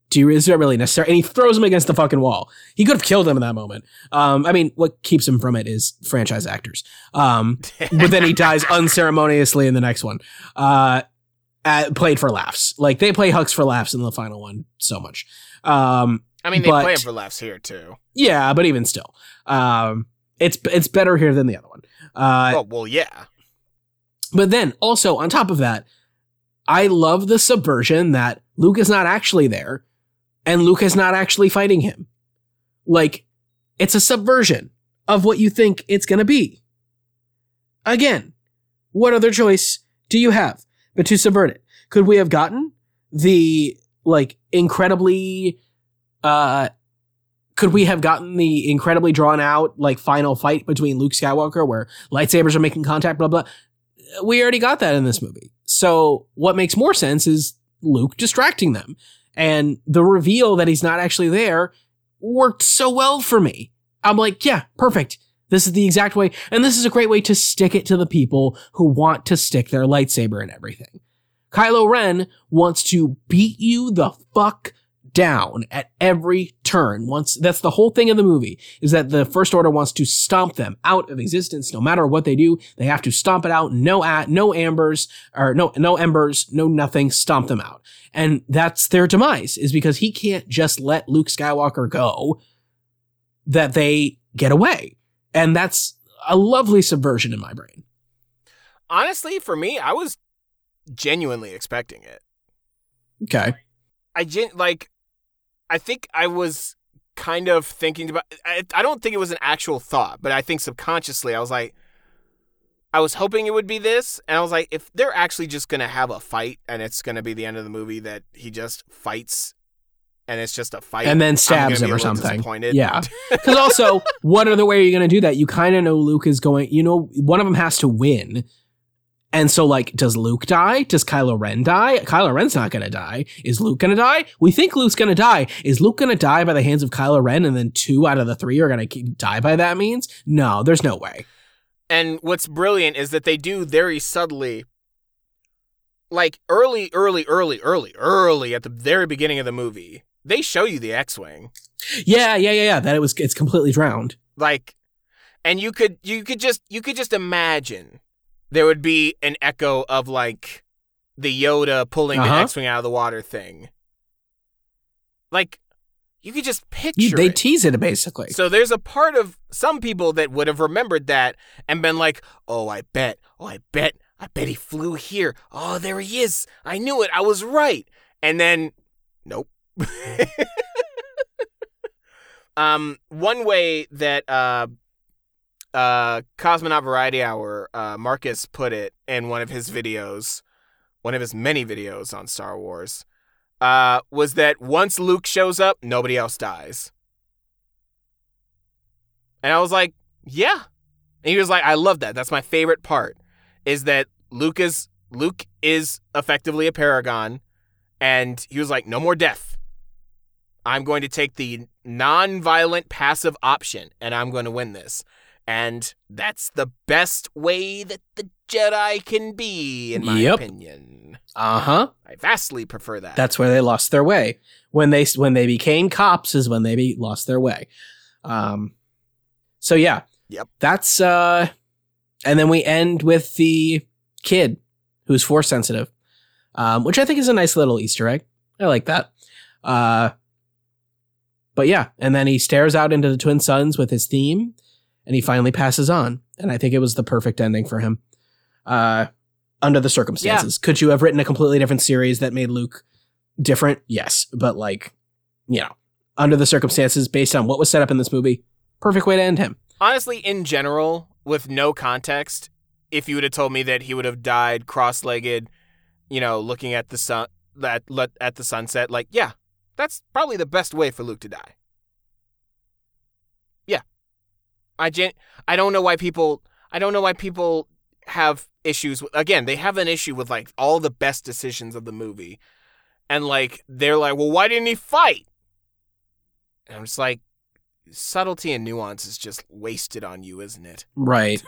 Do you, is that really necessary? And he throws him against the fucking wall. He could have killed him in that moment. Um, I mean, what keeps him from it is franchise actors. Um, but then he dies unceremoniously in the next one. Uh, at, played for laughs. Like, they play Hux for laughs in the final one so much. Um, I mean, they but, play him for laughs here, too. Yeah, but even still. Um, it's it's better here than the other one. Uh, well, well, yeah. But then, also, on top of that, I love the subversion that Luke is not actually there. And Luke is not actually fighting him. Like, it's a subversion of what you think it's going to be. Again, what other choice do you have but to subvert it? Could we have gotten the, like, incredibly, uh, could we have gotten the incredibly drawn out, like, final fight between Luke Skywalker where lightsabers are making contact, blah, blah? We already got that in this movie. So what makes more sense is Luke distracting them. And the reveal that he's not actually there worked so well for me. I'm like, yeah, perfect. This is the exact way. And this is a great way to stick it to the people who want to stick their lightsaber in everything. Kylo Ren wants to beat you the fuck down at every turn. Once that's the whole thing of the movie, is that the First Order wants to stomp them out of existence. No matter what they do, they have to stomp it out. No at no ambers or no no embers, no nothing. Stomp them out, and that's their demise. Is because he can't just let Luke Skywalker go. That they get away, and that's a lovely subversion in my brain. Honestly, for me, I was genuinely expecting it. Okay, I gen- like. I think I was kind of thinking about, I, I don't think it was an actual thought, but I think subconsciously I was like, I was hoping it would be this, and I was like, if they're actually just going to have a fight, and it's going to be the end of the movie that he just fights, and it's just a fight. And then stabs him or something. Yeah. Because also, what other way are you going to do that? You kind of know Luke is going, you know, one of them has to win. And so, like, does Luke die? Does Kylo Ren die? Kylo Ren's not going to die. Is Luke going to die? We think Luke's going to die. Is Luke going to die by the hands of Kylo Ren, and then two out of the three are going to die by that means? No, there's no way. And what's brilliant is that they do very subtly, like early, early, early, early, early at the very beginning of the movie, they show you the X-Wing. Yeah, yeah, yeah, yeah. That it was, it's completely drowned. Like, and you could, you could just, you could just imagine there would be an echo of like the Yoda pulling uh-huh. the X-Wing out of the water thing. Like, you could just picture you, they it. They tease it, basically. So there's a part of some people that would have remembered that and been like, oh, I bet, oh, I bet, I bet he flew here. Oh, there he is. I knew it. I was right. And then, nope. um, one way that uh, uh, Cosmonaut Variety Hour, uh, Marcus put it in one of his videos, one of his many videos on Star Wars, Uh, was that once Luke shows up, nobody else dies. And I was like, yeah. And he was like, I love that. That's my favorite part, is that Luke is, Luke is effectively a paragon. And he was like, no more death. I'm going to take the non-violent passive option, and I'm going to win this. And that's the best way that the Jedi can be, in my yep. opinion. Uh-huh. I vastly prefer that. That's where they lost their way. When they when they became cops is when they be, lost their way. Um. So, yeah. Yep. That's... uh. And then we end with the kid who's force sensitive, um, which I think is a nice little Easter egg. I like that. Uh. But, yeah. And then he stares out into the Twin Suns with his theme. And he finally passes on. And I think it was the perfect ending for him uh, under the circumstances. Yeah. Could you have written a completely different series that made Luke different? Yes. But like, you know, under the circumstances, based on what was set up in this movie, perfect way to end him. Honestly, in general, with no context, if you would have told me that he would have died cross-legged, you know, looking at the sun, at, at the sunset, like, yeah, that's probably the best way for Luke to die. I, gen- I don't know why people I don't know why people have issues with, again, they have an issue with like all the best decisions of the movie, and like they're like, well, why didn't he fight? And I'm just like, subtlety and nuance is just wasted on you, isn't it? Right.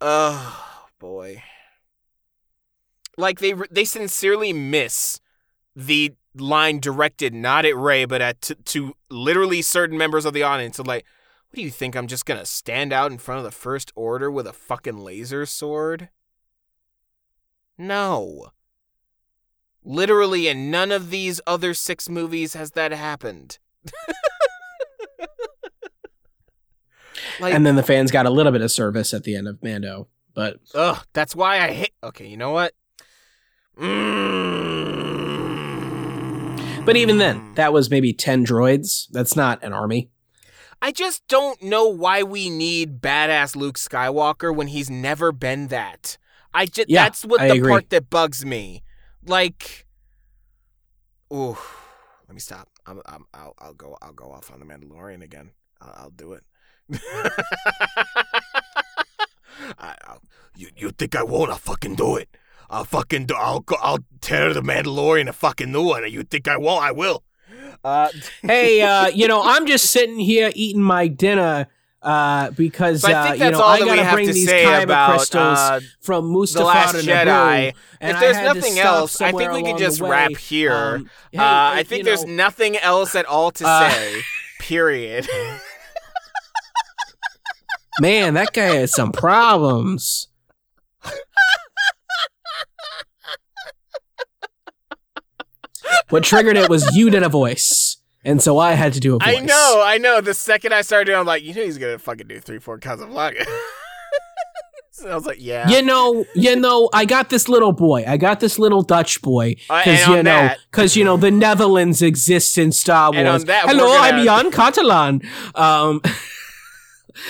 Oh boy. Like they they sincerely miss the line directed not at Rey, but at t- to literally certain members of the audience. So like, what do you think? I'm just gonna stand out in front of the First Order with a fucking laser sword? No. Literally, in none of these other six movies has that happened. Like, and then the fans got a little bit of service at the end of Mando, but ugh, that's why I hate. Okay, you know what? Mmm. But even then, that was maybe ten droids. That's not an army. I just don't know why we need badass Luke Skywalker when he's never been that. I just yeah, that's what I the agree. part that bugs me. Like, ooh, let me stop. I'm, I'm, I'll, I'll go. I'll go off on the Mandalorian again. I'll, I'll do it. I, I'll, you you think I won't? I'll fucking do it. I'll fucking do, I'll go, I'll tear the Mandalorian a fucking new one. You think I won't? I will. Uh, hey, uh, you know, I'm just sitting here eating my dinner uh, because uh, I think that's you know all I gotta that we bring have to these kyber about, crystals uh, from Mustafar the Last to Naboo. And if there's nothing else, I think we can just wrap here. Um, hey, uh, I if, think there's know, nothing else at all to uh, say. Period. Man, that guy has some problems. What triggered it was you did a voice, and so I had to do a voice. I know, I know. The second I started doing it, I'm like, you know he's going to fucking do three four Casablanca. So I was like, yeah. You know, you know, I got this little boy. I got this little Dutch boy. Because, uh, you know, because, you know, the Netherlands exists in Star Wars. And on that, hello, gonna... I'm Jan Catalan. Um,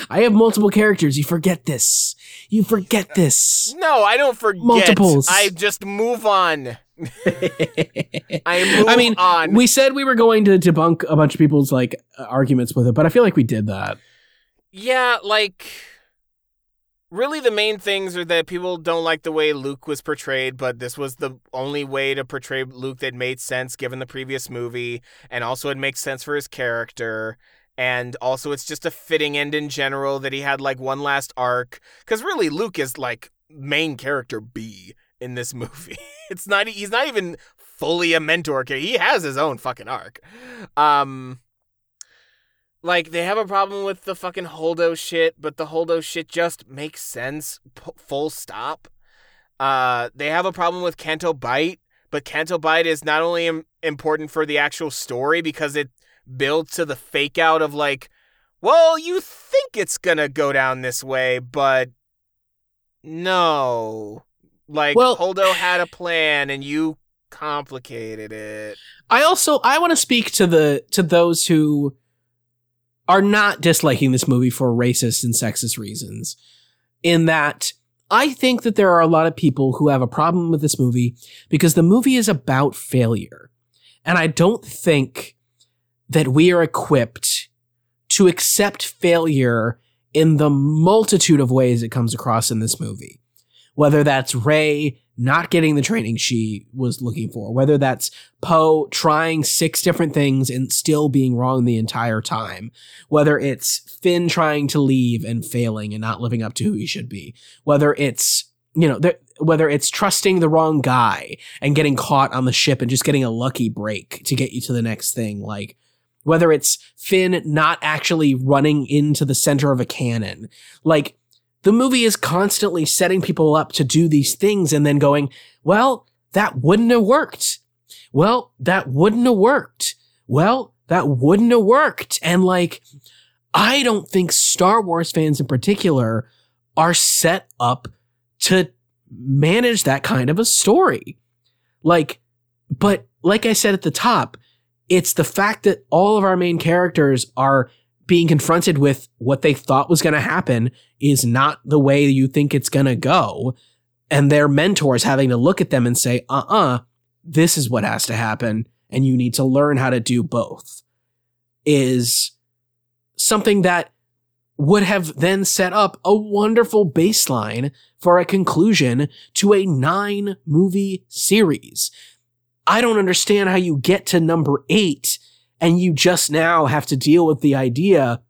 I have multiple characters. You forget this. You forget this. No, I don't forget. Multiples. I just move on. I move I mean, on. We said we were going to debunk a bunch of people's like arguments with it, but I feel like we did that. Yeah, like really the main things are that people don't like the way Luke was portrayed, but this was the only way to portray Luke that made sense given the previous movie, and also it makes sense for his character, and also it's just a fitting end in general that he had like one last arc, because really Luke is like main character B in this movie. It's not, he's not even fully a mentor character. He has his own fucking arc. Um... Like, they have a problem with the fucking Holdo shit, but the Holdo shit just makes sense, p- full stop. Uh, they have a problem with Canto Bight, but Canto Bight is not only im- important for the actual story because it builds to the fake out of like, well, you think it's gonna go down this way, but no. Like, well, Holdo had a plan and you complicated it. I also, I want to speak to the, to those who are not disliking this movie for racist and sexist reasons, in that I think that there are a lot of people who have a problem with this movie because the movie is about failure. And I don't think that we are equipped to accept failure in the multitude of ways it comes across in this movie. Whether that's Rey not getting the training she was looking for, whether that's Poe trying six different things and still being wrong the entire time, whether it's Finn trying to leave and failing and not living up to who he should be, whether it's, you know, th- whether it's trusting the wrong guy and getting caught on the ship and just getting a lucky break to get you to the next thing, like whether it's Finn not actually running into the center of a cannon, like, the movie is constantly setting people up to do these things and then going, well, that wouldn't have worked. Well, that wouldn't have worked. Well, that wouldn't have worked. And like, I don't think Star Wars fans in particular are set up to manage that kind of a story. Like, but like I said at the top, it's the fact that all of our main characters are being confronted with what they thought was going to happen is not the way you think it's going to go. And their mentors having to look at them and say, uh-uh, this is what has to happen. And you need to learn how to do both, is something that would have then set up a wonderful baseline for a conclusion to a nine movie series. I don't understand how you get to number eight and you just now have to deal with the idea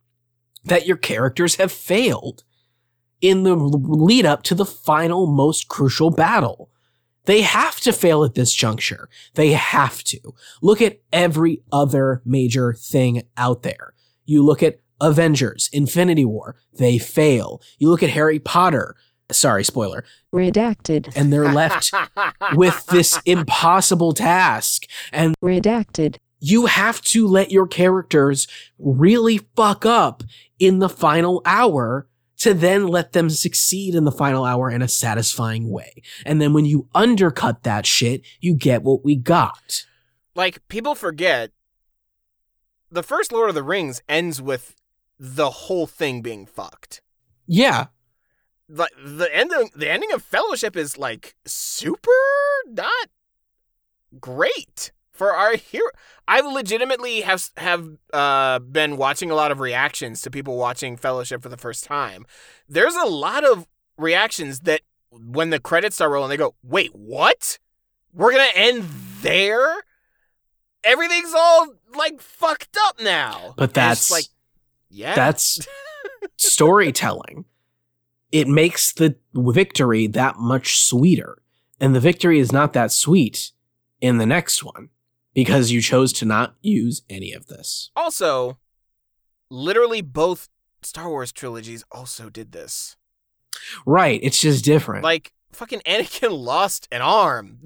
that your characters have failed in the lead up to the final, most crucial battle. They have to fail at this juncture. They have to. Look at every other major thing out there. You look at Avengers, Infinity War, they fail. You look at Harry Potter, sorry, spoiler. Redacted. And they're left with this impossible task. And redacted. You have to let your characters really fuck up in the final hour to then let them succeed in the final hour in a satisfying way. And then when you undercut that shit, you get what we got. Like, people forget, the first Lord of the Rings ends with the whole thing being fucked. Yeah. Like, the, end of, the ending of Fellowship is, like, super not great. For our hero, I legitimately have have uh, been watching a lot of reactions to people watching Fellowship for the first time. There's a lot of reactions that when the credits start rolling, they go, wait, what? We're going to end there? Everything's all, like, fucked up now. But that's, like, yeah. That's storytelling. It makes the victory that much sweeter. And the victory is not that sweet in the next one, because you chose to not use any of this. Also, literally both Star Wars trilogies also did this. Right, it's just different. Like, fucking Anakin lost an arm.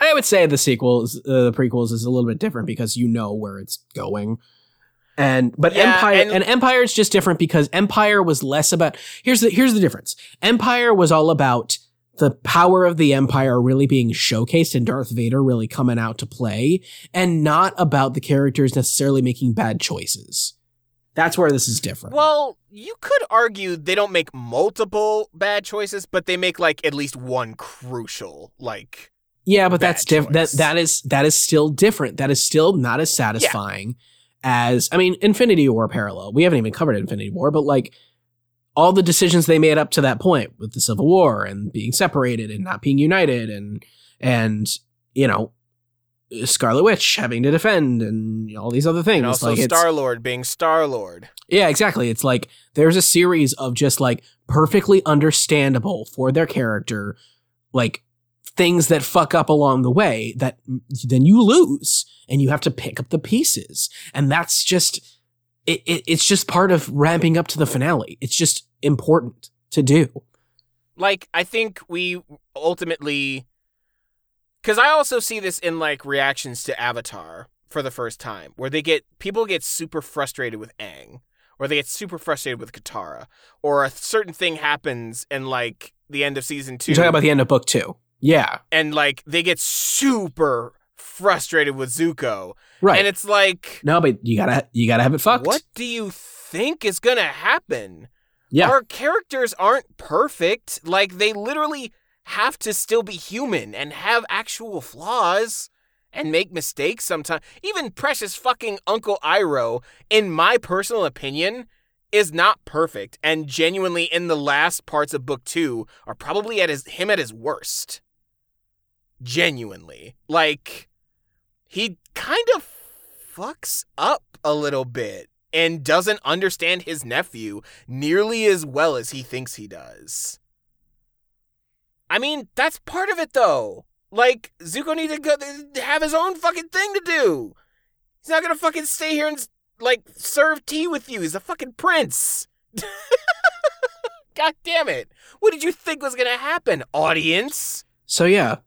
I would say the sequels, uh, the prequels is a little bit different because you know where it's going. And but yeah, Empire and, and Empire is just different because Empire was less about, here's the here's the difference. Empire was all about the power of the Empire really being showcased and Darth Vader really coming out to play, and not about the characters necessarily making bad choices. That's where this is different. Well, you could argue they don't make multiple bad choices, but they make like at least one crucial, like. Yeah, but that's different. That that is that is still different. That is still not as satisfying yeah. as I mean, Infinity War parallel. We haven't even covered Infinity War, but like all the decisions they made up to that point with the Civil War and being separated and not being united and and you know. Scarlet Witch having to defend and all these other things. And also like Star-Lord being Star-Lord. Yeah, exactly. It's like there's a series of just like perfectly understandable for their character, like things that fuck up along the way that then you lose and you have to pick up the pieces. And that's just, it, it it's just part of ramping up to the finale. It's just important to do. Like, I think we ultimately... Because I also see this in, like, reactions to Avatar for the first time, where they get, people get super frustrated with Aang, or they get super frustrated with Katara, or a certain thing happens in, like, the end of season two. You're talking about the end of book two. Yeah. And, like, they get super frustrated with Zuko. Right. And it's like... No, but you gotta, you gotta have it fucked. What do you think is gonna happen? Yeah. Our characters aren't perfect. Like, they literally... have to still be human and have actual flaws and make mistakes sometimes. Even precious fucking Uncle Iroh, in my personal opinion, is not perfect and genuinely in the last parts of book two are probably at his him at his worst. Genuinely. Like, he kind of fucks up a little bit and doesn't understand his nephew nearly as well as he thinks he does. I mean, that's part of it, though. Like, Zuko needs to go, have his own fucking thing to do. He's not going to fucking stay here and, like, serve tea with you. He's a fucking prince. God damn it. What did you think was going to happen, audience? So, yeah,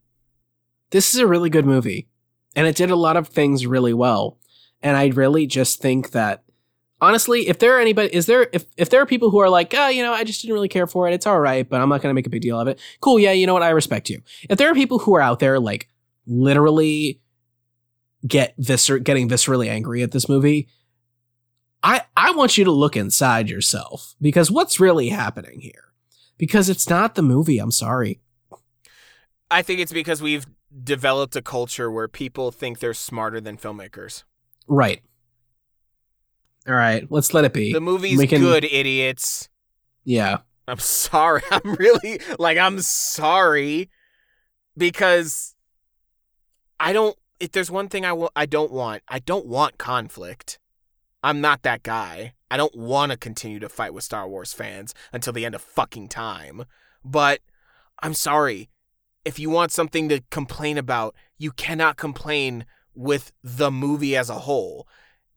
this is a really good movie, and it did a lot of things really well. And I really just think that, honestly, if there are anybody, is there, if, if there are people who are like, oh, you know, I just didn't really care for it. It's all right, but I'm not going to make a big deal of it. Cool. Yeah. You know what? I respect you. If there are people who are out there, like literally get viscer, getting viscerally angry at this movie, I, I want you to look inside yourself because what's really happening here? Because it's not the movie. I'm sorry. I think it's because we've developed a culture where people think they're smarter than filmmakers. Right. All right, let's let it be. The movie's can... good, idiots. Yeah. I'm sorry. I'm really, like, I'm sorry because I don't, if there's one thing I, will, I don't want, I don't want conflict. I'm not that guy. I don't want to continue to fight with Star Wars fans until the end of fucking time. But I'm sorry. If you want something to complain about, you cannot complain with the movie as a whole.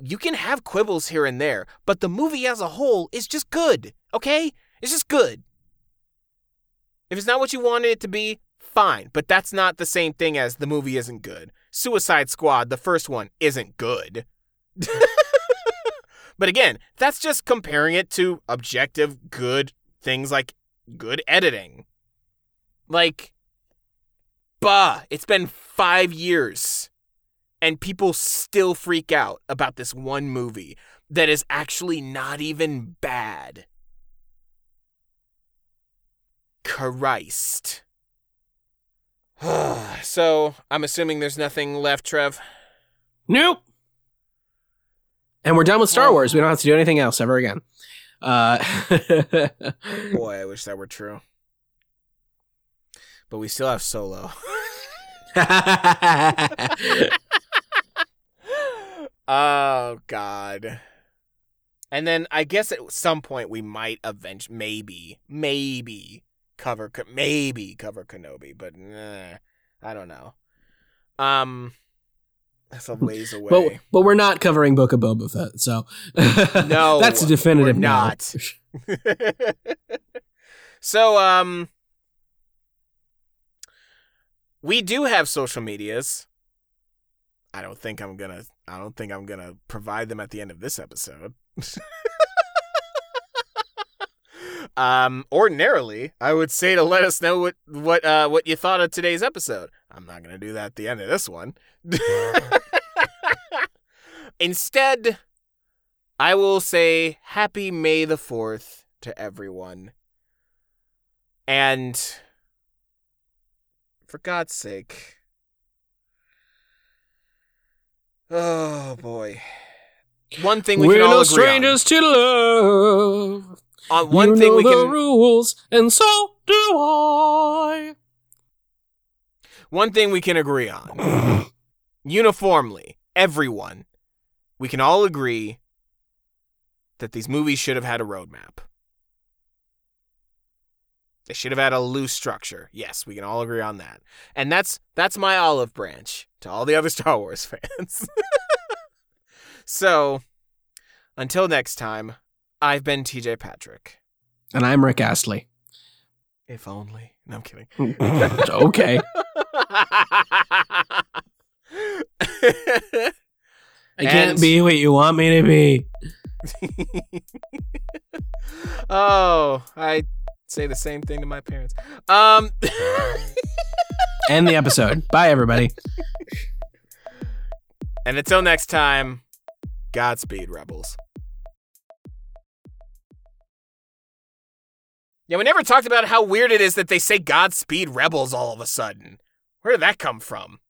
You can have quibbles here and there, but the movie as a whole is just good, okay? It's just good. If it's not what you wanted it to be, fine. But that's not the same thing as the movie isn't good. Suicide Squad, the first one, isn't good. But again, that's just comparing it to objective good things like good editing. Like, bah, it's been five years. And people still freak out about this one movie that is actually not even bad. Christ. So, I'm assuming there's nothing left, Trev? Nope. And we're done with Star Wars. We don't have to do anything else ever again. Uh, Boy, I wish that were true. But we still have Solo. Oh, God. And then I guess at some point we might eventually, maybe, maybe cover, maybe cover Kenobi, but nah, I don't know. Um, that's a ways away. But, but we're not covering Book of Boba Fett, so. No. That's a definitive we're not. No. So, um, we do have social medias. I don't think I'm gonna. I don't think I'm gonna provide them at the end of this episode. um, ordinarily, I would say to let us know what what uh, what you thought of today's episode. I'm not gonna do that at the end of this one. Instead, I will say happy May the fourth to everyone. And for God's sake. Oh, boy. One thing we We're can all no agree strangers on. to love. On one you thing know we the can rules, and so do I. One thing we can agree on. Uniformly, everyone, we can all agree that these movies should have had a roadmap. They should have had a loose structure. Yes, we can all agree on that. And that's that's my olive branch to all the other Star Wars fans. So, until next time, I've been T J Patrick. And I'm Rick Astley. If only. No, I'm kidding. Okay. I and... can't be what you want me to be. Oh, I say the same thing to my parents. Um, End the episode. Bye, everybody. And until next time, Godspeed, Rebels. Yeah, we never talked about how weird it is that they say Godspeed Rebels all of a sudden. Where did that come from?